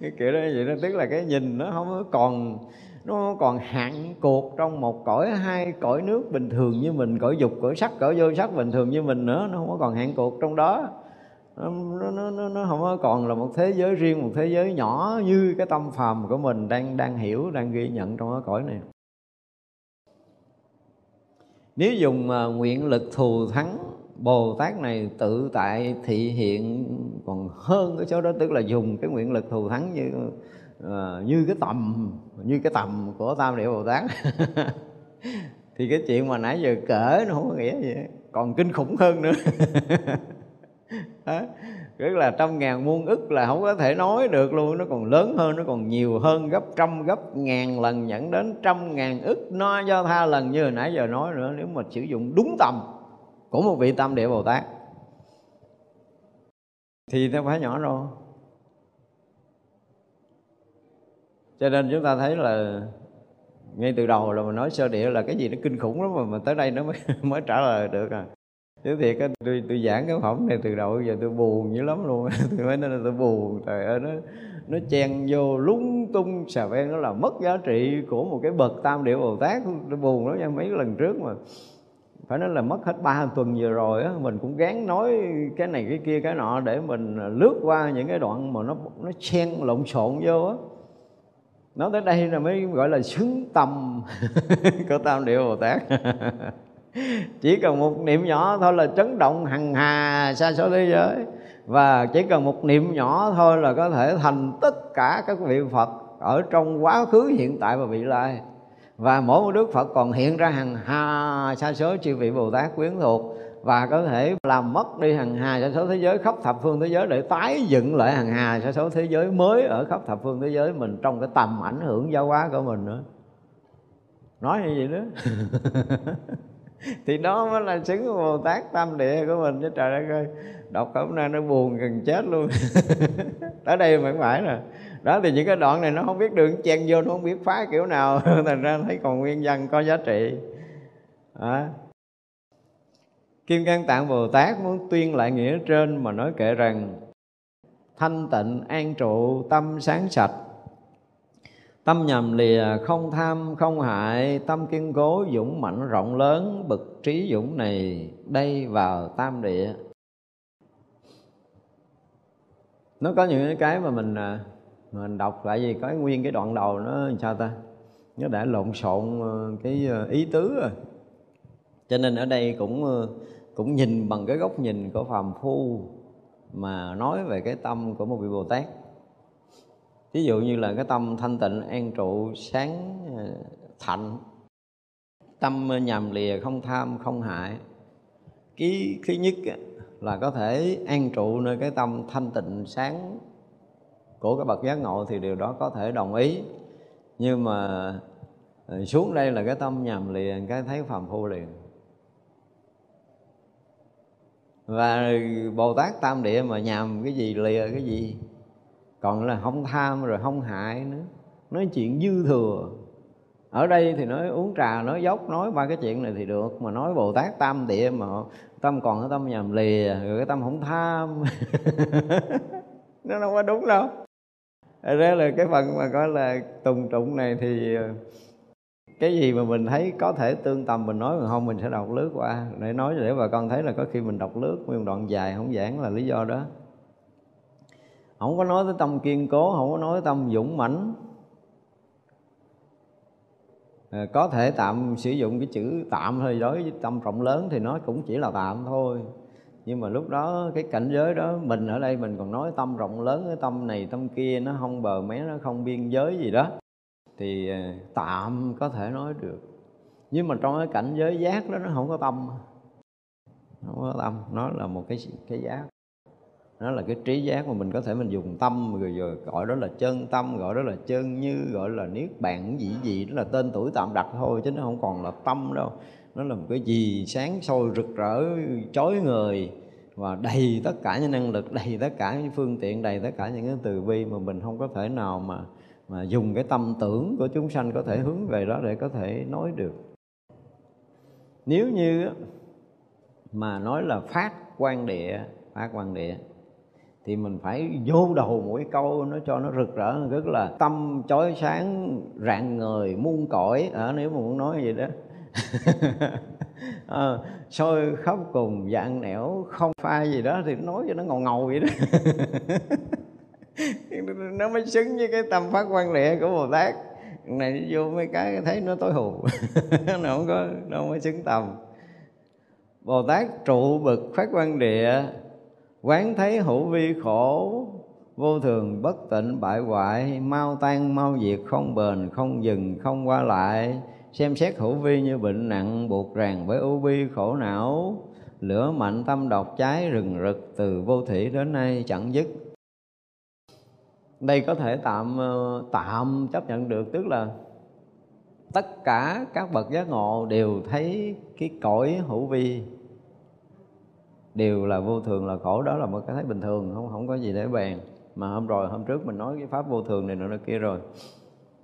Cái kiểu đó vậy đó, tức là cái nhìn nó không còn, nó còn hạn cuộc trong một cõi hai cõi nước bình thường như mình, cõi dục, cõi sắc, cõi vô sắc bình thường như mình nữa, nó không có còn hạn cuộc trong đó. Nó không có còn là một thế giới riêng, một thế giới nhỏ như cái tâm phàm của mình đang hiểu, đang ghi nhận trong cái cõi này. Nếu dùng nguyện lực thù thắng, Bồ Tát này tự tại thị hiện còn hơn cái số đó. Tức là dùng cái nguyện lực thù thắng như cái tầm của Tam Địa Bồ Tát. Thì cái chuyện mà nãy giờ kể nó không có nghĩa gì, còn kinh khủng hơn nữa. Tức là 100.000 muôn ức là không có thể nói được luôn. Nó còn lớn hơn, nó còn nhiều hơn gấp trăm, gấp ngàn lần, dẫn đến 100.000 ức no do tha lần như hồi nãy giờ nói nữa, nếu mà sử dụng đúng tầm của một vị Tam Địa Bồ Tát thì nó phải nhỏ rồi. Cho nên chúng ta thấy là ngay từ đầu là mình nói sơ địa là cái gì nó kinh khủng lắm, mà tới đây nó mới trả lời được rồi. Chứ thiệt á, tôi giảng cái phẩm này từ đầu giờ tôi buồn dữ lắm luôn. Tôi mới nói là tôi buồn, trời ơi, nó chen vô lung tung xà ven, nó là mất giá trị của một cái bậc Tam Địa Bồ Tát. Tôi buồn lắm nha, mấy lần trước mà phải nói là mất hết 3 tuần vừa rồi á, mình cũng gán nói cái này cái kia cái nọ để mình lướt qua những cái đoạn mà nó chen lộn xộn vô á. Nói tới đây là mới gọi là xứng tầm của Tam Địa Bồ Tát. Chỉ cần một niệm nhỏ thôi là chấn động hằng hà sa số thế giới, và chỉ cần một niệm nhỏ thôi là có thể thành tất cả các vị Phật ở trong quá khứ, hiện tại và vị lai. Và mỗi một Đức Phật còn hiện ra hằng hà sa số chư vị Bồ Tát quyến thuộc, và có thể làm mất đi hằng hà sa số thế giới khắp thập phương thế giới để tái dựng lại hằng hà sa số thế giới mới ở khắp thập phương thế giới mình, trong cái tầm ảnh hưởng giáo hóa của mình nữa. Nói như vậy nữa. Thì đó mới là xứng Bồ Tát Tam Địa của mình chứ, trời đất ơi. Đọc hôm nay nó buồn gần chết luôn. Tới đây mà phải nè. Đó thì những cái đoạn này nó không biết đường chen vô, nó không biết phá kiểu nào. Thành ra thấy còn nguyên văn có giá trị à. Kim Cang Tạng Bồ Tát muốn tuyên lại nghĩa trên mà nói kệ rằng: thanh tịnh an trụ tâm sáng sạch, tâm nhầm lìa không tham không hại, tâm kiên cố dũng mạnh rộng lớn, bực trí dũng này đây vào Tam Địa. Nó có những cái mà mình đọc lại vì có nguyên cái đoạn đầu nó sao ta, nó đã lộn xộn cái ý tứ rồi. Cho nên ở đây cũng nhìn bằng cái góc nhìn của phàm phu mà nói về cái tâm của một vị Bồ Tát. Ví dụ như là cái tâm thanh tịnh, an trụ, sáng, thạnh, tâm nhàm lìa, không tham, không hại. Cái thứ nhất là có thể an trụ nơi cái tâm thanh tịnh, sáng của cái bậc giác ngộ thì điều đó có thể đồng ý. Nhưng mà xuống đây là cái tâm nhàm lìa, cái thấy phàm phu liền. Và Bồ Tát Tam Địa mà nhàm cái gì, lìa cái gì, còn là không tham rồi không hại nữa, nói chuyện dư thừa. Ở đây thì nói uống trà, nói dốc, nói ba cái chuyện này thì được, mà nói Bồ Tát Tam Địa mà tâm còn cái tâm nhàm lìa, rồi cái tâm không tham, nó đâu có đúng đâu. Thật ra là cái phần mà gọi là tùng trụng này thì cái gì mà mình thấy có thể tương tầm mình nói, còn không mình sẽ đọc lướt qua để nói, để bà con thấy là có khi mình đọc lướt nguyên đoạn dài không giảng là lý do đó. Không có nói tới tâm kiên cố, không có nói tới tâm dũng mãnh. Có thể tạm sử dụng cái chữ tạm thôi, đối với tâm rộng lớn thì nó cũng chỉ là tạm thôi. Nhưng mà lúc đó cái cảnh giới đó, mình ở đây mình còn nói tâm rộng lớn, cái tâm này tâm kia nó không bờ mé, nó không biên giới gì đó, thì tạm có thể nói được. Nhưng mà trong cái cảnh giới giác đó, nó không có tâm, không có tâm. Nó là một cái giác, nó là cái trí giác mà mình có thể mình dùng tâm, rồi gọi đó là chân tâm, gọi đó là chân như, gọi là niết bàn gì đó là tên tuổi tạm đặt thôi, chứ nó không còn là tâm đâu. Nó là một cái gì sáng sôi rực rỡ chói người và đầy tất cả những năng lực, đầy tất cả những phương tiện, đầy tất cả những cái từ bi mà mình không có thể nào mà dùng cái tâm tưởng của chúng sanh có thể hướng về đó để có thể nói được. Nếu như mà nói là phát quang địa thì mình phải vô đầu mỗi câu nó cho nó rực rỡ, rất là tâm chói sáng rạng ngời muôn cõi nếu mà muốn nói vậy đó. Sôi khóc cùng dạng nẻo không phai gì đó thì nói cho nó ngầu ngầu vậy đó. Nó mới xứng với cái tâm phát quang địa của Bồ Tát. Này vô mấy cái thấy nó tối hù. Nó không có, nó không có xứng tầm. Bồ Tát trụ bực phát quang địa, quán thấy hữu vi khổ, vô thường bất tịnh bại hoại, mau tan mau diệt không bền không dừng không qua lại, xem xét hữu vi như bệnh nặng buộc ràng với ưu bi khổ não, lửa mạnh tâm độc cháy rừng rực từ vô thủy đến nay chẳng dứt. Đây có thể tạm chấp nhận được, tức là tất cả các bậc giác ngộ đều thấy cái cõi hữu vi đều là vô thường, là khổ, đó là một cái thấy bình thường, không có gì để bàn. Mà hôm trước mình nói cái pháp vô thường này nọ kia rồi,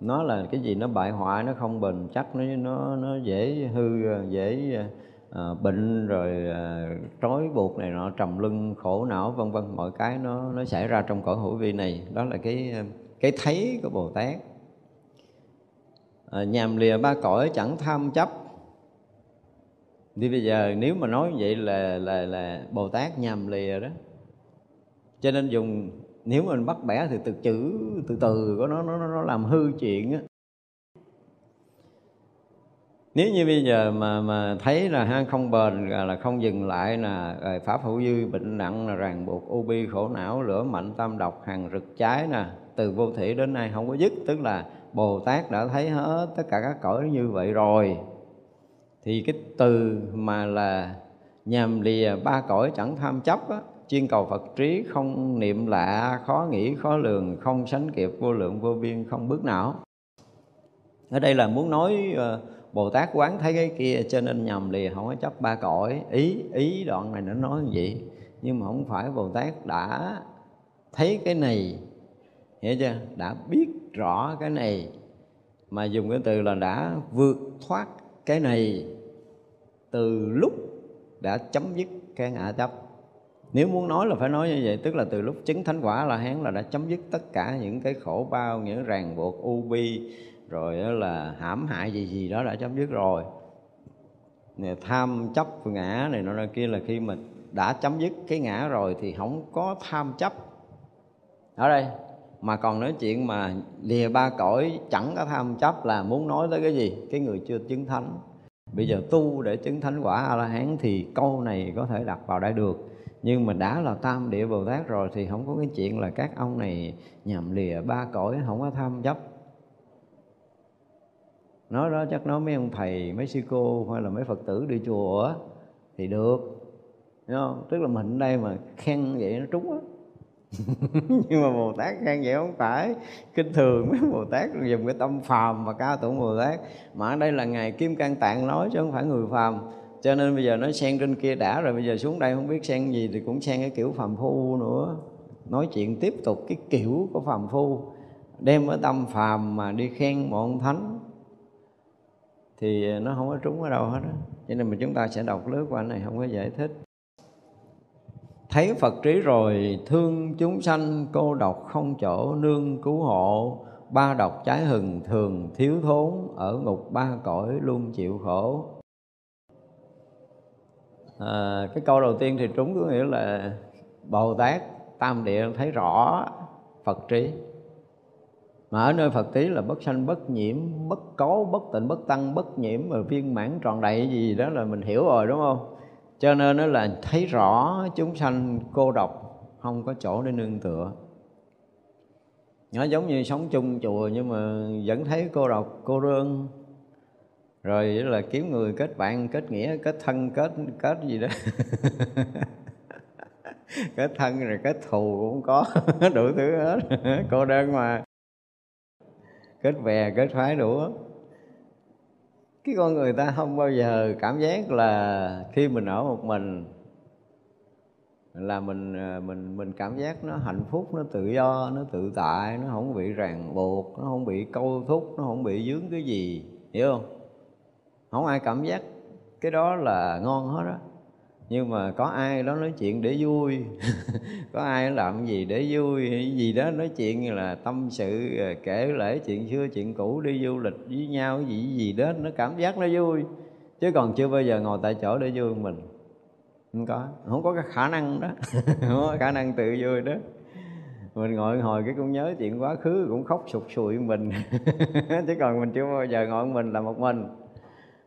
nó là cái gì nó bại hoại, nó không bền chắc, nó dễ hư, dễ bệnh rồi trói buộc này nọ, trầm luân khổ não vân vân, mọi cái nó xảy ra trong cõi hữu vi này. Đó là cái thấy của Bồ Tát. Nhàm lìa ba cõi chẳng tham chấp. Thì bây giờ nếu mà nói vậy là Bồ Tát nhàm lìa đó. Cho nên dùng, nếu mình bắt bẻ thì từ chữ từ của nó làm hư chuyện á. Nếu như bây giờ mà thấy là hang không bền, là không dừng lại, là pháp hữu dư bệnh nặng, là ràng buộc u bi khổ não, lửa mạnh tam độc hằng rực cháy nè, từ vô thủy đến nay không có dứt, tức là Bồ Tát đã thấy hết tất cả các cõi như vậy rồi. Thì cái từ mà là nhàm lìa ba cõi chẳng tham chấp á, chuyên cầu Phật trí không niệm lạ, khó nghĩ khó lường, không sánh kịp, vô lượng vô biên không bước não. Ở đây là muốn nói Bồ Tát quán thấy cái kia, cho nên nhầm lìa không có chấp ba cõi. Ý đoạn này nó nói như vậy, nhưng mà không phải Bồ Tát đã thấy cái này, hiểu chưa, đã biết rõ cái này, mà dùng cái từ là đã vượt thoát cái này từ lúc đã chấm dứt cái ngã chấp. Nếu muốn nói là phải nói như vậy, tức là từ lúc chứng thánh quả A-la-hán là đã chấm dứt tất cả những cái khổ bao, những ràng buộc u bi, rồi là hãm hại gì đó đã chấm dứt rồi. Tham chấp ngã này nọ kia là khi mình đã chấm dứt cái ngã rồi thì không có tham chấp ở đây. Mà còn nói chuyện mà lìa ba cõi chẳng có tham chấp là muốn nói tới cái gì? Cái người chưa chứng thánh. Bây giờ tu để chứng thánh quả A-la-hán thì câu này có thể đặt vào đây được. Nhưng mà đã là tam địa Bồ Tát rồi thì không có cái chuyện là các ông này nhằm lìa ba cõi, không có tham chấp. Nói đó chắc nói mấy ông thầy, mấy sư cô hay là mấy Phật tử đi chùa thì được, đúng không? Tức là mình đây mà khen vậy nó trúng á. Nhưng mà Bồ Tát khen vậy không phải. Kinh thường mấy Bồ Tát dùng cái tâm phàm và cao tụng Bồ Tát. Mà ở đây là Ngài Kim Cang Tạng nói chứ không phải người phàm. Cho nên bây giờ nó sen trên kia đã rồi, bây giờ xuống đây không biết sen gì thì cũng sen cái kiểu phàm phu nữa. Nói chuyện tiếp tục cái kiểu của phàm phu, đem ở tâm phàm mà đi khen một ông thánh thì nó không có trúng ở đâu hết á. Cho nên mà chúng ta sẽ đọc lướt qua này, không có giải thích. Thấy Phật trí rồi thương chúng sanh, cô độc không chỗ nương cứu hộ, ba độc cháy hừng thường thiếu thốn, ở ngục ba cõi luôn chịu khổ. Cái câu đầu tiên thì trúng, có nghĩa là Bồ Tát tam địa thấy rõ Phật trí. Mà ở nơi Phật trí là bất sanh bất nhiễm, bất cấu, bất tịnh, bất tăng, bất nhiễm, và viên mãn tròn đầy gì đó là mình hiểu rồi, đúng không? Cho nên nó là thấy rõ chúng sanh cô độc, không có chỗ để nương tựa. Nó giống như sống chung chùa nhưng mà vẫn thấy cô độc, cô đơn. Rồi là kiếm người kết bạn, kết nghĩa, kết thân, kết gì đó. Kết thân rồi kết thù cũng có, đủ thứ hết. Cô đơn mà. Kết bè, kết phái đủ. Cái con người ta không bao giờ cảm giác là khi mình ở một mình là mình cảm giác nó hạnh phúc, nó tự do, nó tự tại, nó không bị ràng buộc, nó không bị câu thúc, nó không bị vướng cái gì, hiểu không? Không ai cảm giác cái đó là ngon hết á. Nhưng mà có ai đó nói chuyện để vui, có ai làm gì để vui, gì đó nói chuyện như là tâm sự, kể lể chuyện xưa, chuyện cũ, đi du lịch với nhau, gì đó, nó cảm giác nó vui. Chứ còn chưa bao giờ ngồi tại chỗ để vui mình. Không có cái khả năng đó, không có khả năng tự vui đó. Mình ngồi hồi cái cũng nhớ chuyện quá khứ, cũng khóc sụt sùi mình. Chứ còn mình chưa bao giờ ngồi mình là một mình.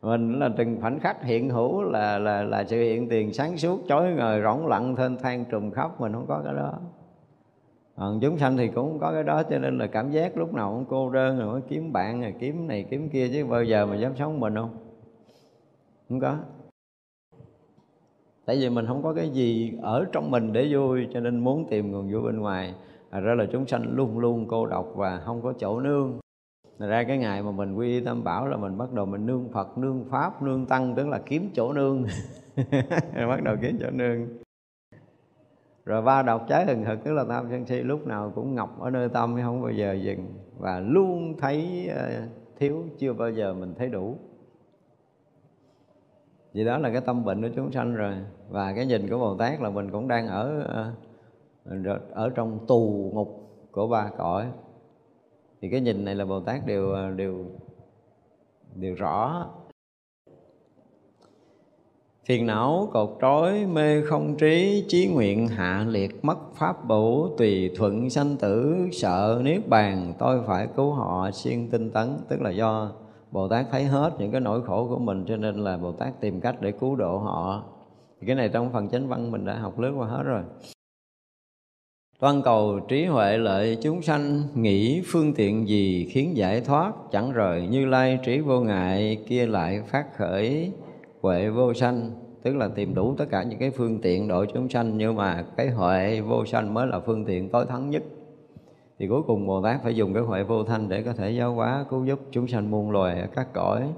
Mình là từng khoảnh khắc hiện hữu là sự hiện tiền sáng suốt, chói ngời, rỗng lặng, thênh thang trùm khóc. Mình không có cái đó. Còn chúng sanh thì cũng không có cái đó, cho nên là cảm giác lúc nào cũng cô đơn, rồi kiếm bạn, rồi kiếm này kiếm kia. Chứ bao giờ mình dám sống mình không? Không có. Tại vì mình không có cái gì ở trong mình để vui, cho nên muốn tìm nguồn vui bên ngoài. Ra là chúng sanh luôn luôn cô độc và không có chỗ nương. Ra cái ngày mà mình quy y Tam Bảo là mình bắt đầu mình nương Phật, nương Pháp, nương Tăng, tức là kiếm chỗ nương. Bắt đầu kiếm chỗ nương. Rồi ba độc trái hừng hực, tức là tham sân si lúc nào cũng ngọc ở nơi tâm, không bao giờ dừng. Và luôn thấy thiếu, chưa bao giờ mình thấy đủ. Vì đó là cái tâm bệnh của chúng sanh rồi. Và cái nhìn của Bồ Tát là mình cũng đang ở trong tù ngục của ba cõi. Thì cái nhìn này là Bồ Tát đều rõ. Phiền não cột trói mê không trí, chí nguyện hạ liệt mất pháp bổ, tùy thuận sanh tử sợ Niết Bàn, tôi phải cứu họ siêng tinh tấn. Tức là do Bồ Tát thấy hết những cái nỗi khổ của mình, cho nên là Bồ Tát tìm cách để cứu độ họ. Thì cái này trong phần chánh văn mình đã học lướt qua hết rồi. Toan cầu trí huệ lợi chúng sanh, nghĩ phương tiện gì khiến giải thoát, chẳng rời Như Lai trí vô ngại, kia lại phát khởi huệ vô sanh. Tức là tìm đủ tất cả những cái phương tiện độ chúng sanh, nhưng mà cái huệ vô sanh mới là phương tiện tối thắng nhất. Thì cuối cùng Bồ Tát phải dùng cái huệ vô thanh để có thể giáo hóa cứu giúp chúng sanh muôn loài ở các cõi.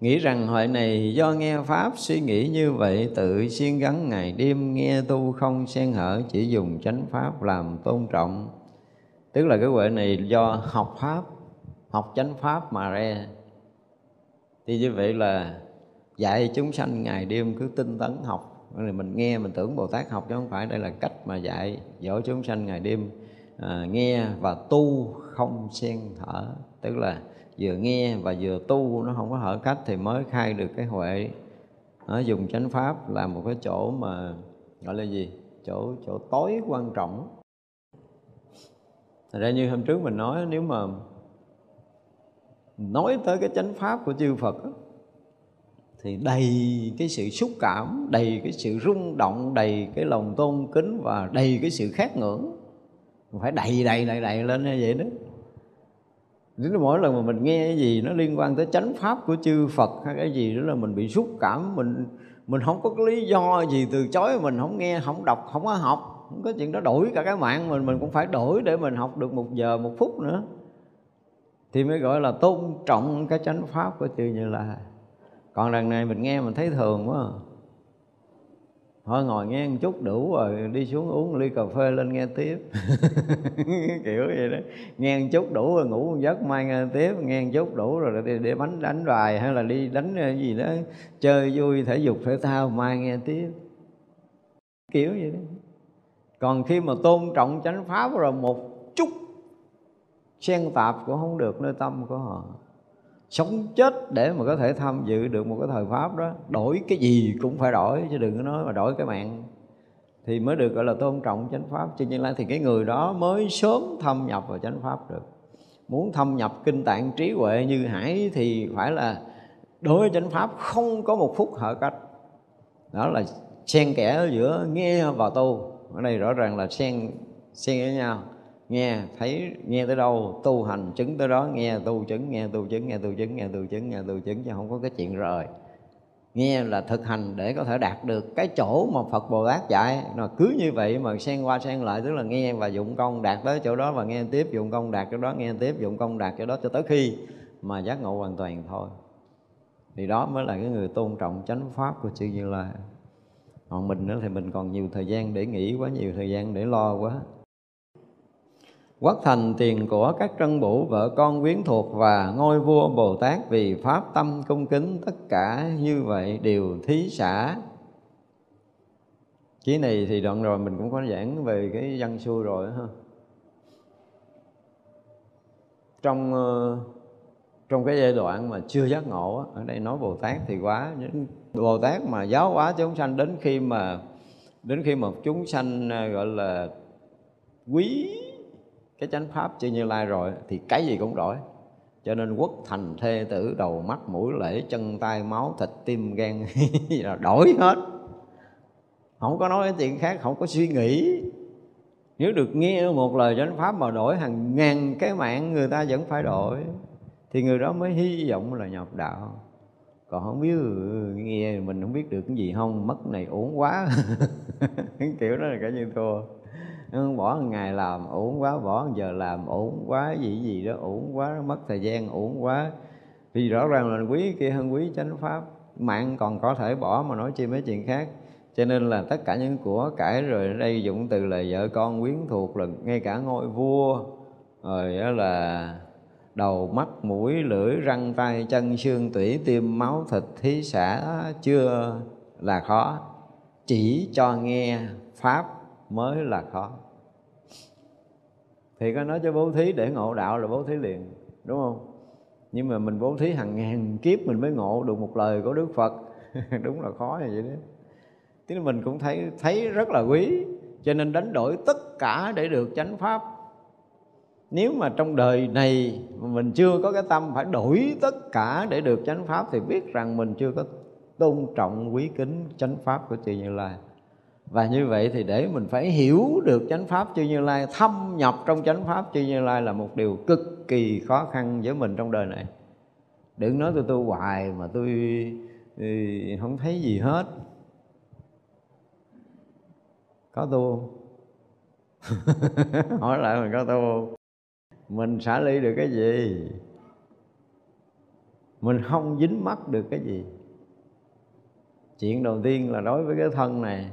Nghĩ rằng huệ này do nghe Pháp, suy nghĩ như vậy tự siêng gắng ngày đêm, nghe tu không xen hở, chỉ dùng chánh Pháp làm tôn trọng. Tức là cái huệ này do học Pháp, học chánh Pháp mà ra. Thì như vậy là dạy chúng sanh ngày đêm cứ tinh tấn học. Mình nghe mình tưởng Bồ Tát học chứ không phải, đây là cách mà dạy dỗ chúng sanh ngày đêm. Nghe và tu không xen hở, tức là vừa nghe và vừa tu, nó không có hở cách thì mới khai được cái huệ. Nó dùng chánh Pháp là một cái chỗ mà gọi là gì, chỗ tối quan trọng. Thật ra như hôm trước mình nói, nếu mà nói tới cái chánh Pháp của chư Phật đó, thì đầy cái sự xúc cảm, đầy cái sự rung động, đầy cái lòng tôn kính và đầy cái sự khát ngưỡng. Phải đầy lên như vậy đó. Đến mỗi lần mà mình nghe cái gì nó liên quan tới chánh Pháp của chư Phật hay cái gì đó là mình bị xúc cảm. Mình không có cái lý do gì từ chối, mình không nghe, không đọc, không có học. Không có chuyện đó, đổi cả cái mạng mình cũng phải đổi để mình học được một giờ, một phút nữa. Thì mới gọi là tôn trọng cái chánh Pháp của chư Như Lai. Còn đằng này mình nghe mình thấy thường quá. Thôi ngồi nghe một chút đủ rồi đi xuống uống ly cà phê lên nghe tiếp. Kiểu vậy đó. Nghe một chút đủ rồi ngủ một giấc mai nghe tiếp. Nghe một chút đủ rồi để đánh bài hay là đi đánh cái gì đó, chơi vui thể dục thể thao mai nghe tiếp. Kiểu vậy đó. Còn khi mà tôn trọng chánh Pháp rồi một chút xen tạp cũng không được nơi tâm của họ. Sống chết để mà có thể tham dự được một cái thời Pháp đó. Đổi cái gì cũng phải đổi, chứ đừng có nói mà đổi cái mạng. Thì mới được gọi là tôn trọng chánh Pháp. Cho nên là thì cái người đó mới sớm thâm nhập vào chánh Pháp được. Muốn thâm nhập kinh tạng trí huệ như hải thì phải là đối với chánh Pháp không có một phút hở cách. Đó là xen kẽ giữa nghe và tu. Ở đây rõ ràng là xen với nhau. Nghe, thấy, nghe tới đâu, tu hành, chứng tới đó. Nghe, tu, chứng, nghe, tu, chứng, nghe, tu, chứng, nghe, tu, chứng, nghe, tu, chứng. Chứ không có cái chuyện rời. Nghe là thực hành để có thể đạt được cái chỗ mà Phật Bồ Tát dạy. Nó cứ như vậy mà xen qua xen lại, tức là nghe và dụng công đạt tới chỗ đó, và nghe tiếp, dụng công đạt chỗ đó, nghe tiếp, dụng công đạt chỗ đó, cho tới khi mà giác ngộ hoàn toàn thôi. Thì đó mới là cái người tôn trọng chánh pháp của chư Như Lai. Còn mình nữa thì mình còn nhiều thời gian để nghĩ quá, nhiều thời gian để lo quá. Quất thành tiền của các trân bủ, vợ con quyến thuộc và ngôi vua Bồ Tát, vì pháp tâm cung kính tất cả như vậy đều thí xả. Chí này thì đoạn rồi mình cũng có giảng về cái văn xuôi rồi ha. Trong cái giai đoạn mà chưa giác ngộ, ở đây nói Bồ Tát thì quá, Bồ Tát mà giáo hóa chúng sanh đến khi mà chúng sanh gọi là quý cái chánh pháp chư Như Lai rồi thì cái gì cũng đổi. Cho nên quất thành thê tử, đầu mắt mũi lưỡi chân tay máu thịt tim gan gì là đổi hết. Không có nói chuyện khác, không có suy nghĩ. Nếu được nghe một lời chánh pháp mà đổi hàng ngàn cái mạng người ta vẫn phải đổi, thì người đó mới hy vọng là nhập đạo. Còn không biết nghe mình không biết được cái gì không, mất này uổng quá kiểu đó là cả như thua. Bỏ một ngày làm uổng quá, bỏ một giờ làm uổng quá, gì đó uổng quá, mất thời gian uổng quá. Vì rõ ràng là quý kia hơn quý chánh pháp. Mạng còn có thể bỏ mà nói chi mấy chuyện khác. Cho nên là tất cả những của cải rồi đây dụng từ là vợ con quyến thuộc, là ngay cả ngôi vua, rồi đó là đầu mắt mũi lưỡi răng tay chân xương tủy tim máu thịt thí xả chưa là khó, chỉ cho nghe pháp mới là khó. Thì có nói cho bố thí để ngộ đạo là bố thí liền, đúng không? Nhưng mà mình bố thí hàng ngàn kiếp mình mới ngộ được một lời của Đức Phật đúng là khó như vậy đấy. Thế nên mình cũng thấy rất là quý, cho nên đánh đổi tất cả để được chánh pháp. Nếu mà trong đời này mình chưa có cái tâm phải đổi tất cả để được chánh pháp, thì biết rằng mình chưa có tôn trọng quý kính chánh pháp của chư Như Lai. Và như vậy thì để mình phải hiểu được chánh pháp chư Như Lai, thâm nhập trong chánh pháp chư Như Lai là một điều cực kỳ khó khăn với mình trong đời này. Đừng nói tôi tu hoài mà tôi không thấy gì hết. Có tu không? Hỏi lại mình có tu không? Mình xả ly được cái gì? Mình không dính mắc được cái gì? Chuyện đầu tiên là đối với cái thân này,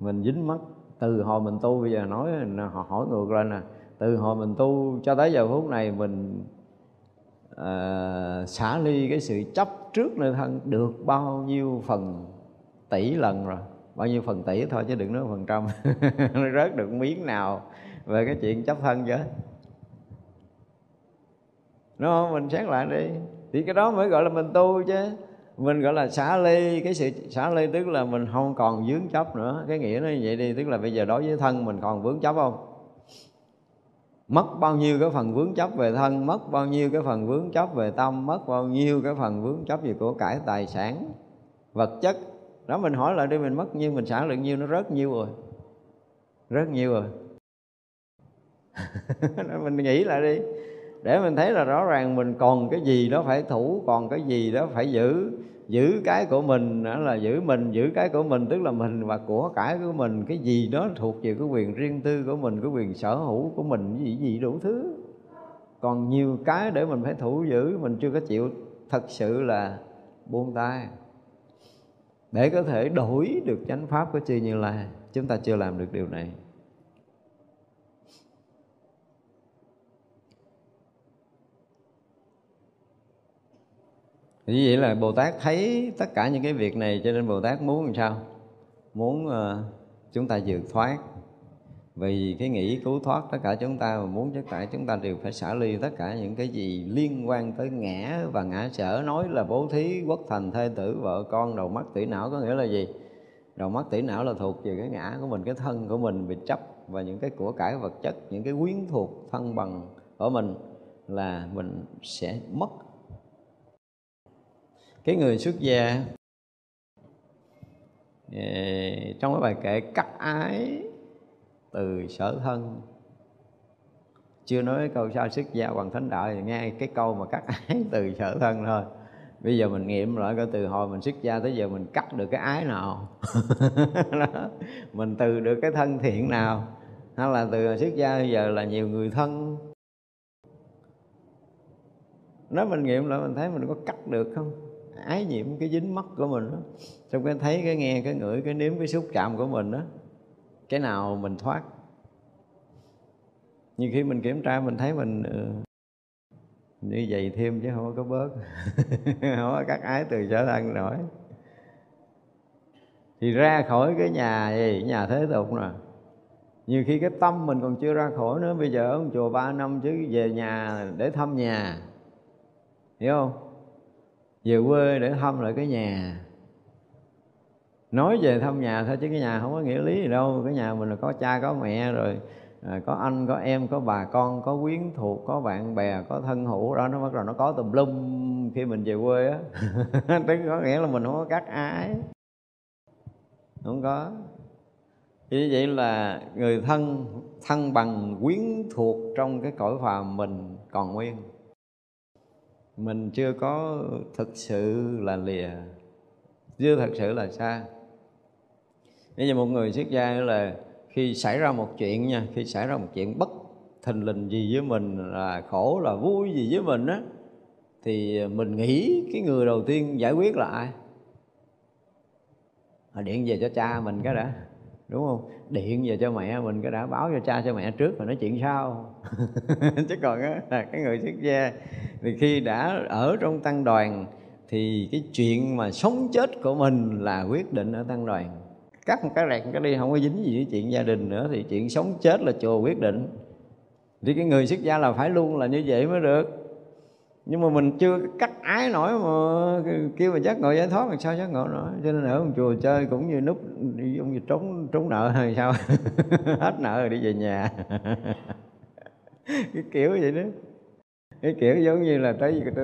mình dính mắc từ hồi mình tu. Bây giờ nói họ hỏi ngược lên nè, từ hồi mình tu cho tới giờ phút này mình xả ly cái sự chấp trước nơi thân được bao nhiêu phần tỷ lần rồi? Bao nhiêu phần tỷ thôi chứ đừng nói phần trăm nó rớt được miếng nào về cái chuyện chấp thân chứ, đúng không? Mình xét lại đi, thì cái đó mới gọi là mình tu chứ. Mình gọi là xả ly, cái sự xả ly tức là mình không còn vướng chấp nữa. Cái nghĩa nó như vậy đi, tức là bây giờ đối với thân mình còn vướng chấp không? Mất bao nhiêu cái phần vướng chấp về thân, mất bao nhiêu cái phần vướng chấp về tâm, mất bao nhiêu cái phần vướng chấp về của cải tài sản, vật chất. Đó mình hỏi lại đi, mình mất nhiêu, mình xả lượng nhiêu, nó rớt nhiêu rồi? Rớt nhiêu rồi? Mình nghĩ lại đi, để mình thấy là rõ ràng mình còn cái gì đó phải thủ, còn cái gì đó phải giữ cái của mình, là giữ cái của mình, tức là mình và của cải của mình, cái gì đó thuộc về cái quyền riêng tư của mình, cái quyền sở hữu của mình, gì đủ thứ. Còn nhiều cái để mình phải thủ giữ, mình chưa có chịu thật sự là buông tay để có thể đổi được chánh pháp của chư Như Lai. Chúng ta chưa làm được điều này. Vì vậy là Bồ Tát thấy tất cả những cái việc này, cho nên Bồ Tát muốn làm sao? Muốn chúng ta vượt thoát. Vì cái nghĩ cứu thoát tất cả chúng ta, mà muốn tất cả chúng ta đều phải xả ly tất cả những cái gì liên quan tới ngã và ngã sở. Nói là bố thí quất thành thê tử vợ con đầu mắt tủy não, có nghĩa là gì? Đầu mắt tủy não là thuộc về cái ngã của mình, cái thân của mình bị chấp, và những cái của cải vật chất, những cái quyến thuộc thân bằng của mình là mình sẽ mất. Cái người xuất gia trong cái bài kệ cắt ái từ sở thân. Chưa nói cái câu sao xuất gia hoàng thánh đạo thì nghe cái câu mà cắt ái từ sở thân thôi. Bây giờ mình nghiệm lại coi từ hồi mình xuất gia tới giờ mình cắt được cái ái nào? Mình từ được cái thân thiện nào? Hay là từ xuất gia bây giờ là nhiều người thân? Nói mình nghiệm lại mình thấy mình có cắt được không? Ái nhiễm cái dính mắc của mình đó. Trong cái thấy, cái nghe, cái ngửi, cái nếm, cái xúc chạm của mình đó. Cái nào mình thoát? Nhiều khi mình kiểm tra mình thấy mình như vậy thêm chứ không có bớt. Không có các ái từ sở thân nổi. Thì ra khỏi cái nhà gì? Nhà thế tục nè. Nhiều khi cái tâm mình còn chưa ra khỏi nữa. Bây giờ ở chùa 3 năm chứ về nhà để thăm nhà, hiểu không? Về quê để thăm lại cái nhà. Nói về thăm nhà thôi chứ cái nhà không có nghĩa lý gì đâu. Cái nhà mình là có cha có mẹ rồi, có anh, có em, có bà con, có quyến thuộc, có bạn bè, có thân hữu đó, nó bắt đầu nó có tùm lum khi mình về quê á. Tức có nghĩa là mình không có cắt ái, không có. Như vậy là người thân, thân bằng quyến thuộc trong cái cõi phàm mình còn nguyên. Mình chưa có thực sự là lìa, chưa thực sự là xa. Bây giờ một người xuất gia là khi xảy ra một chuyện nha, khi xảy ra một chuyện bất thình lình gì với mình, là khổ là vui gì với mình á, thì mình nghĩ cái người đầu tiên giải quyết là ai? Điện về cho cha mình cái đã, đúng không? Điện về cho mẹ mình cái đã, báo cho cha cho mẹ trước rồi nói chuyện sau. Chứ còn á, cái người xuất gia thì khi đã ở trong tăng đoàn thì cái chuyện mà sống chết của mình là quyết định ở tăng đoàn. Cắt một cái rẹt một cái đi, không có dính gì với chuyện gia đình nữa, thì chuyện sống chết là chùa quyết định. Thì cái người xuất gia là phải luôn là như vậy mới được. Nhưng mà mình chưa cắt ái nổi mà kêu mà giác ngộ giải thoát làm sao giác ngộ nổi. Cho nên ở một chùa chơi cũng như núp ông trốn nợ hay sao. Hết nợ rồi đi về nhà. Cái kiểu vậy đó. Cái kiểu giống như là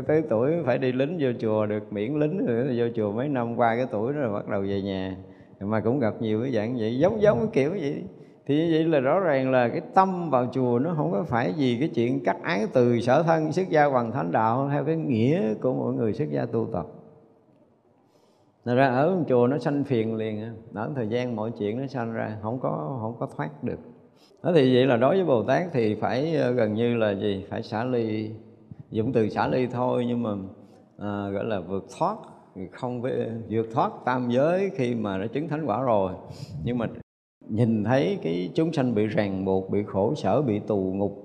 tới tuổi phải đi lính vô chùa, được miễn lính rồi vô chùa mấy năm, qua cái tuổi đó rồi bắt đầu về nhà. Mà cũng gặp nhiều cái dạng vậy, giống cái kiểu vậy. Thì như vậy là rõ ràng là cái tâm vào chùa nó không có phải gì cái chuyện cắt ái từ sở thân xuất gia hoằng thánh đạo theo cái nghĩa của mọi người xuất gia tu tập. Thật ra ở chùa nó sanh phiền liền, ở thời gian mọi chuyện nó sanh ra, không có thoát được. Đó thì vậy là đối với Bồ Tát thì phải gần như là gì? Phải xả ly, dụng từ xả ly thôi, nhưng mà gọi là vượt thoát. Không phải vượt thoát tam giới khi mà đã chứng thánh quả rồi, nhưng mà nhìn thấy cái chúng sanh bị ràng buộc, bị khổ sở, bị tù ngục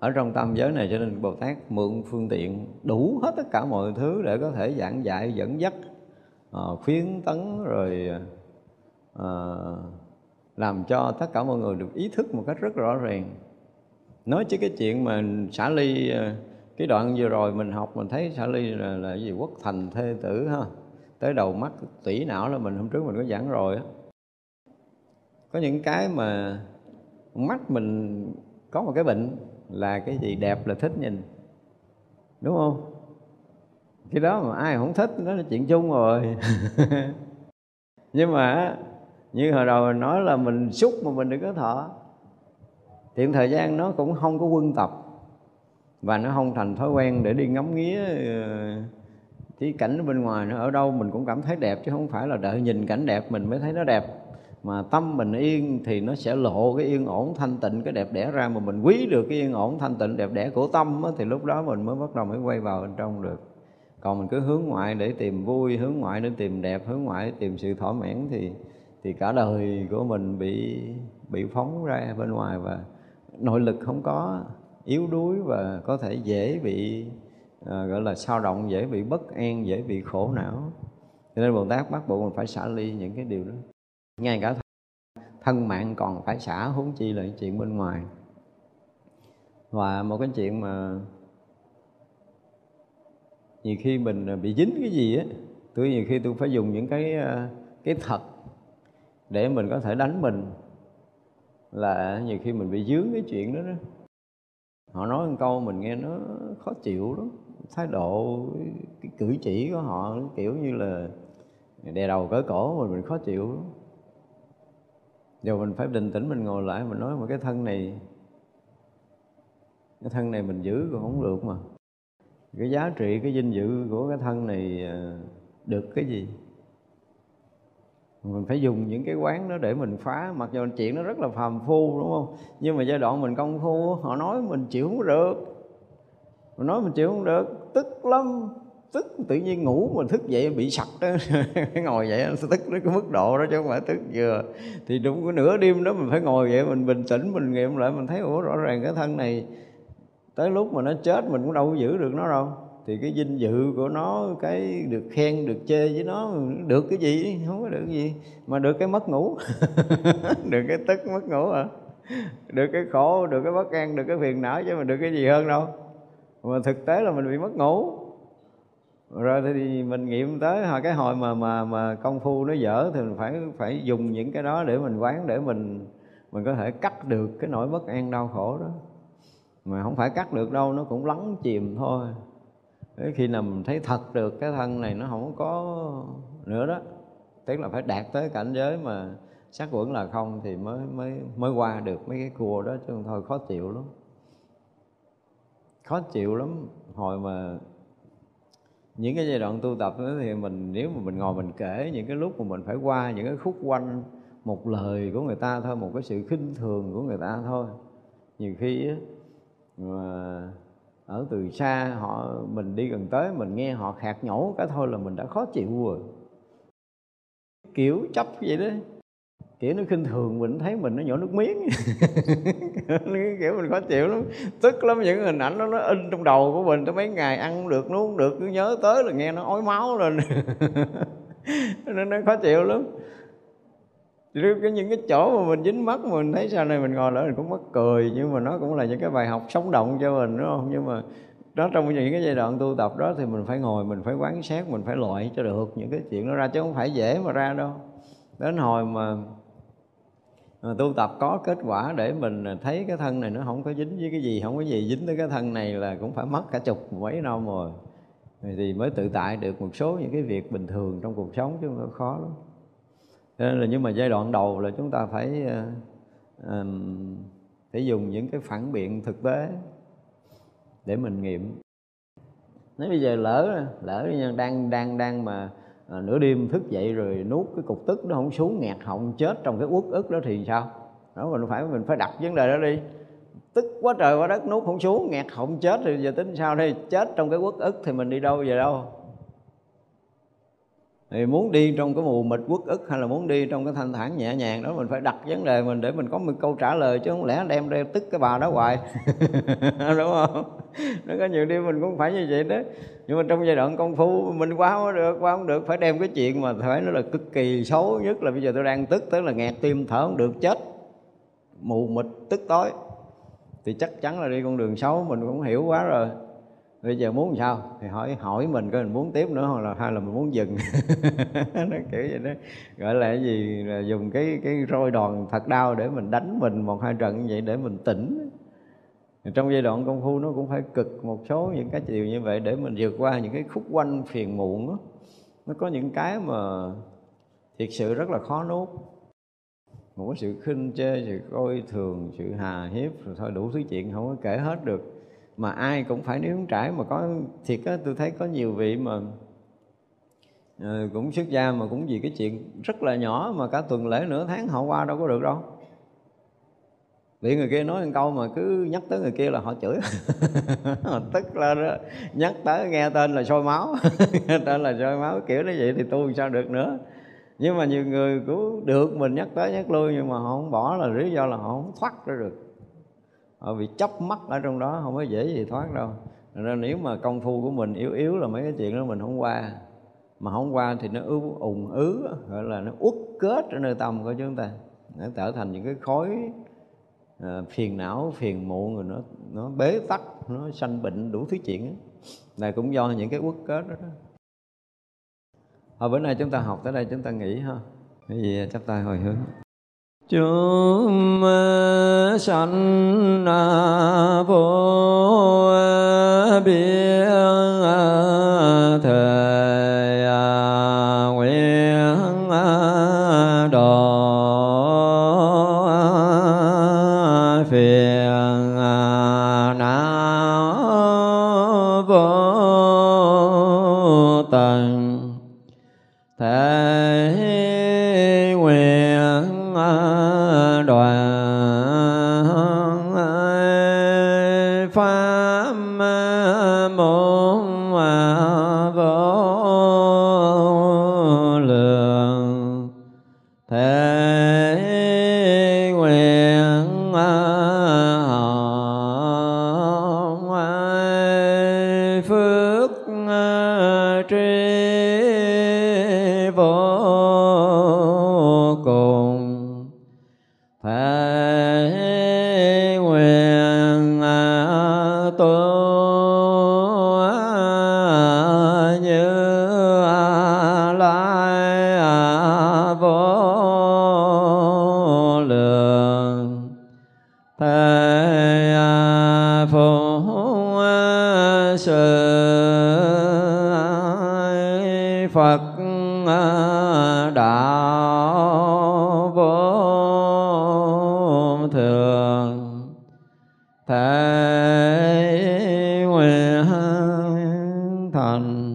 ở trong tam giới này, cho nên Bồ Tát mượn phương tiện đủ hết tất cả mọi thứ để có thể giảng dạy, dẫn dắt, khuyến tấn, rồi làm cho tất cả mọi người được ý thức một cách rất rõ ràng. Nói chứ cái chuyện mà xả ly, cái đoạn vừa rồi mình học mình thấy xả ly là gì? Quốc thành thê tử ha, tới đầu mắt tủy não là mình hôm trước mình có giảng rồi á. Có những cái mà mắt mình có một cái bệnh là cái gì đẹp là thích nhìn, đúng không? Cái đó mà ai không thích đó là chuyện chung rồi. Nhưng mà như hồi đầu mình nói là mình xúc mà mình đừng có thọ, tiện thời gian nó cũng không có quân tập và nó không thành thói quen để đi ngắm nghía cái cảnh bên ngoài. Nó ở đâu mình cũng cảm thấy đẹp, chứ không phải là đợi nhìn cảnh đẹp mình mới thấy nó đẹp. Mà tâm mình yên thì nó sẽ lộ cái yên ổn thanh tịnh, cái đẹp đẽ ra. Mà mình quý được cái yên ổn thanh tịnh đẹp đẽ của tâm thì lúc đó mình mới bắt đầu mới quay vào bên trong được. Còn mình cứ hướng ngoại để tìm vui, hướng ngoại để tìm đẹp, hướng ngoại để tìm sự thỏa mãn thì cả đời của mình bị phóng ra bên ngoài và nội lực không có, yếu đuối và có thể dễ bị gọi là sao động, dễ bị bất an, dễ bị khổ não. Cho nên Bồ Tát bắt buộc mình phải xả ly những cái điều đó. Ngay cả thân mạng còn phải xả, huống chi là chuyện bên ngoài. Và một cái chuyện mà nhiều khi mình bị dính cái gì á, nhiều khi tôi phải dùng những cái thật để mình có thể đánh mình. Là nhiều khi mình bị dướng cái chuyện đó đó. Họ nói một câu mình nghe nó khó chịu lắm. Thái độ, cái cử chỉ của họ kiểu như là đè đầu cỡ cổ mình khó chịu lắm. Giờ mình phải bình tĩnh, mình ngồi lại, mình nói mà cái thân này mình giữ còn không được mà. Cái giá trị, cái vinh dự của cái thân này được cái gì? Mình phải dùng những cái quán đó để mình phá, mặc dù chuyện nó rất là phàm phu đúng không? Nhưng mà giai đoạn mình công phu, họ nói mình chịu không được. Mình nói mình chịu không được, tức lắm, tức tự nhiên ngủ mình thức dậy bị sặc đó. Ngồi dậy tức đến cái mức độ đó chứ không phải tức vừa. Thì đúng cái nửa đêm đó mình phải ngồi vậy, mình bình tĩnh, mình nghiệm lại, mình thấy ủa rõ ràng cái thân này tới lúc mà nó chết mình cũng đâu có giữ được nó đâu. Thì cái vinh dự của nó, cái được khen, được chê với nó, được cái gì? Không có được cái gì. Mà được cái mất ngủ. Được cái tức mất ngủ hả? Được cái khổ, được cái bất an, được cái phiền não, chứ mà được cái gì hơn đâu. Mà thực tế là mình bị mất ngủ. Rồi thì mình nghiệm tới cái hồi mà công phu nó dở thì mình phải dùng những cái đó để mình quán, để mình có thể cắt được cái nỗi bất an đau khổ đó. Mà không phải cắt được đâu, nó cũng lắng chìm thôi. Thế khi nào mình thấy thật được cái thân này nó không có nữa đó, tức là phải đạt tới cảnh giới mà sắc uẩn là không thì mới qua được mấy cái cua đó, chứ thôi khó chịu lắm. Hồi mà những cái giai đoạn tu tập đó thì nếu mà mình ngồi mình kể những cái lúc mà mình phải qua những cái khúc quanh một lời của người ta thôi, một cái sự khinh thường của người ta thôi, nhiều khi á mà ở từ xa mình đi gần tới mình nghe họ khạc nhổ cái thôi là mình đã khó chịu rồi. Kiểu chấp vậy đó, kiểu nó khinh thường mình, thấy mình nó nhổ nước miếng. Kiểu mình khó chịu lắm, tức lắm. Những hình ảnh đó nó in trong đầu của mình tới mấy ngày, ăn không được, nuốt không được, cứ nhớ tới là nghe nó ói máu lên. Nên nó khó chịu lắm. Những cái chỗ mà mình dính mắt mình thấy sau này mình ngồi lại mình cũng mắc cười, nhưng mà nó cũng là những cái bài học sống động cho mình đúng không? Nhưng mà đó, trong những cái giai đoạn tu tập đó thì mình phải ngồi, mình phải quán sát, mình phải loại cho được những cái chuyện đó ra, chứ không phải dễ mà ra đâu. Đến hồi mà tu tập có kết quả để mình thấy cái thân này nó không có dính với cái gì, không có gì dính tới cái thân này là cũng phải mất cả chục mấy năm rồi thì mới tự tại được một số những cái việc bình thường trong cuộc sống, chứ nó khó lắm. Nên là nhưng mà giai đoạn đầu là chúng ta phải dùng những cái phản biện thực tế để mình nghiệm. Nếu bây giờ lỡ đang mà nửa đêm thức dậy rồi nuốt cái cục tức nó không xuống, nghẹt họng chết trong cái uất ức đó thì sao? Đó, mình phải đặt vấn đề đó đi. Tức quá trời quá đất, nuốt không xuống, nghẹt họng chết thì giờ tính sao đây? Chết trong cái uất ức thì mình đi đâu về đâu? Thì muốn đi trong cái mù mịt uất ức hay là muốn đi trong cái thanh thản nhẹ nhàng đó, mình phải đặt vấn đề mình để mình có một câu trả lời, chứ không lẽ đem đây tức cái bà đó hoài. Đúng không? Nó có nhiều điều mình cũng phải như vậy đó. Nhưng mà trong giai đoạn công phu mình qua không được, phải đem cái chuyện mà phải nói là cực kỳ xấu nhất là bây giờ tôi đang tức, tức là nghẹt tim, thở không được, chết, mù mịt, tức tối, thì chắc chắn là đi con đường xấu. Mình cũng hiểu quá rồi. Bây giờ muốn sao? Thì hỏi mình coi mình muốn tiếp nữa hay là mình muốn dừng. Nó kiểu vậy đó. Gọi là cái gì? Là dùng cái roi đòn thật đau để mình đánh mình một hai trận vậy để mình tỉnh. Trong giai đoạn công phu nó cũng phải cực một số những cái điều như vậy để mình vượt qua những cái khúc quanh phiền muộn đó. Nó có những cái mà thiệt sự rất là khó nuốt. Một cái sự khinh chê, sự coi thường, sự hà hiếp, rồi thôi đủ thứ chuyện không có kể hết được. Mà ai cũng phải nếm trải, mà có thiệt á, tôi thấy có nhiều vị mà cũng xuất gia mà cũng vì cái chuyện rất là nhỏ mà cả tuần lễ nửa tháng họ qua đâu có được đâu. Bị người kia nói một câu mà cứ nhắc tới người kia là họ chửi. Họ tức lên đó, nhắc tới nghe tên là sôi máu. Nghe tên là sôi máu, kiểu như vậy thì tu sao được nữa. Nhưng mà nhiều người cũng được mình nhắc tới nhắc lui, nhưng mà họ không bỏ là lý do là họ không thoát ra được. Họ bị chấp mắc ở trong đó, không có dễ gì thoát đâu. Nên nếu mà công phu của mình yếu là mấy cái chuyện đó mình không qua. Mà không qua thì nó ùn ứ, gọi là nó uất kết ở nơi tâm của chúng ta. Nó trở thành những cái khối phiền não, phiền muộn, rồi nó bế tắc, nó sanh bệnh đủ thứ chuyện đó. Này cũng do những cái uất kết đó. Thôi bữa nay chúng ta học tới đây chúng ta nghỉ ha. Cái gì chắp tay hồi hướng. Chúng sanh vô biên thời nguyện Thế nguyện thành